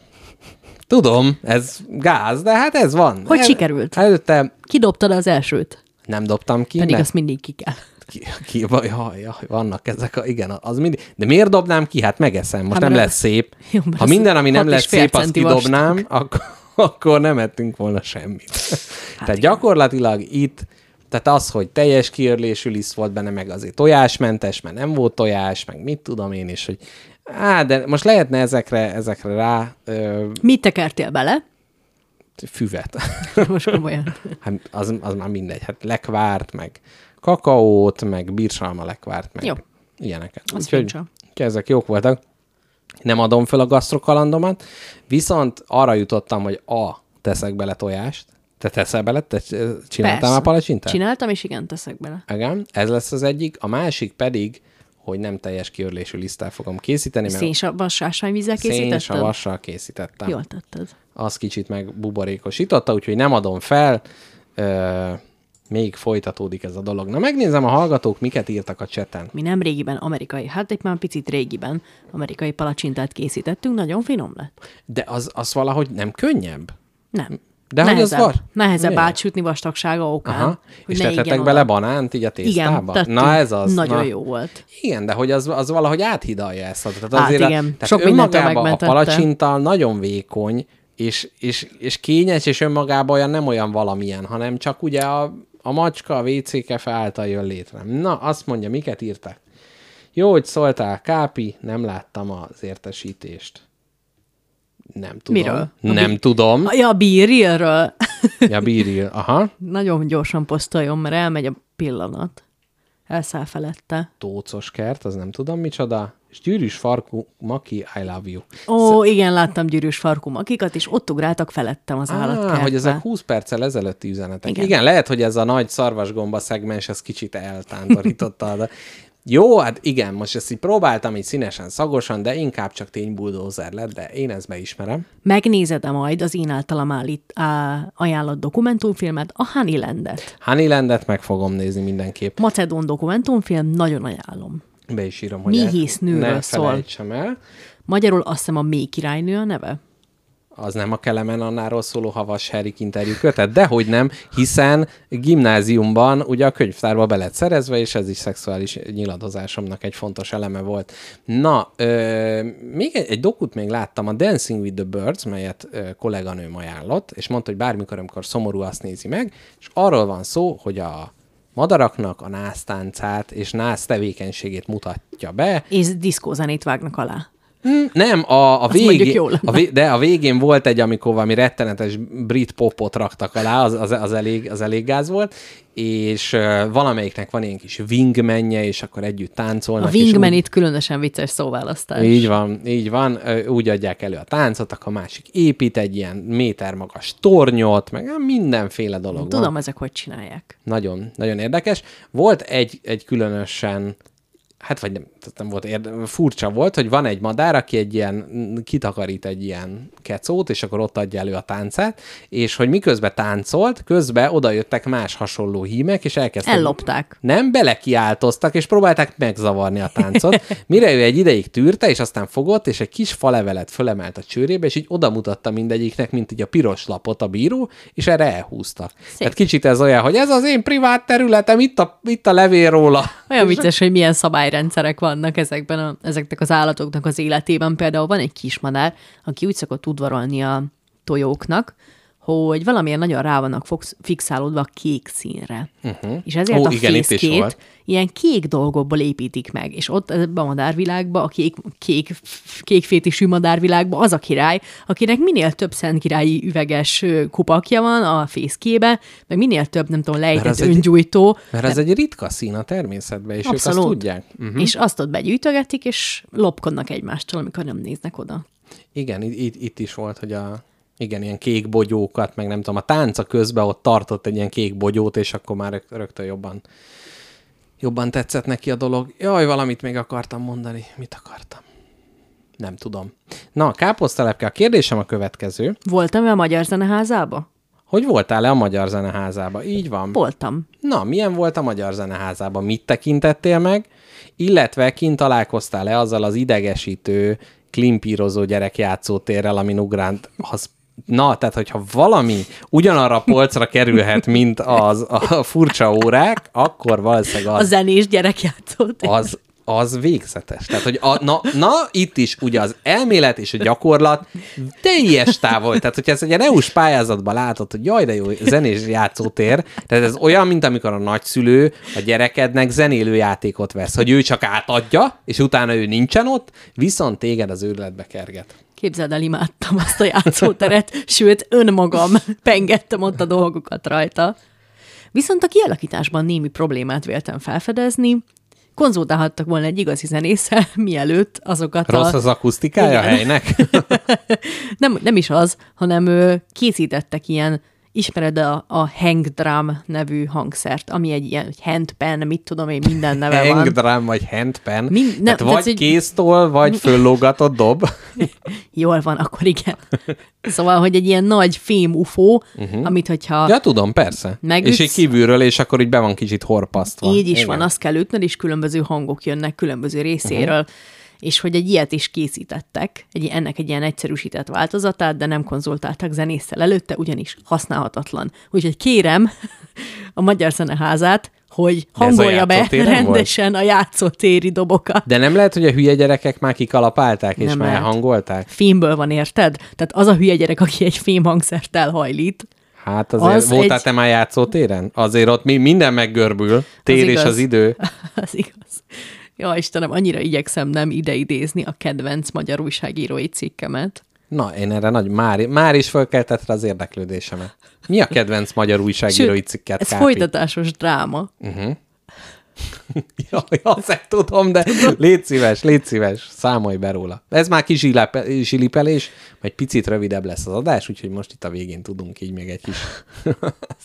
Tudom, ez gáz, de hát ez van. Hogy el, sikerült? Előtte... Kidobtad az elsőt? Nem dobtam ki. Pedig mert... azt mindig ki kell. Ki, ki, jaj, jaj, vannak ezek, a, igen, az mindig. De miért dobnám ki? Hát megeszem, most hát nem, nem lesz szép. Jó, ha minden, ami nem lesz szép, azt kidobnám, akkor, akkor nem ettünk volna semmit. Hát tehát igen. Gyakorlatilag itt, tehát az, hogy teljes kiörlésű liszt volt benne, meg azért tojásmentes, mert nem volt tojás, meg mit tudom én is, hogy á, de most lehetne ezekre, ezekre rá... Ö... Mit tekertél bele? Füvet. Most komolyan. Hát az, az már mindegy. Hát lekvárt, meg kakaót, meg bírsalma lekvárt, meg jó. Ilyeneket. Úgyhogy ezek jók voltak. Nem adom föl a gasztrokalandomat, viszont arra jutottam, hogy a, teszek bele tojást. Te teszel bele? Te csináltál már palacsintát? Csináltam, és igen, teszek bele. Igen, ez lesz az egyik. A másik pedig, hogy nem teljes kiörlésű liszttel fogom készíteni. Szénsavas sásványvízzel készítettem? Szénsavassal készítettem. Jól tetted. Az kicsit meg buborékosította, úgyhogy nem adom fel. Ö, még folytatódik ez a dolog. Na, megnézem a hallgatók, miket írtak a chaten. Mi nem régiben amerikai, hát egy már picit régiben amerikai palacsintát készítettünk, nagyon finom lett. De az, az valahogy nem könnyebb? Nem. De nehezebb, hogy az nehezebb átsütni vastagsága okán. Aha. És tettetek bele oda. Banánt így a tésztába? Igen, na ez az. Nagyon na. Jó volt. Igen, de hogy az, az valahogy áthidalja ezt. Tehát hát azért igen, a, tehát sok önmagában a palacsinta nagyon vékony, és, és, és kényes, és önmagában olyan nem olyan valamilyen, hanem csak ugye a, a macska, a vé cé kefe által jön létre. Na, azt mondja, miket írtak? Jó, hogy szóltál, Kápi, nem láttam az értesítést. Nem tudom. Miről? Nem bí- tudom. Ja, a bírillről. Ja, bírill, aha. Nagyon gyorsan posztoljon, mert elmegy a pillanat. Elszáll felette. Tócos kert, az nem tudom micsoda. És gyűrűs farkú maki, I love you. Ó, Szer- igen, láttam gyűrűs farkú makikat, és ott ugráltak felettem az állatkertbe. Hogy ezek húsz perccel ezelőtti üzenetek. Igen. igen, lehet, hogy ez a nagy szarvasgomba szegmens, ez kicsit eltántorította. De... Jó, hát igen, most ezt így próbáltam így színesen, szagosan, de inkább csak ténybuldózer lett, de én ezt beismerem. Megnézed-e majd az én általam állít, á, ajánlott dokumentumfilmet, a Honeylandet? Honeylandet meg fogom nézni mindenképp. Macedón dokumentumfilm, nagyon ajánlom. Be is írom, hogy Mihész nőről szól. El. Magyarul azt hiszem a Méh királynő a neve. Az nem a Kelemen Annáról szóló havas herik interjú kötet, dehogy nem, hiszen gimnáziumban ugye a könyvtárba be lett szerezve, és ez is szexuális nyiladozásomnak egy fontos eleme volt. Na, ö, még egy, egy dokut még láttam, a Dancing with the Birds, melyet ö, kolléganőm ajánlott, és mondta, hogy bármikor, amikor szomorú, azt nézi meg, és arról van szó, hogy a madaraknak a násztáncát és nász tevékenységét mutatja be. És diszkózenét vágnak alá. Nem, a, a, végé, a, vé, de a végén volt egy, amikor valami rettenetes brit popot raktak alá, az, az, az, elég, az elég gáz volt, és uh, valamelyiknek van ilyen kis wingmenje, és akkor együtt táncolnak. A wingman úgy... itt különösen vicces szóválasztás. Így van, így van, úgy adják elő a táncot, akkor a másik épít egy ilyen métermagas tornyot, meg mindenféle dolog. Tudom, van. Tudom, ezek hogy csinálják. Nagyon, nagyon érdekes. Volt egy, egy különösen... Hát vagy nem, nem volt érde, furcsa volt, hogy van egy madár, aki egy ilyen, kitakarít egy ilyen kecót, és akkor ott adja elő a táncát, és hogy miközben táncolt, közben odajöttek más hasonló hímek, és elkezdtek... Ellopták. Nem, belekiáltoztak, és próbálták megzavarni a táncot, mire ő egy ideig tűrte, és aztán fogott, és egy kis falevelet fölemelt a csőrébe, és így odamutatta mindegyiknek, mint így a piros lapot a bíró, és erre elhúztak. Szép. Tehát kicsit ez olyan, hogy ez az én privát területem, itt a, itt a levél róla. Olyan vicces, hogy milyen szabály rendszerek vannak ezekben a, ezeknek az állatoknak az életében. Például van egy kismadár, aki úgy szokott udvarolni a tojóknak, hogy valamilyen nagyon rá vannak fixálódva a kék színre. Uh-huh. És ezért Ó, a igen, fészkét ilyen kék dolgokból építik meg. És ott ebben a madárvilágban, a kék, kék, kékfétisű madárvilágban az a király, akinek minél több szentkirályi üveges kupakja van a fészkébe, meg minél több, nem tudom, lejtett öngyújtó. Egy, mert ez egy ritka szín a természetben, és abszolút. Ők azt tudják. Uh-huh. És azt ott begyűjtögetik, és lopkodnak egymástól, amikor nem néznek oda. Igen, itt, itt is volt, hogy a igen, ilyen kék bogyókat, meg nem tudom, a tánca közben ott tartott egy ilyen kék bogyót, és akkor már rögtön jobban, jobban tetszett neki a dolog. Jaj, valamit még akartam mondani. Mit akartam? Nem tudom. Na, káposztalepke, a kérdésem a következő. Voltam-e a Magyar Zeneházába? Hogy voltál-e a Magyar Zeneházába? Így van. Voltam. Na, milyen volt a Magyar Zeneházába? Mit tekintettél meg? Illetve kint találkoztál-e azzal az idegesítő, klimpírozó gyerek játszótérrel, amin ugránt az na, tehát, hogyha valami ugyanarra a polcra kerülhet, mint az a furcsa órák, akkor valószínűleg az... A zenés gyerekjátszótér. Az, az végzetes. Tehát, hogy a, na, na, itt is ugye az elmélet és a gyakorlat teljes távol. Tehát, hogyha ezt egy é u-s pályázatban látod, hogy jaj, de jó, zenés játszótér, tehát ez olyan, mint amikor a nagyszülő a gyerekednek zenélő játékot vesz, hogy ő csak átadja, és utána ő nincsen ott, viszont téged az őrületbe kerget. Képzeld el, imádtam azt a játszóteret, sőt, önmagam pengettem ott a dolgokat rajta. Viszont a kialakításban némi problémát véltem felfedezni, konzultálhattak volna egy igazi zenésszel, mielőtt azokat Rossz a... Rossz az akusztikája igen. helynek? nem, nem is az, hanem készítettek ilyen, ismered a, a hangdrum nevű hangszert, ami egy ilyen, hogy handpan, mit tudom én, minden neve hang van. Hangdrum vagy handpan? Mind, nem, tehát vagy tehát, kéztól, vagy föllógatott dob? Jól van, akkor igen. Szóval, hogy egy ilyen nagy fém ufó, uh-huh. amit hogyha... Ja, tudom, persze. Megütsz, és így kívülről, és akkor így be van kicsit horpasztva. Így is igen. van, azt kell ütnöd, és különböző hangok jönnek különböző részéről. Uh-huh. És hogy egy ilyet is készítettek, egy, ennek egy ilyen egyszerűsített változatát, de nem konzultáltak zenésszel előtte, ugyanis használhatatlan. Úgyhogy kérem a Magyar Zeneházát, hogy hangolja be rendesen volt? A játszótéri dobokat. De nem lehet, hogy a hülye gyerekek már kikalapálták, és nem már lehet. Hangolták? Fémből van, érted? Tehát az a hülye gyerek, aki egy fémhangszert elhajlít. Hát azért az voltál egy... te már játszótéren? Azért ott mi minden meggörbül, tér és az, az idő. Az igaz. Ja, Istenem, annyira igyekszem nem ideidézni a kedvenc magyar újságírói cikkemet. Na, én erre nagy, már, már is fölkeltett rá az érdeklődésemet. Mi a kedvenc magyar újságírói cikket? Ez Kápi? Folytatásos dráma. Uh-huh. Jaj, azt tudom, de légy szíves, légy szíves, számolj be róla. Ez már kis zsilipelés, majd picit rövidebb lesz az adás, úgyhogy most itt a végén tudunk így még egy kis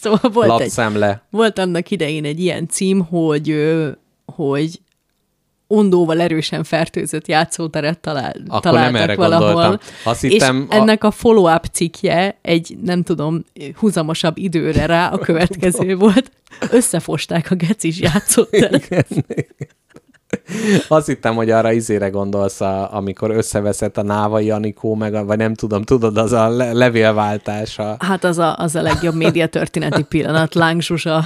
szóval volt lapszemle. Egy, volt annak idején egy ilyen cím, hogy, hogy ondóval erősen fertőzött játszóteret talál, találtak valahol. Azt és a... ennek a follow-up cikkje egy, nem tudom, húzamosabb időre rá a következő volt. Összefosták a gecis játszóteret. Azt hittem, hogy arra izére gondolsz, a, amikor összeveszett a Návai Anikó, meg a, vagy nem tudom, tudod, az a le- levélváltása. Hát az a, az a legjobb médiatörténeti pillanat, Láng Zsuzsa,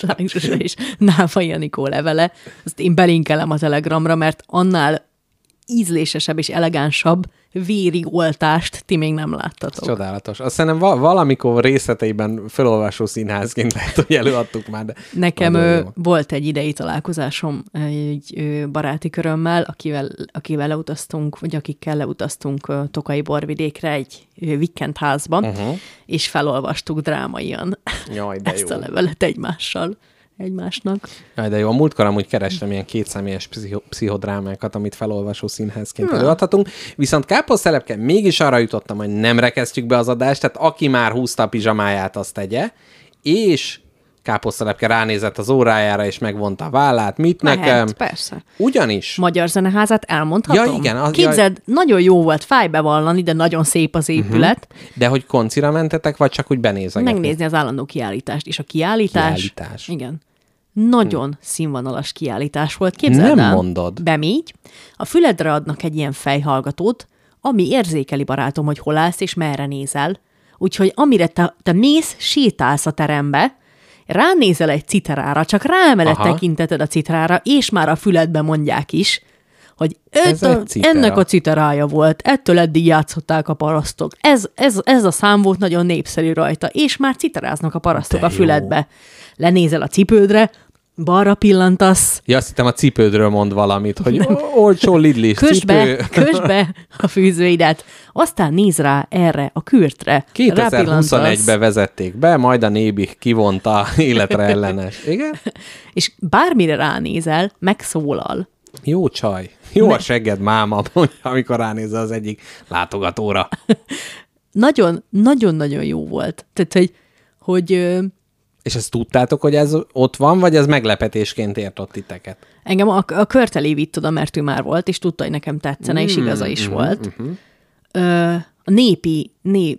Láng Zsuzsa és Návai Anikó levele. Azt én belinkelem a Telegramra, mert annál ízlésesebb és elegánsabb vérigoltást ti még nem láttatok. Csodálatos. Azt szerintem val- valamikor részleteiben felolvasó színházként lehet, hogy előadtuk már. De nekem ő, volt egy idei találkozásom egy ő, baráti körömmel, akivel, akivel leutaztunk, vagy akikkel leutaztunk Tokaji borvidékre egy vikendházban, uh-huh. és felolvastuk drámaian Jaj, de ezt jó. a levelet egymással. egymásnak. Jaj, de jó, a múltkor amúgy kerestem ilyen kétszemélyes pszicho- pszichodrámákat, amit felolvasó színházként előadhatunk, viszont káposztelepke mégis arra jutottam, hogy nem rekesztjük be az adást, tehát aki már húzta a pizsamáját, azt tegye, és káposztelepke ránézett az órájára, és megvonta a vállát. Mit Mehet, nekem? Persze. Ugyanis. Magyar Zeneházát elmondhatom? Ja, igen. Az, Képzeld, jaj... nagyon jó volt, fáj bevallani, de nagyon szép az épület. Uh-huh. De hogy koncira mentetek, vagy csak úgy benézegetni? Megnézni az állandó kiállítást. És a kiállítás... Kiállítás. Igen. Nagyon hmm. színvonalas kiállítás volt. Képzeld Nem el, mondod. Bemígy. A füledre adnak egy ilyen fejhallgatót, ami érzékeli, barátom, hogy hol állsz és merre nézel. Úgyhogy amire te, te mész, sétálsz a terembe, ránézel egy citerára, csak ráemeled tekinteted a citerára, és már a füledbe mondják is, hogy a, ennek a citerája volt, ettől eddig játszották a parasztok. Ez, ez, ez a szám volt nagyon népszerű rajta, és már citeráznak a parasztok de a füledbe. Jó. Lenézel a cipődre, balra pillantasz. Ja, azt hittem a cipődről mond valamit, hogy olcsó lidlis cipő. Kösd be a fűzőidet. Aztán néz rá erre, a kürtre. kétezer-huszonegybe vezették be, majd a nébih kivonta életre ellenes. Igen? És bármire ránézel, megszólal. Jó csaj. Jó ne. A segged máma, mondja, amikor ránézel az egyik látogatóra. Nagyon, nagyon-nagyon jó volt. Tehát, hogy... hogy és ezt tudtátok, hogy ez ott van, vagy ez meglepetésként ért ott titeket? Engem a, a körtelév itt oda, mert ő már volt, és tudta, hogy nekem tetszene, mm, és igaza is mm, volt. Mm, Ö, a népi, né,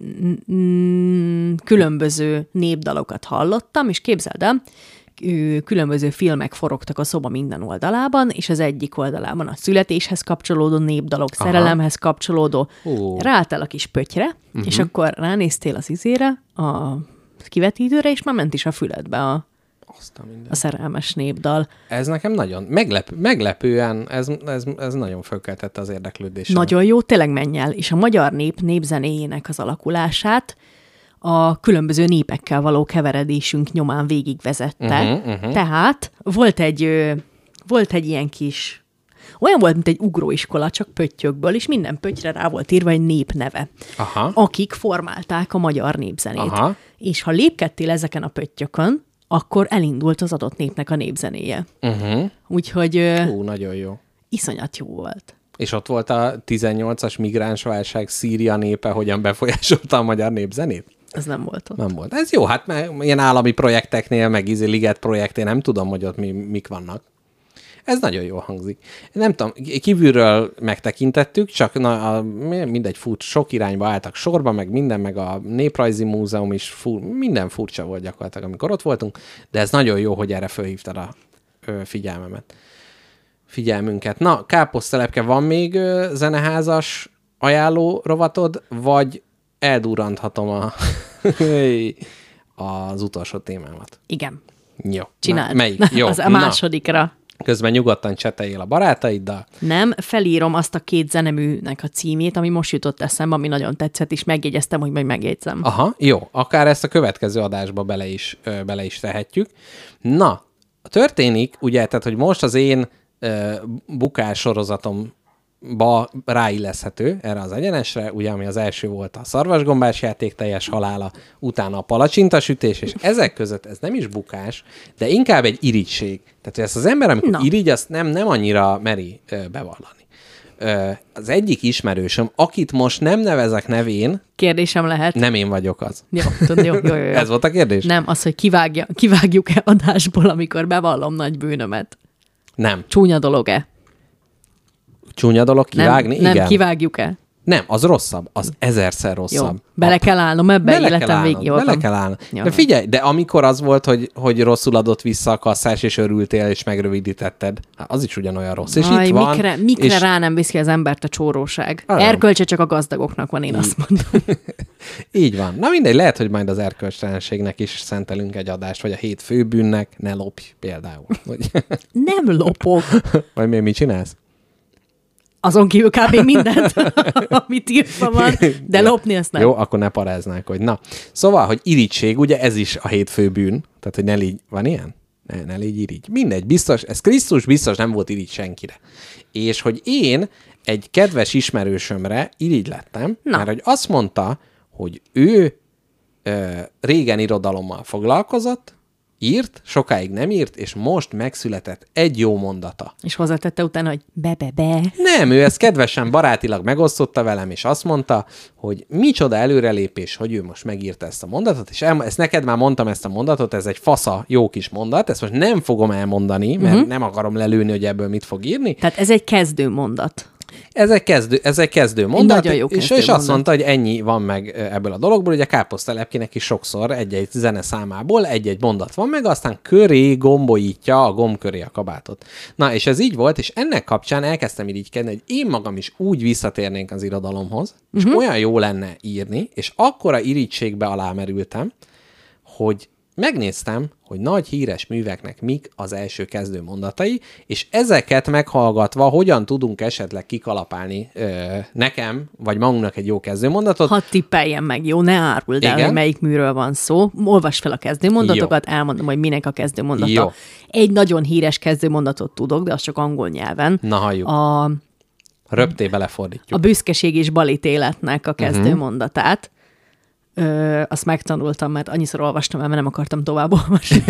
mm, különböző népdalokat hallottam, és képzeld el, különböző filmek forogtak a szoba minden oldalában, és az egyik oldalában a születéshez kapcsolódó népdalok, aha, szerelemhez kapcsolódó. Oh. Ráálltál a kis pöttyre, mm-hmm, és akkor ránéztél az izére, a kivetítőre, és már ment is a füledbe a, a, a szerelmes népdal. Ez nekem nagyon meglep, meglepően, ez, ez, ez nagyon fölkeltette az érdeklődésemet. Nagyon jó, tényleg menj el. És a magyar nép népzenéjének az alakulását a különböző népekkel való keveredésünk nyomán végigvezette. Uh-huh, uh-huh. Tehát volt egy, volt egy ilyen kis, olyan volt, mint egy ugróiskola, csak pöttyökből, és minden pöttyre rá volt írva egy népneve, aha, akik formálták a magyar népzenét. Aha. És ha lépkedtél ezeken a pöttyökön, akkor elindult az adott népnek a népzenéje. Uh-huh. Úgyhogy... Hú, nagyon jó. Iszonyat jó volt. És ott volt a tizennyolcas migránsválság, Szíria népe hogyan befolyásolta a magyar népzenét? Ez nem volt ott. Nem volt. Ez jó, hát ilyen állami projekteknél, meg ízi liget projektén nem tudom, hogy ott mi, mik vannak. Ez nagyon jól hangzik. Nem tudom, kívülről megtekintettük, csak na, a, mindegy fut, sok irányba álltak sorba, meg minden, meg a Néprajzi Múzeum is, fur, minden furcsa volt gyakorlatilag, amikor ott voltunk, de ez nagyon jó, hogy erre fölhívtad a ö, figyelmemet. Figyelmünket. Na, káposztelepke, van még ö, zeneházas ajánló rovatod, vagy eldurranthatom a, az utolsó témámat? Igen. Jó. Csináld. Na, melyik? Jó. Az a másodikra. Na. Közben nyugodtan cseteljél a barátaiddal. Nem, felírom azt a két zeneműnek a címét, ami most jutott eszembe, ami nagyon tetszett, és megjegyeztem, hogy majd megjegyzem. Aha, jó. Akár ezt a következő adásba bele is, ö, bele is tehetjük. Na, történik, ugye, tehát, hogy most az én ö, bukás sorozatomba ráilleszhető erre az egyenesre, ugye, ami az első volt a szarvasgombás játék teljes halála, utána a palacsintasütés, és ezek között ez nem is bukás, de inkább egy irigység. Tehát, hogy ezt az ember, amikor na, irigy, azt nem, nem annyira meri ö, bevallani. Ö, az egyik ismerősöm, akit most nem nevezek nevén... Kérdésem lehet? Nem én vagyok az. Jó, tud, jó, jó, jó. Ez volt a kérdés? Nem, az, hogy kivágja, kivágjuk-e adásból, amikor bevallom nagy bűnömet. Nem. Csúnya dolog-e? Csúnya dolog kivágni? Nem, nem kivágjuk-e? Nem, az rosszabb, az ezerszer rosszabb. Jó, bele kell állnom ebbe, bele életem végig voltam. Bele kell állnom. De figyelj, de amikor az volt, hogy, hogy rosszul adott vissza a kasszás, és örültél, és megrövidítetted, az is ugyanolyan rossz. És aj, itt van, mikre, mikre és... rá nem visz ki az embert a csóróság? Arra. Erkölcse csak a gazdagoknak van, én azt mondom. Így van. Na mindegy, lehet, hogy majd az erkölcstelenségnek is szentelünk egy adást, vagy a hét főbűnnek, ne lopj például. Nem lopok. Vagy még mit csinálsz? Azon kívül kb. Mindent, amit írva van, de lopni ezt nem. Jó, akkor ne paráznánk, hogy na. Szóval, hogy irigység, ugye ez is a hétfő bűn, tehát, hogy ne légy, van ilyen? Ne, ne légy irigy. Mindegy, biztos, ez Krisztus biztos nem volt irigy senkire. És hogy én egy kedves ismerősömre irigy lettem, na, mert hogy azt mondta, hogy ő ö, régen irodalommal foglalkozott, írt, sokáig nem írt, és most megszületett egy jó mondata. És hozzátette utána, hogy be-be-be. Nem, ő ezt kedvesen, barátilag megosztotta velem, és azt mondta, hogy micsoda előrelépés, hogy ő most megírta ezt a mondatot, és el, ezt neked már mondtam ezt a mondatot, ez egy fasza, jó kis mondat, ezt most nem fogom elmondani, mert uh-huh, nem akarom lelőni, hogy ebből mit fog írni. Tehát ez egy kezdő mondat. Ez egy kezdő, ez egy kezdő mondat, és, kezdő és azt mondta, hogy ennyi van meg ebből a dologból, ugye a káposztelepkének is sokszor egy-egy zene számából egy-egy mondat van meg, aztán köré gombolítja a gomb köré a kabátot. Na, és ez így volt, és ennek kapcsán elkezdtem irigykedni, hogy én magam is úgy visszatérnénk az irodalomhoz, és uh-huh, olyan jó lenne írni, és akkora irigységbe alámerültem, hogy Megnéztem, hogy nagy híres műveknek mik az első kezdő mondatai, és ezeket meghallgatva hogyan tudunk esetleg kikalapálni ö, nekem, vagy magunknak egy jó kezdőmondatot. Hadd tippeljen meg, jó? Ne áruld el, hogy melyik műről van szó. Olvasd fel a kezdőmondatokat, jó. Elmondom, hogy minek a kezdőmondata. Jó. Egy nagyon híres kezdőmondatot tudok, de az csak angol nyelven. Na, halljuk. A... Röpté belefordítjuk. A büszkeség és balét életnek a kezdőmondatát. Ö, azt megtanultam, mert annyiszor olvastam el, mert nem akartam tovább olvasni.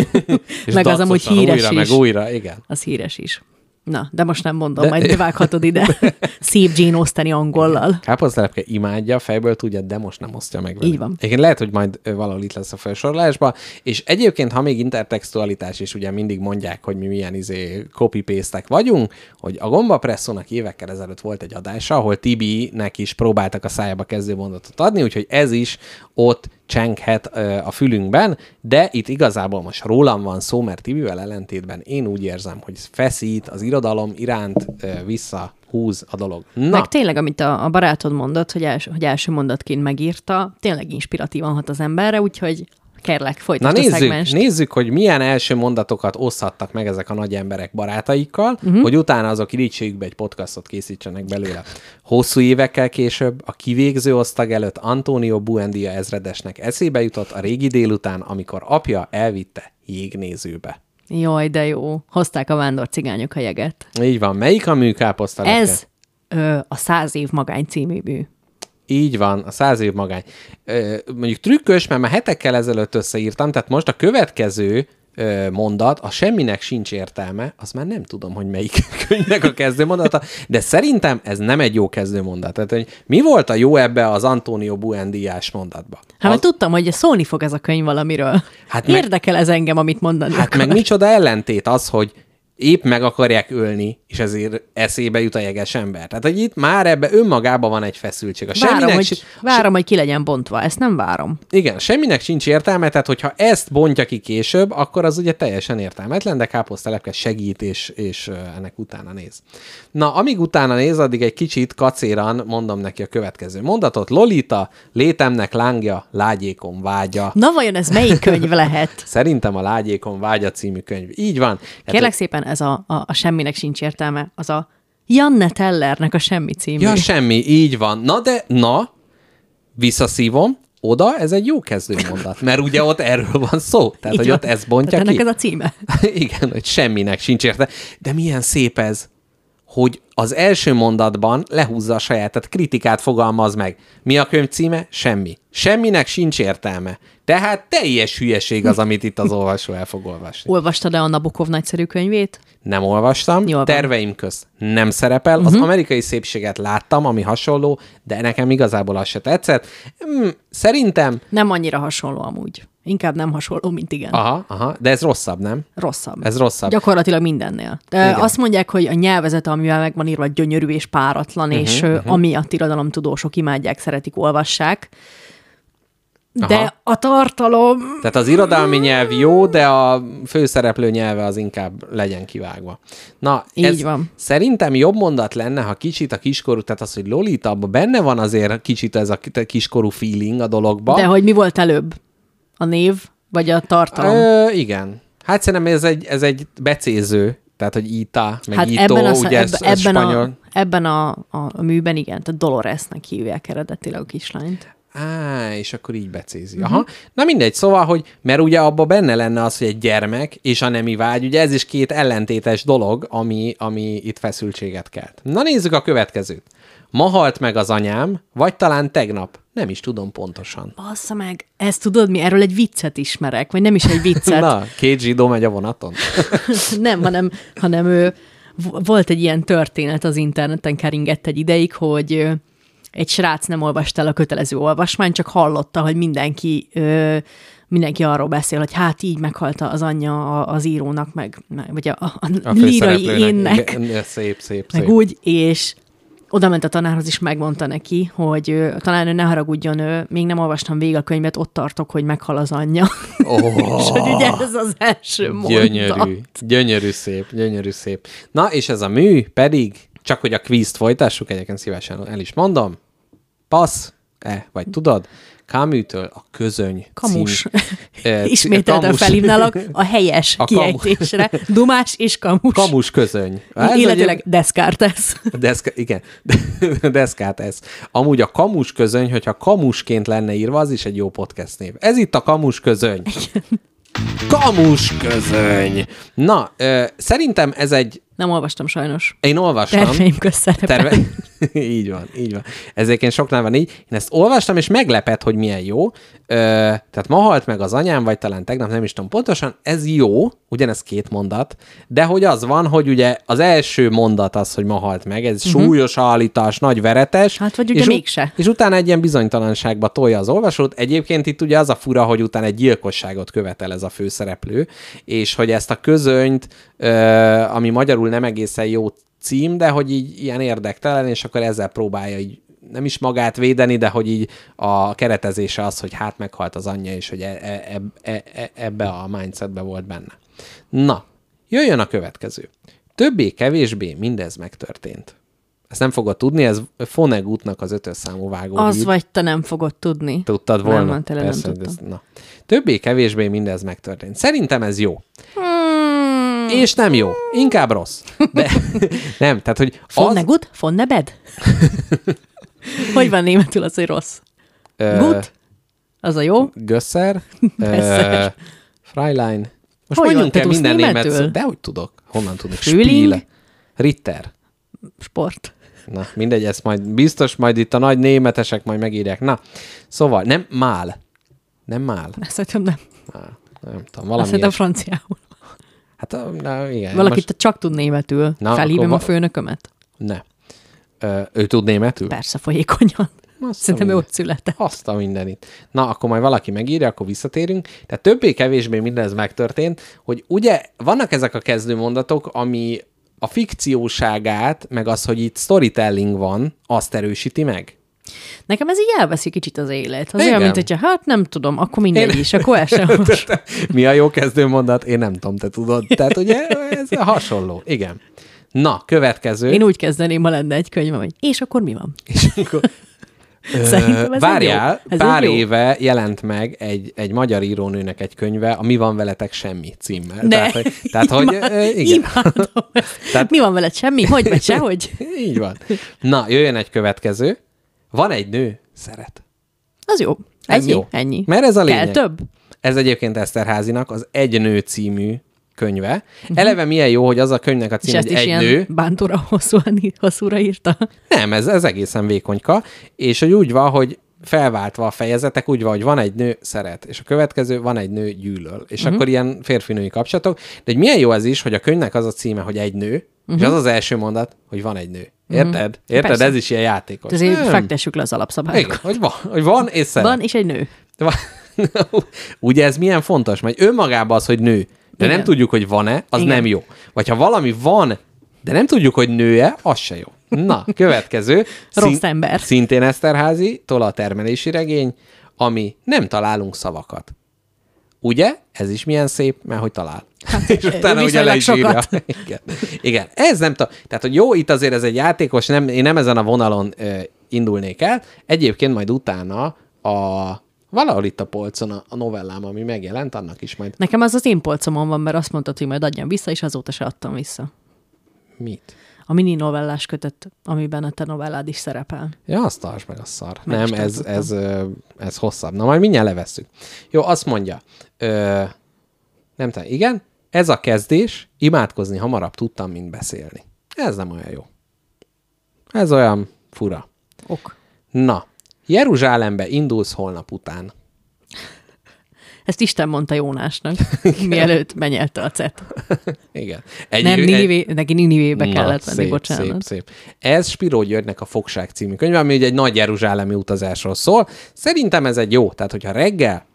Meg az amúgy híres újra, is. Meg újra, igen. Az híres is. Na, de most nem mondom, de... majd bevághatod ide. Szép Jane Austeni angollal. Káposztelepke imádja, fejből tudja, de most nem osztja meg vele. Így van. Egyébként lehet, hogy majd valahol itt lesz a felsorolásban, és egyébként, ha még intertextualitás is, ugye mindig mondják, hogy mi milyen izé copy-paste-ek vagyunk, hogy a Gombapresszónak évekkel ezelőtt volt egy adása, ahol Tibi-nek is próbáltak a szájába kezdőmondatot adni, úgyhogy ez is ott csenghet a fülünkben, de itt igazából most rólam van szó, mert Tibivel ellentétben én úgy érzem, hogy feszít, az irodalom iránt visszahúz a dolog. Na. Meg tényleg, amit a, a barátod mondott, hogy, els, hogy első mondatként megírta, tényleg inspiratívan hat az emberre, úgyhogy kérlek, folytasd a szegmest. Nézzük, hogy milyen első mondatokat oszthattak meg ezek a nagy emberek barátaikkal, uh-huh. hogy utána azok irítségükbe egy podcastot készítsenek belőle. Hosszú évekkel később a kivégző osztag előtt Antonio Buendia ezredesnek eszébe jutott a régi délután, amikor apja elvitte jégnézőbe. Jaj, de jó. Hozták a vándor cigányok a jeget. Így van. Melyik a műkáposzta? Ez ö, a Száz év magány című mű. Így van, a Száz év magány. Ö, mondjuk trükkös, mert már hetekkel ezelőtt összeírtam, tehát most a következő ö, mondat, a semminek sincs értelme, azt már nem tudom, hogy melyik könyvnek a kezdőmondata, de szerintem ez nem egy jó kezdőmondat. Tehát, hogy mi volt a jó ebbe az Antonio Buendiás mondatba? Hát az... tudtam, hogy szólni fog ez a könyv valamiről. Hát érdekel meg... ez engem, amit mondani Hát akar. Meg micsoda ellentét az, hogy épp meg akarják ölni, és ezért eszébe jut a jeges ember. Tehát, hogy itt már ebbe önmagában van egy feszültség. A várom, semminek, hogy, várom se... hogy ki legyen bontva, ezt nem várom. Igen, semminek sincs értelme, tehát hogyha ezt bontja ki később, akkor az ugye teljesen értelmetlen, de káposztelepke segít, és, és ennek utána néz. Na, amíg utána néz, addig egy kicsit kacéran mondom neki a következő mondatot. Lolita, létemnek lángja, lágyékon vágya. Na, vajon ez melyik könyv lehet? Szerintem a Lágyékon vágya című könyv. Így van. Kérlek hát, szépen, ez a, a, a semminek sincs értelme, az a Janne Tellernek a Semmi című. Ja, Semmi, így van. Na de, na, visszaszívom, oda ez egy jó kezdőmondat, mert ugye ott erről van szó. Tehát, így hogy van. Ott ezt bontja tehát ki. Ennek ez a címe. Igen, hogy semminek sincs értelme. De milyen szép ez, hogy az első mondatban lehúzza a saját, tehát kritikát fogalmaz meg. Mi a könyv címe? Semmi. Semminek sincs értelme. Tehát teljes hülyeség az, amit itt az olvasó el fog olvasni. Olvastad-e a Nabokov nagyszerű könyvét? Nem olvastam. Jól van. Terveim közt nem szerepel. Uh-huh. Az Amerikai szépséget láttam, ami hasonló, de nekem igazából az se tetszett. Szerintem... Nem annyira hasonló amúgy. Inkább nem hasonló, mint igen. Aha, aha, de ez rosszabb, nem? Rosszabb. Ez rosszabb. Gyakorlatilag mindennél. De azt mondják, hogy a nyelvezet, amivel meg van írva, gyönyörű és páratlan, uh-huh, és uh-huh. amiatt irodalomtudósok imádják, szeretik, olvassák. De aha. a tartalom... Tehát az irodalmi nyelv jó, de a főszereplő nyelve az inkább legyen kivágva. Na, így ez van. Szerintem jobb mondat lenne, ha kicsit a kiskorú, tehát az, hogy Lolita, benne van azért kicsit ez a kiskorú feeling a dologban. De hogy mi volt előbb? A név, vagy a tartalom? Ö, igen. Hát szerintem ez egy, ez egy becéző, tehát, hogy Ita, meg hát Ito, ebben a, ugye ebben, ez, ez ebben spanyol. A, ebben a, a, a műben igen, tehát Doloresnek hívják eredetileg a kislányt. Á, és akkor így becézi. Uh-huh. Aha. Na mindegy, szóval, hogy mert ugye abban benne lenne az, hogy egy gyermek és a nemi vágy, ugye ez is két ellentétes dolog, ami, ami itt feszültséget kelt. Na nézzük a következőt. Ma halt meg az anyám, vagy talán tegnap. Nem is tudom pontosan. Bassza meg, ezt tudod mi? Erről egy viccet ismerek, vagy nem is egy viccet. Na, két zsidó megy a vonaton. Nem, hanem, hanem ő, volt egy ilyen történet az interneten, keringett egy ideig, hogy egy srác nem olvasta el a kötelező olvasmányt, csak hallotta, hogy mindenki, ö, mindenki arról beszél, hogy hát így meghalt az anyja az írónak, meg, vagy a, a, a lírai énnek. Szép, szép, meg szép. Úgy, és oda ment a tanárhoz, és megmondta neki, hogy talán ő ne haragudjon, ő, még nem olvastam végig a könyvet, ott tartok, hogy meghal az anyja. Oh, és hogy ugye ez az első gyönyörű, mondat. Gyönyörű szép, gyönyörű szép. Na, és ez a mű pedig, csak hogy a kvízt folytassuk, egyébként szívesen el is mondom, passz, e, vagy tudod, Camus-től a Közöny Camus. Cím, Ismételten Camus. Felhívnálak a helyes a kiejtésre. Camus. Dumás és Camus. Camus Közöny. Illetőleg Descartes. Deszka, igen, Descartes. Amúgy a Camus Közöny, hogyha Camusként lenne írva, az is egy jó podcast név. Ez itt a Camus Közöny. Camus Közöny. Na, ö, szerintem ez egy... Nem olvastam sajnos. Én olvastam. Terveim közszerepel. Terve... így van, így van. Ezért soknál van így. Én ezt olvastam, és meglepett, hogy milyen jó. Ö, tehát ma halt meg az anyám, vagy talán tegnap, nem is tudom pontosan. Ez jó, ugyanez két mondat, de hogy az van, hogy ugye az első mondat az, hogy ma halt meg, ez uh-huh. súlyos állítás, nagy veretes. Hát vagy ugye mégse. És utána egy ilyen bizonytalanságba tolja az olvasót. Egyébként itt ugye az a fura, hogy utána egy gyilkosságot követel ez a főszereplő, és hogy ezt a közönyt, ö, ami magyarul nem egészen jó cím, de hogy így ilyen érdektelen, és akkor ezzel próbálja így nem is magát védeni, de hogy így a keretezése az, hogy hát meghalt az anyja, és hogy e- e- e- e- ebbe a mindsetbe volt benne. Na, jöjjön a következő. Többé-kevésbé mindez megtörtént. Ezt nem fogod tudni, ez Foneg útnak az ötös számú vágó. Az hív. Vagy te nem fogod tudni. Tudtad volna? Nem, tele nem tudtam. Többé-kevésbé mindez megtörtént. Szerintem ez jó. És nem jó. Inkább rossz. De nem, tehát, hogy az... Fonne gut? Fonne bed? Hogy van németül az, hogy rossz? Ö... Gut? Az a jó? Gösser? Ö... Freilein? Most hogy mondjunk el minden németül? Német... Dehogy tudok. Honnan tudok? Spiele. Ritter. Sport. Na, mindegy, ez majd biztos, majd itt a nagy németesek majd megírják. Na, szóval nem mál. Nem mál. Ezt mondjam, nem. Mál. Nem tudom, valami. Azt mondjam, franciául. Hát, na, igen. Valakit most... csak tud németül. Na, felhívom val... a főnökömet? Ne. Ö, ő tud németül? Persze, folyékonyan. Szerintem ő ott született. Azt a mindenit. Na, akkor majd valaki megírja, akkor visszatérünk. Tehát többé-kevésbé mindez megtörtént, hogy ugye vannak ezek a kezdőmondatok, ami a fikcióságát, meg az, hogy itt storytelling van, azt erősíti meg. Nekem ez így elveszi kicsit az élet. Az olyan, mint hogyha, hát nem tudom, akkor mindegy én... is, akkor el sem most. Mi a jó kezdőmondat? Én nem tudom, te tudod. Tehát ugye ez hasonló. Igen. Na, következő. Én úgy kezdeném, ha lenne egy könyvem, hogy és akkor mi van? És akkor... Szerintem ez várjál, ez pár éve jelent meg egy, egy magyar írónőnek egy könyve, a Mi van veletek semmi címmel. Tehát, hogy, tehát, hogy igen. Tehát... Mi van veled semmi? Hogy vagy sehogy? Így van. Na, jöjjön egy következő. Van egy nő, szeret. Az jó. Ez ennyi, jó. Ennyi. Mert ez a lényeg. Kell több. Ez egyébként Esterházynak az Egy nő című könyve. Uh-huh. Eleve milyen jó, hogy az a könyvnek a cím, hogy Egy nő. Bántóra hosszúra írta. Nem, ez, ez egészen vékonyka. És hogy úgy van, hogy felváltva a fejezetek, úgy van, hogy van egy nő, szeret. És a következő, van egy nő, gyűlöl. És uh-huh. akkor ilyen férfinői kapcsolatok. De hogy milyen jó ez is, hogy a könyvnek az a címe, hogy Egy nő, uh-huh. és az az első mondat, hogy van egy nő. Érted? Érted? Persze. Ez is ilyen játékos. Ezért fektessük le az alapszabályokat. Hogy van, hogy van és szeret. Van és egy nő. Ugye ez milyen fontos? Mert önmagában az, hogy nő, de igen. nem tudjuk, hogy van-e, az igen. nem jó. Vagy ha valami van, de nem tudjuk, hogy nő-e, az se jó. Na, következő. Rossz szín, ember. Szintén Esterházytól a termelési regény, ami nem találunk szavakat. Ugye? Ez is milyen szép, mert hogy talál. Hát, és utána ugye le is írja. Igen. Igen. Ez nem tudom. Tehát, hogy jó, itt azért ez egy játékos, nem, én nem ezen a vonalon ö, indulnék el. Egyébként majd utána a valahol itt a polcon a novellám, ami megjelent, annak is majd. Nekem az az én polcomon van, mert azt mondtad, hogy majd adjam vissza, és azóta se adtam vissza. Mit? A mini novellás kötet, amiben a te novellád is szerepel. Ja, azt tartsd meg, a szar. Meg nem, ez, ez, ez, ez hosszabb. Na, majd mindjárt levesszük. Jó, azt mondja, ö, nem tudom, igen, ez a kezdés, imádkozni hamarabb tudtam, mint beszélni. Ez nem olyan jó. Ez olyan fura. Ok. Na, Jeruzsálembe indulsz holnap után. Ezt Isten mondta Jónásnak, mielőtt menyelte a cet. Igen. Egy nem, Ninivé, egy... neki Ninivébe kellett menni, bocsánat. Szép, szép. Ez Spiró Györgynek a Fogság című könyve, ami ugye egy nagy jeruzsálemi utazásról szól. Szerintem ez egy jó. Tehát, hogyha reggel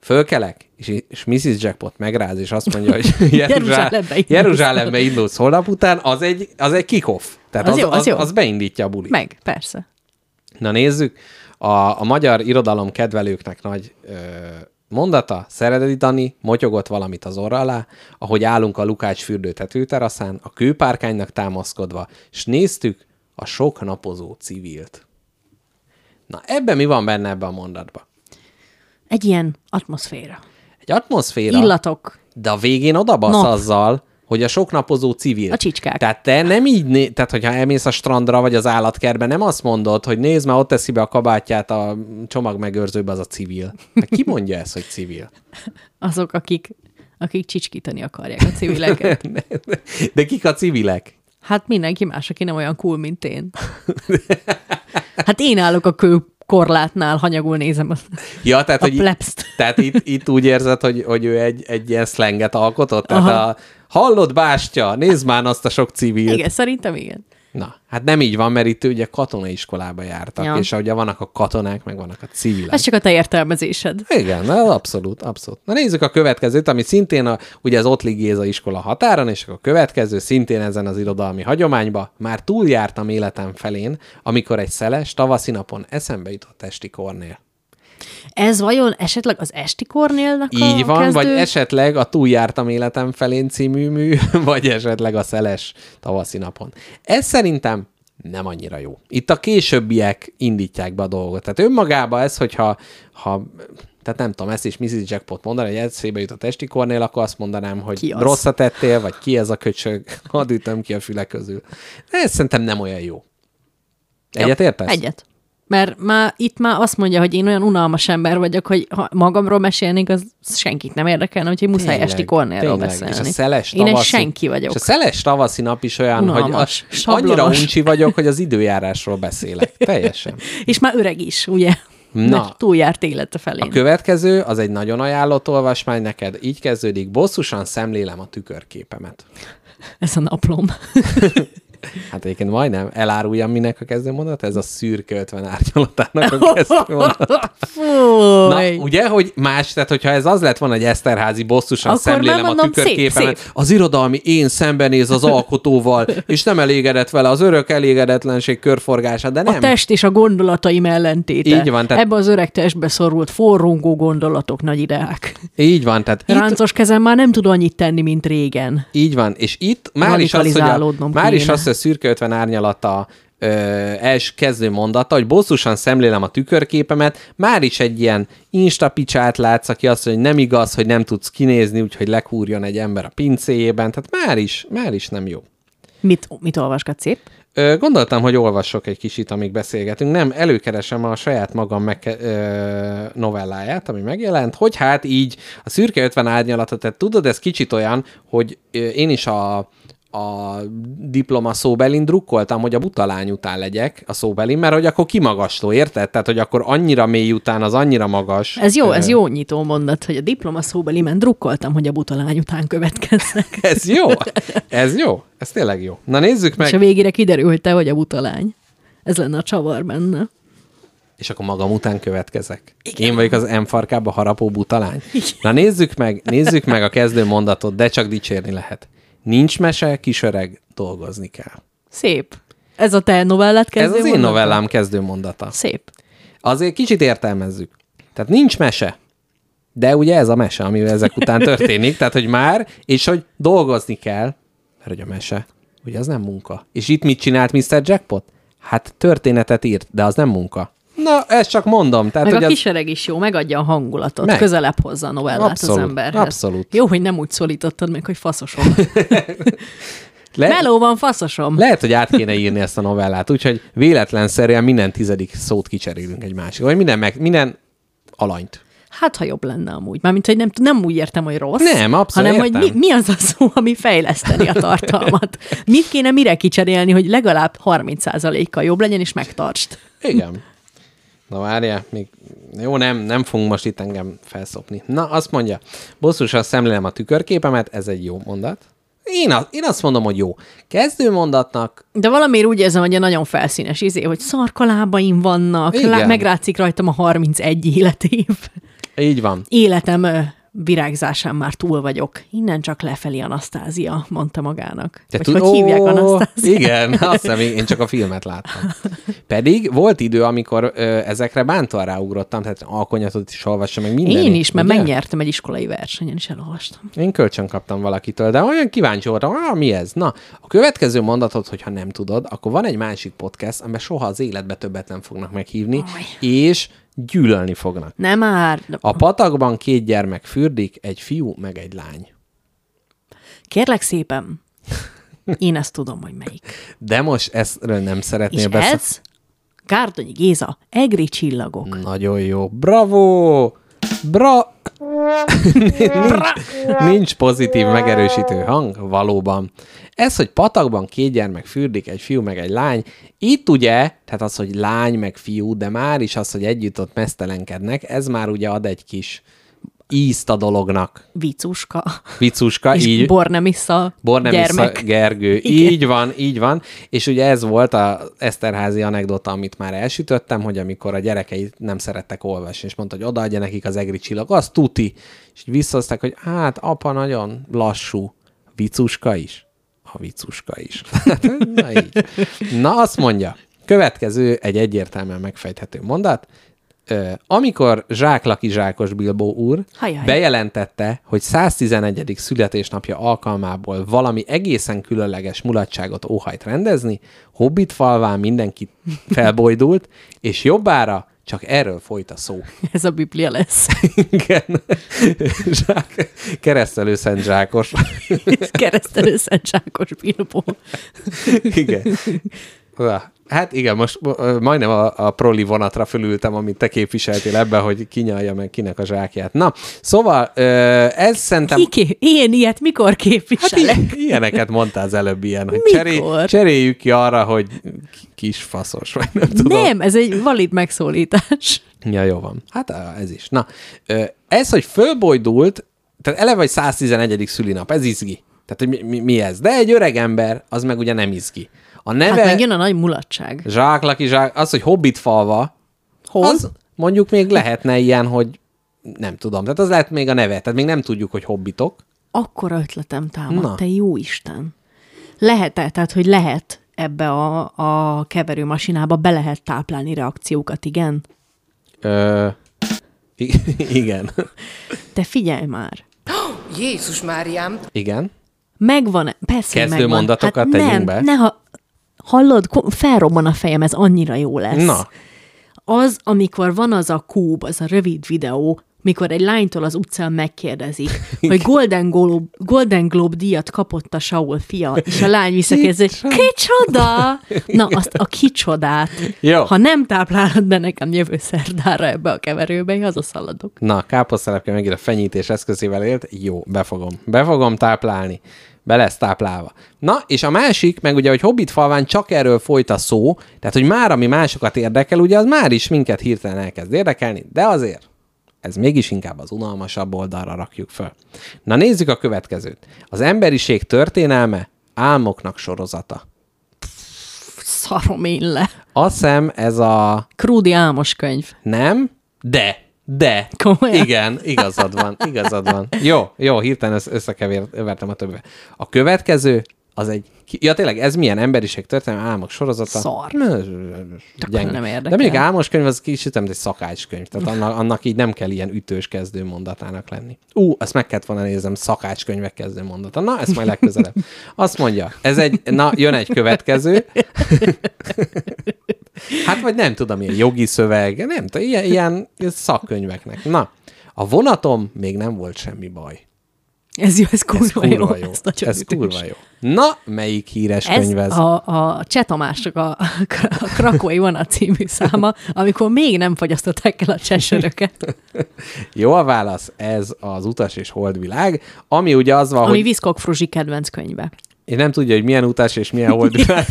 fölkelek, és, és missziz Jackpot megráz, és azt mondja, hogy Jeruzsálembe indulsz, Jeruzsálembe indulsz holnap után, az egy, az egy kick-off. Tehát az, az, jó, az, az, jó. az beindítja a bulit. Meg, persze. Na nézzük, a, a magyar irodalom kedvelőknek nagy... Ö, mondata, Szeredi Dani motyogott valamit az orra alá, ahogy állunk a Lukács fürdő tetőteraszán, a kőpárkánynak támaszkodva, és néztük a sok napozó civilt. Na, ebben mi van benne ebben a mondatban? Egy ilyen atmoszféra. Egy atmoszféra. Illatok. De a végén odabasz azzal, hogy a sok napozó civil. A csicskák. Tehát te nem így, né- tehát hogyha elmész a strandra vagy az állatkertbe, nem azt mondod, hogy nézd már, ott teszi be a kabátját a csomagmegőrzőbe, az a civil. Hát ki mondja ezt, hogy civil? Azok, akik, akik csicskítani akarják a civileket. De kik a civilek? Hát mindenki más, aki nem olyan cool, mint én. Hát én állok a kő korlátnál, hanyagul nézem a, ja, tehát, a hogy plebszt. Tehát itt, itt úgy érzed, hogy, hogy ő egy, egy ilyen szlenget alkotott? Tehát a, hallod, bástya, nézd már azt a sok civilt. Igen, szerintem igen. Na, hát nem így van, mert itt ugye katonai iskolába jártak, ja. És ahogy vannak a katonák, meg vannak a civilek. Ez csak a te értelmezésed. Igen, na, abszolút, abszolút. Na nézzük a következőt, ami szintén a, ugye az Ottlik Géza iskola határon, és a következő szintén ezen az irodalmi hagyományba. Már túljártam életem felén, amikor egy szeles tavaszi napon eszembe jutott Esti Kornél. Ez vajon esetleg az Esti Kornélnak a Így van, kezdő? Vagy esetleg a Túljártam életem felén című mű, vagy esetleg a szeles tavaszi napon. Ez szerintem nem annyira jó. Itt a későbbiek indítják be a dolgot. Tehát önmagában ez, hogyha, ha, tehát nem tudom, ezt is Missy de Jackpot mondani, hogy eszébe jutott Esti Kornél, akkor azt mondanám, hogy rosszat tettél, vagy ki ez a köcsög, hadd ütöm ki a füle közül. Ez szerintem nem olyan jó. Egyet értesz? Egyet. Mert már, itt már azt mondja, hogy én olyan unalmas ember vagyok, hogy ha magamról mesélnék, az senkit nem érdekelne, úgyhogy muszáj tényleg, Esti Kornélról beszélni. És a szeles tavaszi, én egy senki vagyok. És a szeles tavaszi nap is olyan, unalmas, hogy a, annyira uncsi vagyok, hogy az időjárásról beszélek. Teljesen. És már öreg is, ugye? Na, túljárt élete felén. A következő, az egy nagyon ajánlott olvasmány neked. Így kezdődik, bosszusan szemlélem a tükörképemet. Ez a naplom. Hát egyébként majdnem eláruljam, minek a kezdőmondat, ez a szürke ötven árnyalatának a kezdőmondat. Na, ugye, hogy más, tehát hogyha ez az lett volna, hogy Esterházy bosszusan akkor szemlélem mondom, a tükörképemet, szép, szép. Az irodalmi én szembenéz az alkotóval, és nem elégedett vele, az örök elégedetlenség körforgása, de nem. A test és a gondolataim ellentéte. Így van. Tehát... Ebbe az öreg testbe szorult forrongó gondolatok nagy ideák. Így van. Tehát ráncos itt... kezem már nem tud annyit tenni, mint régen. Így van, és itt már is az, hogy a, már is az, a szürke ötven árnyalata ö, els kezdő mondata, hogy bosszusan szemlélem a tükörképemet, már is egy ilyen instapicsát látsz, aki azt mondja, hogy nem igaz, hogy nem tudsz kinézni, úgyhogy lekúrjon egy ember a pincéjében, tehát már is, már is nem jó. Mit, mit olvasgatsz épp? Ö, gondoltam, hogy olvassok egy kicsit, amíg beszélgetünk. Nem, előkeresem a saját magam meg, ö, novelláját, ami megjelent, hogy hát így a szürke ötven árnyalata, tehát tudod, ez kicsit olyan, hogy ö, én is a a diploma szóbelin drukkoltam, hogy a butalány után legyek a szóbelin, mert hogy akkor kimagasló, érted? Tehát, hogy akkor annyira mély után az annyira magas. Ez jó, ez jó nyitó mondat, hogy a diploma szóbelimen drukkoltam, hogy a butalány után következnek. Ez jó, ez jó, ez tényleg jó. Na nézzük meg. És a végére kiderül, hogy te vagy a butalány. Ez lenne a csavar benne. És akkor magam után következek. Igen. Én vagyok az M-farkába harapó butalány. Igen. Na nézzük meg, nézzük meg a kezdő mondatot, de csak dicsérni lehet. Nincs mese, kisöreg, dolgozni kell. Szép. Ez a te novellát kezdő mondata? Ez az én novellám kezdő mondata. Szép. Azért kicsit értelmezzük. Tehát nincs mese, de ugye ez a mese, ami ezek után történik, tehát hogy már, és hogy dolgozni kell, mert hogy a mese, ugye az nem munka. És itt mit csinált miszter Jackpot? Hát történetet írt, de az nem munka. Na, ezt csak mondom. Tehát, meg hogy a kisöreg az... is jó, megadja a hangulatot, meg. Közelebb hozza a novellát abszolút, az emberhez. Abszolút. Jó, hogy nem úgy szólítottad meg, hogy faszosom. Le... Meló van, faszosom. Lehet, hogy át kéne írni ezt a novellát, úgyhogy véletlenszerűen minden tizedik szót kicserélünk egy másik, vagy minden, meg, minden alanyt. Hát, ha jobb lenne amúgy. Mármint, hogy nem, nem úgy értem, hogy rossz, nem, hanem, értem. Hogy mi, mi az a szó, ami fejleszteni a tartalmat. Mit kéne mire kicserélni, hogy legalább harminc százalékkal jobb legyen, és megtartsd. Igen. Na várjál, még... Jó, nem, nem fogunk most itt engem felszopni. Na, azt mondja, bosszusan szemlélem a tükörképemet, ez egy jó mondat. Én, az, én azt mondom, hogy jó. Kezdő mondatnak... De valamiért úgy érzem, hogy nagyon felszínes izé, hogy szarkalábaim vannak, lá, megrátszik rajtam a harmincegy életév. Így van. Életem virágzásán már túl vagyok. Innen csak lefelé Anasztázia, mondta magának. Te tud... Hogy hívják Anasztáziát? Igen, azt hiszem, én csak a filmet láttam. Pedig volt idő, amikor ö, ezekre bántóan ráugrottam, tehát Alkonyatot is olvassam, meg minden. Én is, mert megnyertem egy iskolai versenyen, és elolvastam. Én kölcsön kaptam valakitől, de olyan kíváncsi voltam, ah, mi ez? Na, a következő mondatot, hogyha nem tudod, akkor van egy másik podcast, amiben soha az életbe többet nem fognak meghívni, Oly. És gyűlölni fognak. Nem már. A patakban két gyermek fürdik, egy fiú meg egy lány. Kérlek szépen, én ezt tudom, hogy melyik. De most ezt nem szeretnél beszélni. És ez? Gárdonyi Géza, egri csillagok. Nagyon jó. Bravo! Bra... Nincs, nincs pozitív megerősítő hang, valóban. Ez, hogy patakban két gyermek fürdik, egy fiú meg egy lány, itt ugye, tehát az, hogy lány meg fiú, de már is az, hogy együtt ott mesztelenkednek, ez már ugye ad egy kis ízt a dolognak. Vicuska. Vicuska, és így. Bor nem issza gyermek. Gergő. Igen. Így van, így van. És ugye ez volt az Esterházy anekdota, amit már elsütöttem, hogy amikor a gyerekei nem szerettek olvasni, és mondta, hogy odaadja nekik az egri csillag, az tuti. És visszahozták, hogy hát apa nagyon lassú. Vicuska is. A vicuska is. Na így. Na azt mondja. Következő egy egyértelműen megfejthető mondat. Amikor Zsáklaki Zsákos Bilbó úr Hajaj. bejelentette, hogy száztizenegyedik születésnapja alkalmából valami egészen különleges mulatságot óhajt rendezni, Hobbit falván mindenki felbojdult, és jobbára csak erről folyt a szó. Ez a Biblia lesz. Igen. Zsák... Keresztelő Szent Zsákos. Keresztelő Szent Zsákos Bilbó. Igen. Hát igen, most majdnem a, a proli vonatra fölültem, amit te képviseltél ebben, hogy kinyalja meg kinek a zsákját. Na, szóval ez szerintem... Kiki, én ilyet mikor képviselek? Hát ilyeneket mondtál az előbb ilyen, hogy cseré, cseréljük ki arra, hogy kis faszos, vagy nem tudom. Nem, ez egy valid megszólítás. Ja, jó van. Hát ez is. Na, ez, hogy fölbojdult, tehát eleve vagy száztizenegyedik szülinap, ez izgi. Tehát, hogy mi, mi, mi ez? De egy öreg ember, az meg ugye nem izgi. A neve, hát megjön a nagy mulatság. Zsáklaki Zsák, az, hogy Hobbit falva, Hol? az mondjuk még lehetne ilyen, hogy nem tudom. Tehát az lehet még a neve. Tehát még nem tudjuk, hogy hobbitok. Akkora ötletem támad, Na. te jó Isten. Lehet-e? Tehát, hogy lehet ebbe a, a keverőmasinába be lehet táplálni reakciókat, igen? Ö, igen. Te figyelj már. Jézus Máriám! Igen? Megvan, persze Kezdő megvan. Kezdőmondatokat hát tegyünk nem, be. Ne, ha, hallod, felrobban a fejem, ez annyira jó lesz. Na. Az, amikor van az a kúp, az a rövid videó, mikor egy lánytól az utcán megkérdezik, hogy Golden Globe, Golden Globe díjat kapott a Saul fia, és a lány visszakérdezi, hogy kicsoda! Na, azt a kicsodát. Jó. Ha nem táplálod be nekem jövő szerdára ebbe a keverőbe, én hazaszaladok. Na, káposztelepke megint a fenyítés eszközével élt. Jó, befogom. Befogom táplálni. Be lesz táplálva. Na, és a másik, meg ugye, hogy Hobbit falván csak erről folyt a szó, tehát, hogy már ami másokat érdekel, ugye az már is minket hirtelen elkezd érdekelni, de azért ez mégis inkább az unalmasabb oldalra rakjuk föl. Na, nézzük a következőt. Az emberiség történelme álmoknak sorozata. Szarom én le. Azt hiszem ez a... Krúdi álmos könyv. Nem, de... De, Komolyan? igen, igazad van, igazad van. Jó, jó, hirtelen összekevertem a többivel. A következő, az egy... Ja, tényleg, ez milyen emberiség történelme álmok sorozata? Szar. Gyenge. Nem érdekel. De még álmos könyv, az kicsit egy szakácskönyv, tehát annak, annak így nem kell ilyen ütős kezdőmondatának lenni. Ú, ezt meg kellett volna nézem, szakácskönyvek kezdőmondata. Na, ezt majd legközelebb. Azt mondja, ez egy... Na, jön egy következő... Hát vagy nem tudom, ilyen jogi szöveg, nem tudom, ilyen, ilyen szakkönyveknek. Na, a vonatom még nem volt semmi baj. Ez jó, ez kurva ez jó. Kurva jó. Ez, ez kurva jó. Na, melyik híres ez könyv ez? A, a Cseh Tamásnak a, a Krakói vonat című száma, amikor még nem fogyasztották el a csesöröket. Jó a válasz, ez az Utas és Holdvilág, ami ugye az van, ami hogy... Viszkok Fruzsi kedvenc könyve. Én nem tudja, hogy milyen utas és milyen holdvilág.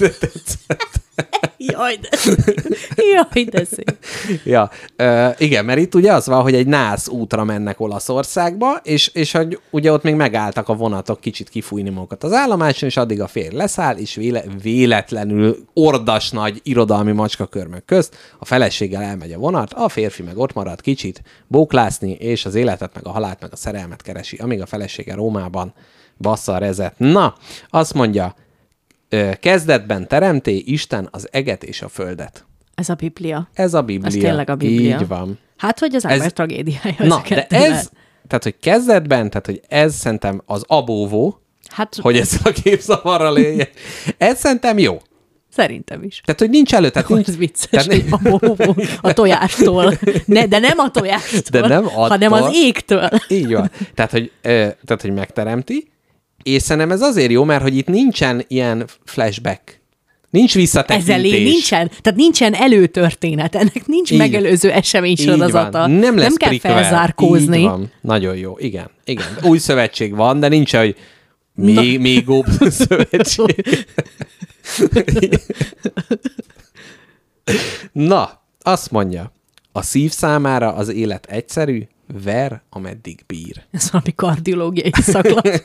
Jaj, de szép. Jaj, de szép. Ja, uh, igen, mert itt ugye az van, hogy egy nász útra mennek Olaszországba, és, és hogy ugye ott még megálltak a vonatok kicsit kifújni magukat az állomáson, és addig a férj leszáll, és véle, véletlenül ordas nagy irodalmi macskakörmök közt a feleséggel elmegy a vonat, a férfi meg ott marad kicsit bóklászni, és az életet, meg a halált, meg a szerelmet keresi, amíg a felesége Rómában bassza a rezet. Na, azt mondja, kezdetben teremté Isten az eget és a földet. Ez a Biblia. Ez a Biblia. Ez tényleg a Biblia. Így van. Hát, hogy az ember ez... tragédiája. Na, de ez, el. tehát, hogy kezdetben, tehát, hogy ez szerintem az abóvó, hát... hogy ezt a képzavarral éljen. Ez szerintem jó. Szerintem is. Tehát, hogy nincs előtt. Tehát nincs... Ez vicces, tehát... a, a tojástól. Ne, de nem a tojástól, de nem attól, hanem az égtől. Így van. Tehát, hogy, tehát, hogy megteremti. És szerintem ez azért jó, mert hogy itt nincsen ilyen flashback. Nincs visszatekintés. Ez elé nincsen. Tehát nincsen előtörténet. Ennek nincs így, megelőző eseménysorozata. Nem lesz Nem kell prikvel. Felzárkózni. Így van. Nagyon jó. Igen. Igen. Új szövetség van, de nincs, hogy még, még óbb szövetség. Na, azt mondja, a szív számára az élet egyszerű, ver, ameddig bír. Ez valami kardiológiai szaklat.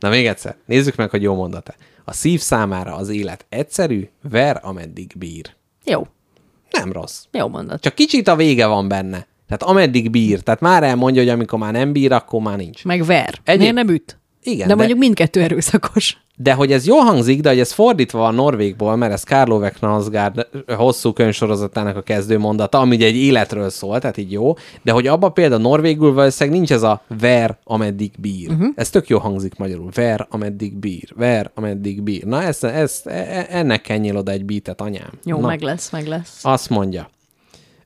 Na, még egyszer, nézzük meg, hogy jó mondata. A szív számára az élet egyszerű, ver, ameddig bír. Jó. Nem rossz. Jó mondat. Csak kicsit a vége van benne. Tehát ameddig bír. Tehát már elmondja, hogy amikor már nem bír, akkor már nincs. Meg ver. Egyéb... Miért nem üt? Igen, de, de mondjuk mindkettő erőszakos. De hogy ez jól hangzik, de hogy ez fordítva a norvégból, mert ez Carlo Veknansgaard hosszú könyvsorozatának a kezdőmondata, ami egy életről szól, tehát így jó, de hogy abban például norvégül valószínűleg nincs ez a ver, ameddig bír. Uh-huh. Ez tök jó hangzik magyarul. Ver, ameddig bír. Ver, ameddig bír. Na, ez, ez, ennek kenyél oda egy beatet, anyám. Jó, na, meg lesz, meg lesz. Azt mondja.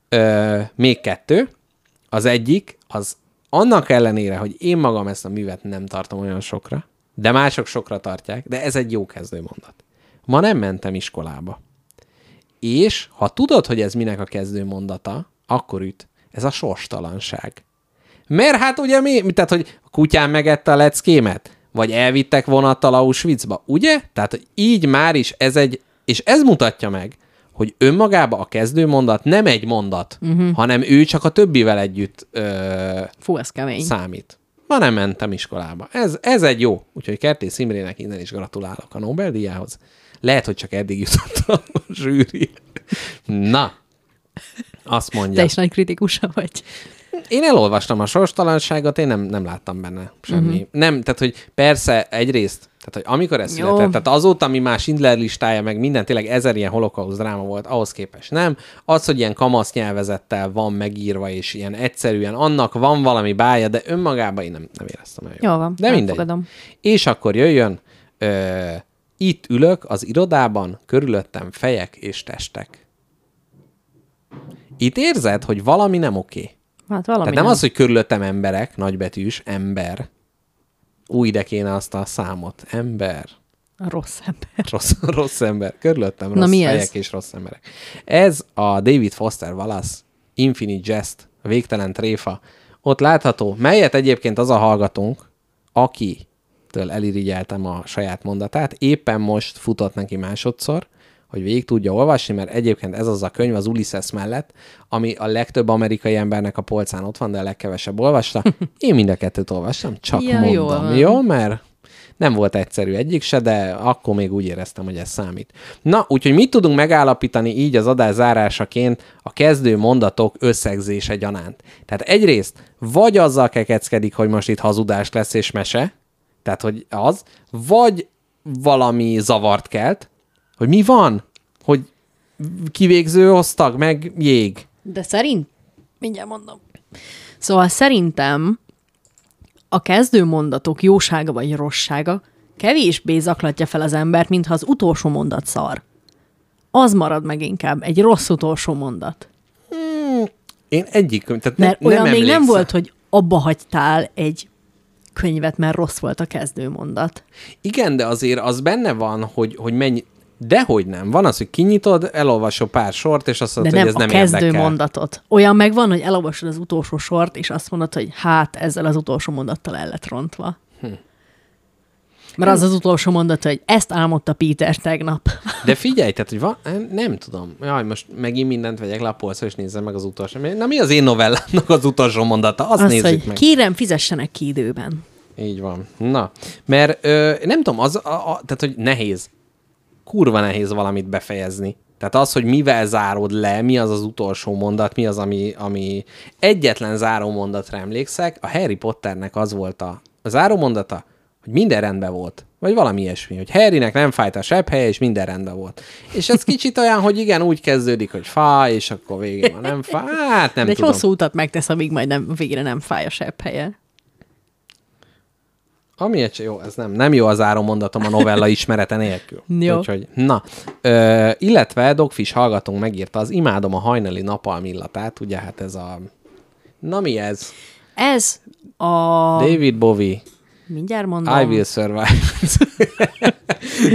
Ö, még kettő. Az egyik, az annak ellenére, hogy én magam ezt a művet nem tartom olyan sokra, de mások sokra tartják, de ez egy jó kezdőmondat. Ma nem mentem iskolába. És ha tudod, hogy ez minek a kezdőmondata, akkor üt. Ez a sorstalanság. Mert hát ugye mi? Tehát, hogy a kutyám megette a leckémet? Vagy elvittek vonattal Auschwitzba, ugye? Tehát, hogy így már is ez egy... És ez mutatja meg, hogy önmagában a kezdőmondat nem egy mondat, uh-huh. hanem ő csak a többivel együtt ö, Fú, ez kemény. Számít. Ma nem mentem iskolába. Ez, ez egy jó. Úgyhogy Kertész Imrének innen is gratulálok a Nobel-díjához. Lehet, hogy csak eddig jutottam a zsűri. Na, azt mondja. Te is nagy kritikusa vagy. Én elolvastam a sorstalanságot, én nem, nem láttam benne semmi. Uh-huh. Nem, tehát, hogy persze egyrészt, tehát, hogy amikor ez született, tehát azóta, ami már Schindler listája, meg minden, tényleg ezer ilyen holokauszt dráma volt, ahhoz képest nem. Az, hogy ilyen kamasz nyelvezettel van megírva, és ilyen egyszerűen annak van valami bája, de önmagában én nem, nem éreztem el jól. Jó van, de mindegy. Fogadom. És akkor jöjjön, ö, itt ülök az irodában, körülöttem fejek és testek. Itt érzed, hogy valami nem oké. Hát valami Tehát nem, nem az, hogy körülöttem emberek, nagybetűs, ember. Új, de kéne azt a számot. Ember. A rossz ember. Rossz, rossz ember. Körülöttem rossz helyek és rossz emberek. Ez a David Foster Wallace Infinite Jest, a végtelen tréfa. Ott látható, melyet egyébként az a hallgatónk, akitől elirigyeltem a saját mondatát, éppen most futott neki másodszor, hogy végig tudja olvasni, mert egyébként ez az a könyv az Ulysses mellett, ami a legtöbb amerikai embernek a polcán ott van, de a legkevesebb olvasta. Én mind a kettőt olvastam, csak ja, mondom. Jó, jó, mert nem volt egyszerű egyik se, de akkor még úgy éreztem, hogy ez számít. Na, úgyhogy mit tudunk megállapítani így az adás zárásaként a kezdő mondatok összegzése gyanánt? Tehát egyrészt vagy azzal kekeckedik, hogy most itt hazudás lesz és mese, tehát hogy az, vagy valami zavart kelt, hogy mi van? Hogy kivégző osztag, meg jég. De szerint... Mindjárt mondom. Szóval szerintem a kezdőmondatok jósága vagy rossága kevésbé zaklatja fel az embert, mintha az utolsó mondat szar. Az marad meg inkább. Egy rossz utolsó mondat. Hmm, én egyik... Tehát mert ne, olyan nem még emlékszem. Nem volt, hogy abba hagytál egy... könyvet, mert rossz volt a kezdőmondat. Igen, de azért az benne van, hogy, hogy mennyi... Dehogy nem. Van az, hogy kinyitod, elolvasol pár sort, és azt mondod, hogy ez nem érdekel. De nem a kezdőmondatot. Olyan meg van, hogy elolvasod az utolsó sort, és azt mondod, hogy hát ezzel az utolsó mondattal el lett rontva. Hm. Mert az az utolsó mondat, hogy ezt álmodta Péter tegnap. De figyelj, tehát, hogy van, nem tudom. Jaj, most megint mindent vegyek le a polcra, és nézzem meg az utolsó. Na, mi az én novellámnak az utolsó mondata? Azt, azt nézzük meg. Kérem, fizessenek ki időben. Így van. Na, mert ö, nem tudom, az, a, a, tehát, hogy nehéz. Kurva nehéz valamit befejezni. Tehát az, hogy mivel zárod le, mi az az utolsó mondat, mi az, ami, ami egyetlen záró mondatra emlékszek. A Harry Potternek az volt a, a záró mondata, hogy minden rendben volt, vagy valami ilyesmi, hogy Harrynek nem fájt a sebhelye, és minden rendben volt. És ez kicsit olyan, hogy igen, úgy kezdődik, hogy fáj, és akkor végén már nem fáj, hát nem De egy tudom. Hosszú utat megtesz, amíg majd nem, végre nem fáj a sebhelye. Amiért jó, ez nem, nem jó az áromondatom a novella ismerete nélkül. Jó. Úgyhogy, na. Ö, illetve Dogfish hallgatónk megírta az Imádom a hajnali napalm illatát, ugye hát ez a... Na mi ez? Ez a... David Bowie. Mindjárt mondom. I Will Survive.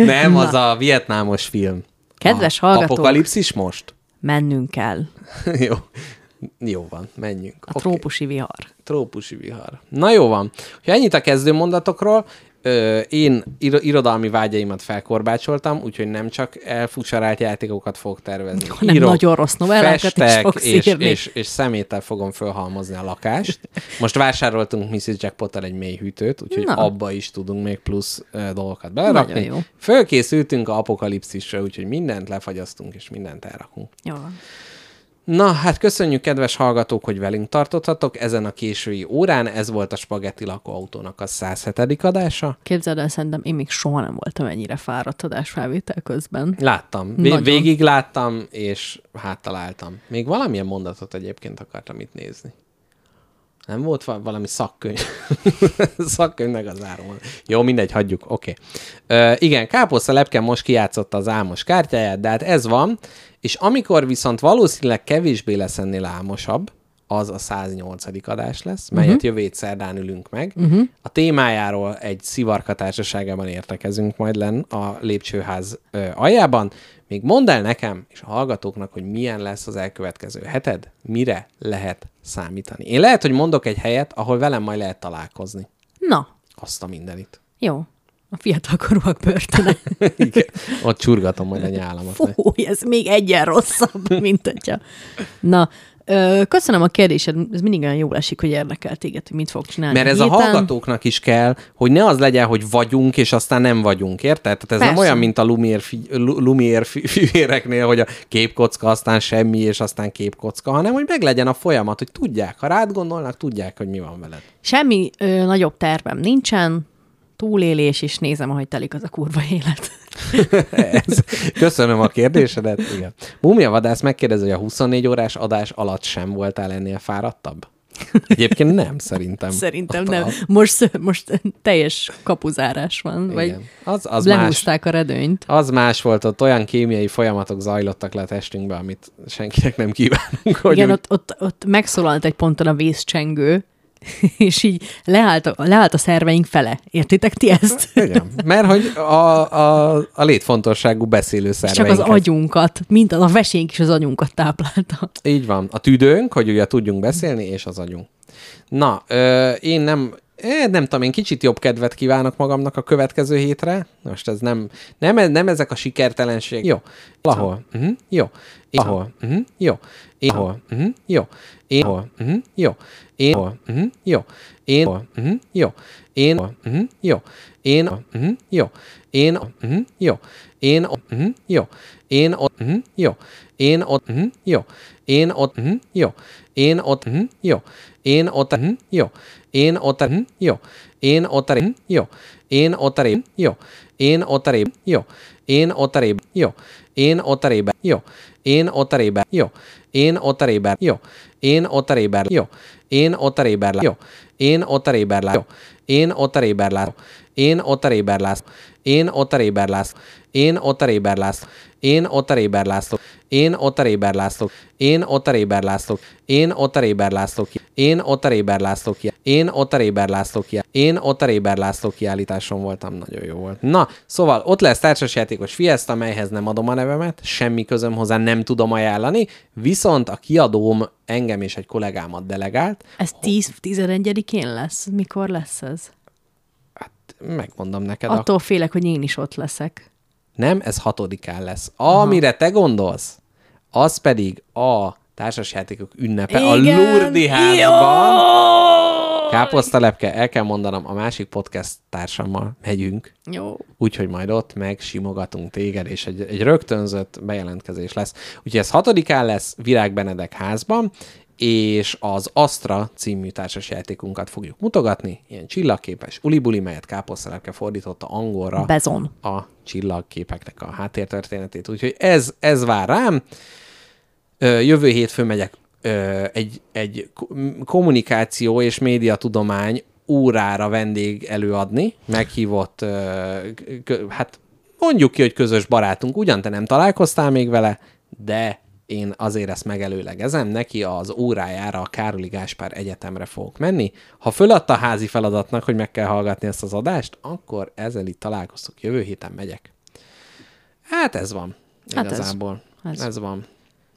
Nem, na. Az a vietnámos film. Kedves a hallgatók. Apokalipszis most? Mennünk kell. Jó. Jó van, menjünk. A okay. Trópusi vihar. Trópusi vihar. Na jó van. Ha ennyit a kezdőmondatokról, én irodalmi vágyaimat felkorbácsoltam, úgyhogy nem csak elfugsarált játékokat fogok tervezni. Hanem írok, nagyon rossz novellákat is fogsz és, írni. És, és, és szeméttel fogom fölhalmozni a lakást. Most vásároltunk missziz Jackpottal egy mély hűtőt, úgyhogy na. Abba is tudunk még plusz dolgokat belerakni. Fölkészültünk a apokalipszisra, úgyhogy mindent lefagyasztunk, és mindent elrakunk. Jó van. Na, hát köszönjük, kedves hallgatók, hogy velünk tartottatok ezen a késői órán. Ez volt a Spagetti Lakóautónak a száz hetedik adása. Képzeld el, szerintem én még soha nem voltam ennyire fáradt adásfelvétel közben. Láttam. V- végig láttam, és hát találtam. Még valamilyen mondatot egyébként akartam itt nézni. Nem volt valami szakkönyv. Szakkönyvnek az áron. Jó, mindegy, hagyjuk. Oké. Okay. Igen, Káposzta Lepke most kijátszotta az álmos kártyáját, de hát ez van, és amikor viszont valószínűleg kevésbé lesz ennél álmosabb, az a száz nyolcadik adás lesz, melyet uh-huh. jövő szerdán ülünk meg. Uh-huh. A témájáról egy szivarka társaságában értekezünk majd lenn a lépcsőház ö, aljában. Még mondd el nekem és a hallgatóknak, hogy milyen lesz az elkövetkező heted, mire lehet számítani. Én lehet, hogy mondok egy helyet, ahol velem majd lehet találkozni. Na. Azt a mindenit. Jó. A fiatalkorúak börtöne. Igen. Ott csurgatom majd a nyálamat. Fú, ez még egyen rosszabb, mint hogyha. Na, köszönöm a kérdésed, ez mindig olyan jól esik, hogy érdekel téged, hogy mit fog csinálni. Mert ez héten... a hallgatóknak is kell, hogy ne az legyen, hogy vagyunk, és aztán nem vagyunk, érted? Tehát ez persze. Nem olyan, mint a Lumière, fi- Lumière fivéreknél, hogy a képkocka, aztán semmi, és aztán képkocka, hanem hogy meglegyen a folyamat, hogy tudják, ha rád gondolnak, tudják, hogy mi van veled. Semmi ö, nagyobb tervem nincsen, túlélés, és nézem, ahogy telik az a kurva élet. Ez. Köszönöm a kérdésedet. Igen. Múmia vadász megkérdezi, hogy a huszonnégy órás adás alatt sem voltál ennél fáradtabb? Egyébként nem, szerintem. Szerintem Ott nem. A... Most, most teljes kapuzárás van, igen. Vagy az, az lehúzták más, a redőnyt. Az más volt, ott olyan kémiai folyamatok zajlottak le a testünkbe, amit senkinek nem kívánunk. Hogy igen, úgy... ott, ott, ott megszólalt egy ponton a vészcsengő, és így leállt a, leállt a szerveink fele. Értitek ti ezt? Igen, mert hogy a, a, a létfontosságú beszélő szerveinket. Csak az agyunkat, mint az a vesénk is az agyunkat táplálta. Így van. A tüdőnk, hogy ugye tudjunk beszélni, és az agyunk. Na, ö, én nem... É, nem tudom, én kicsit jobb kedvet kívánok magamnak a következő hétre. Most ez nem, nem, nem ezek a sikertelenség. Jó. Lahol. Uh-huh. Jó. Ahol. Uh-huh. Jó. Ahol. Uh-huh. Jó. Ahol. Uh-huh. Jó. Én. Uh-huh. Jó. Én. Uh-huh. Jó. Én. Uh-huh. Jó. Én. Uh-huh. Jó. Én. Uh-huh. Jó. Én. Uh-huh. Jó. Én. Uh-huh. Jó. Én. Uh-huh. Jó. Én. Uh-huh. Jó. Én. Uh-huh. Jó. Én. Uh-huh. Jó. Én otarim, jó. Én otarim, jó. Én otarim, jó. Én otarim, jó. Én otarim, jó. Én otarim, jó. Én otarim, jó. Én otarim, jó. Én otarim, jó. Én otarim, jó. Én otarim, jó. Én otarim, jó. Én otarim, jó. Én otarim, jó. Én otarim, jó. Én Otter László. Én Otter László. Én Otter László. Én Otter László. Én Otter László. Én Otter László. Én Otter László kiállításon voltam. Nagyon jó volt. Na, szóval ott lesz társasjátékos Fiesta, amelyhez nem adom a nevemet, semmi közöm hozzá, nem tudom ajánlani, viszont a kiadóm engem és egy kollégámat delegált. Ez tíz-tizenegyedikén lesz? Mikor lesz ez? Hát megmondom neked. Attól a... félek, hogy én is ott leszek. Nem, ez hatodikán lesz. Amire aha. te gondolsz, az pedig a társasjátékok ünnepe. Igen, a Lurdi házban. Káposztalepke, el kell mondanom, a másik podcast társammal megyünk. Jó. Úgyhogy majd ott megsimogatunk téged, és egy, egy rögtönzött bejelentkezés lesz. Úgyhogy ez hatodikán lesz Virág Benedek házban, és az Astra című társasjátékunkat fogjuk mutogatni, ilyen csillagképes ulibuli, melyet Káposztalepke fordította angolra Bezon. A csillagképeknek a háttértörténetét. Úgyhogy ez, ez vár rám. Jövő hétfőn megyek egy, egy kommunikáció és médiatudomány órára vendég előadni, meghívott, hát mondjuk ki, hogy közös barátunk, ugyan te nem találkoztál még vele, de én azért ezt megelőlegezem, neki az órájára a Károli Gáspár Egyetemre fogok menni. Ha föladta a házi feladatnak, hogy meg kell hallgatni ezt az adást, akkor ezzel itt találkoztuk, jövő héten megyek. Hát ez van, hát igazából. Ez, ez. ez van.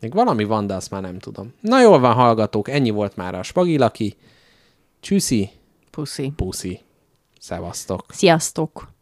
Még valami van, de azt már nem tudom. Na jól van, hallgatók, ennyi volt már a Spagilaki. Csüszi. Puszi. Puszi. Szevasztok. Sziasztok.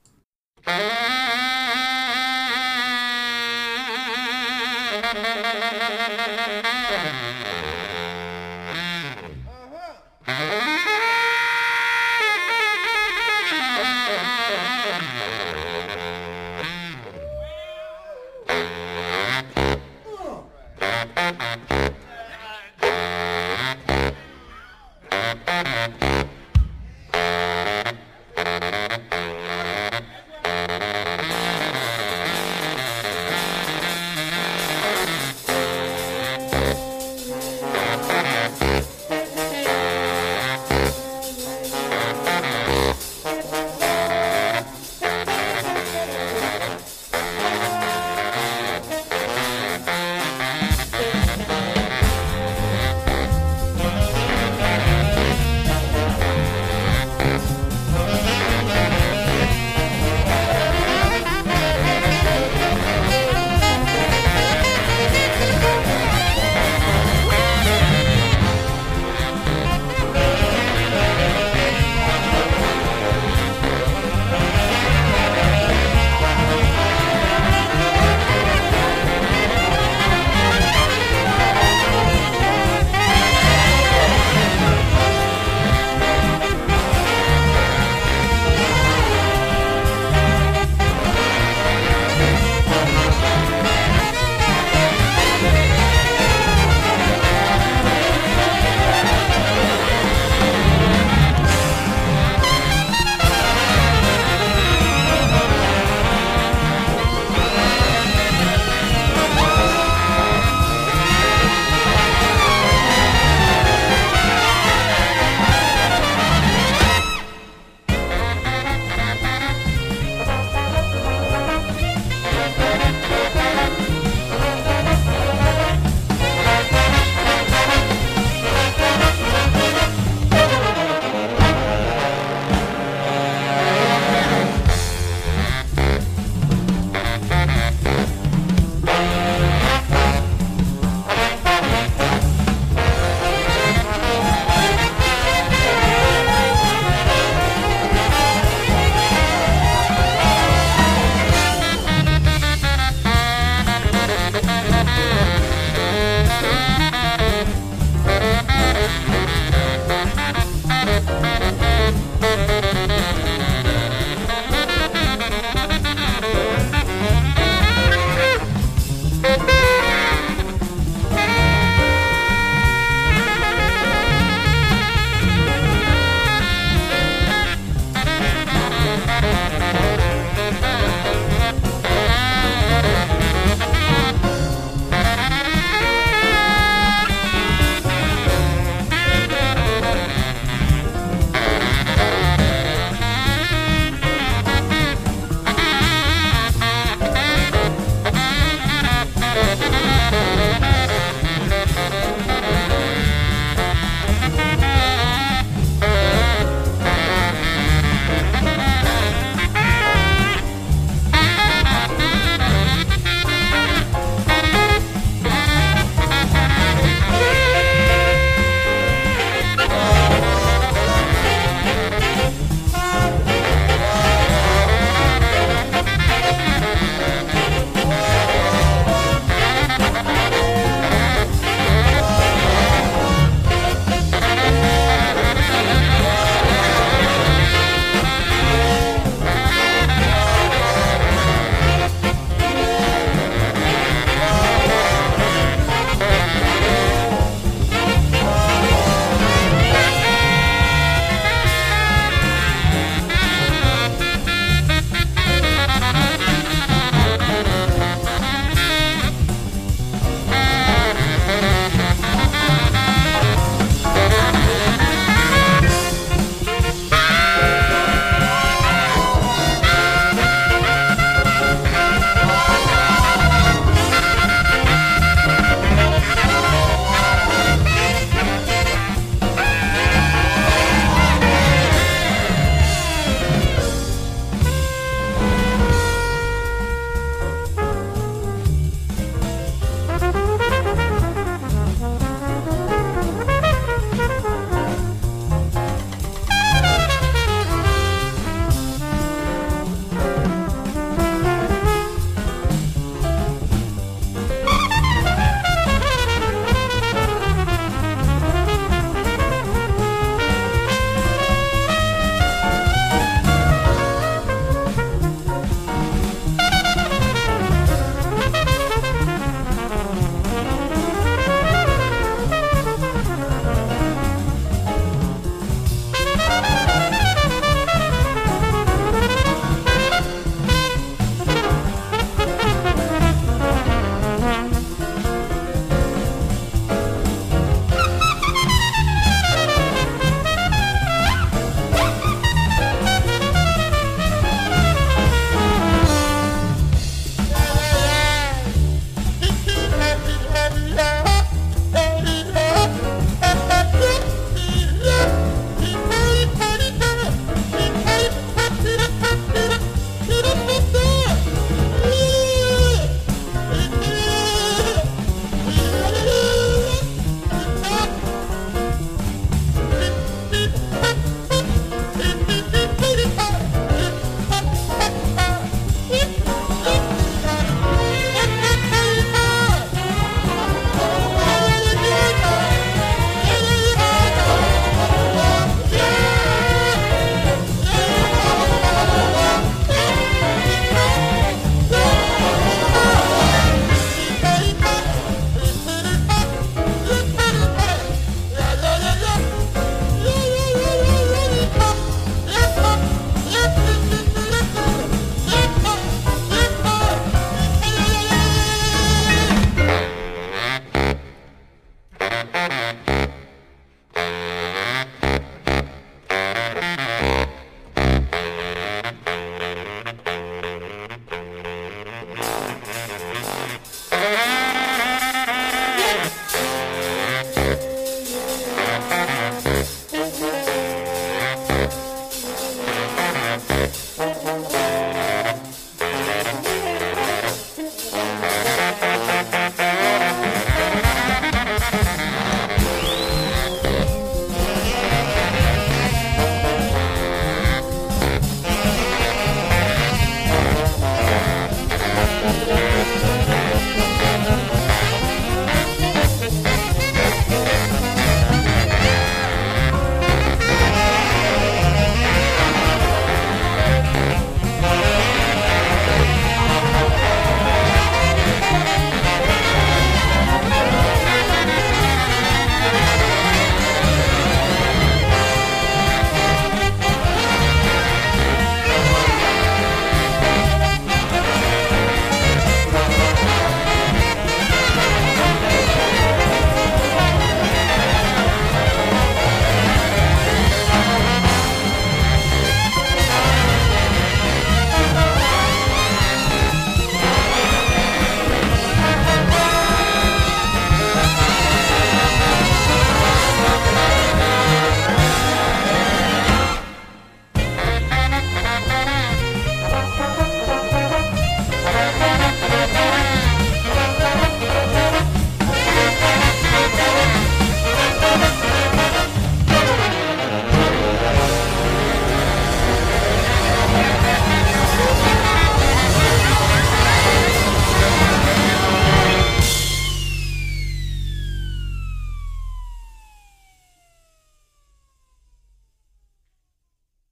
We'll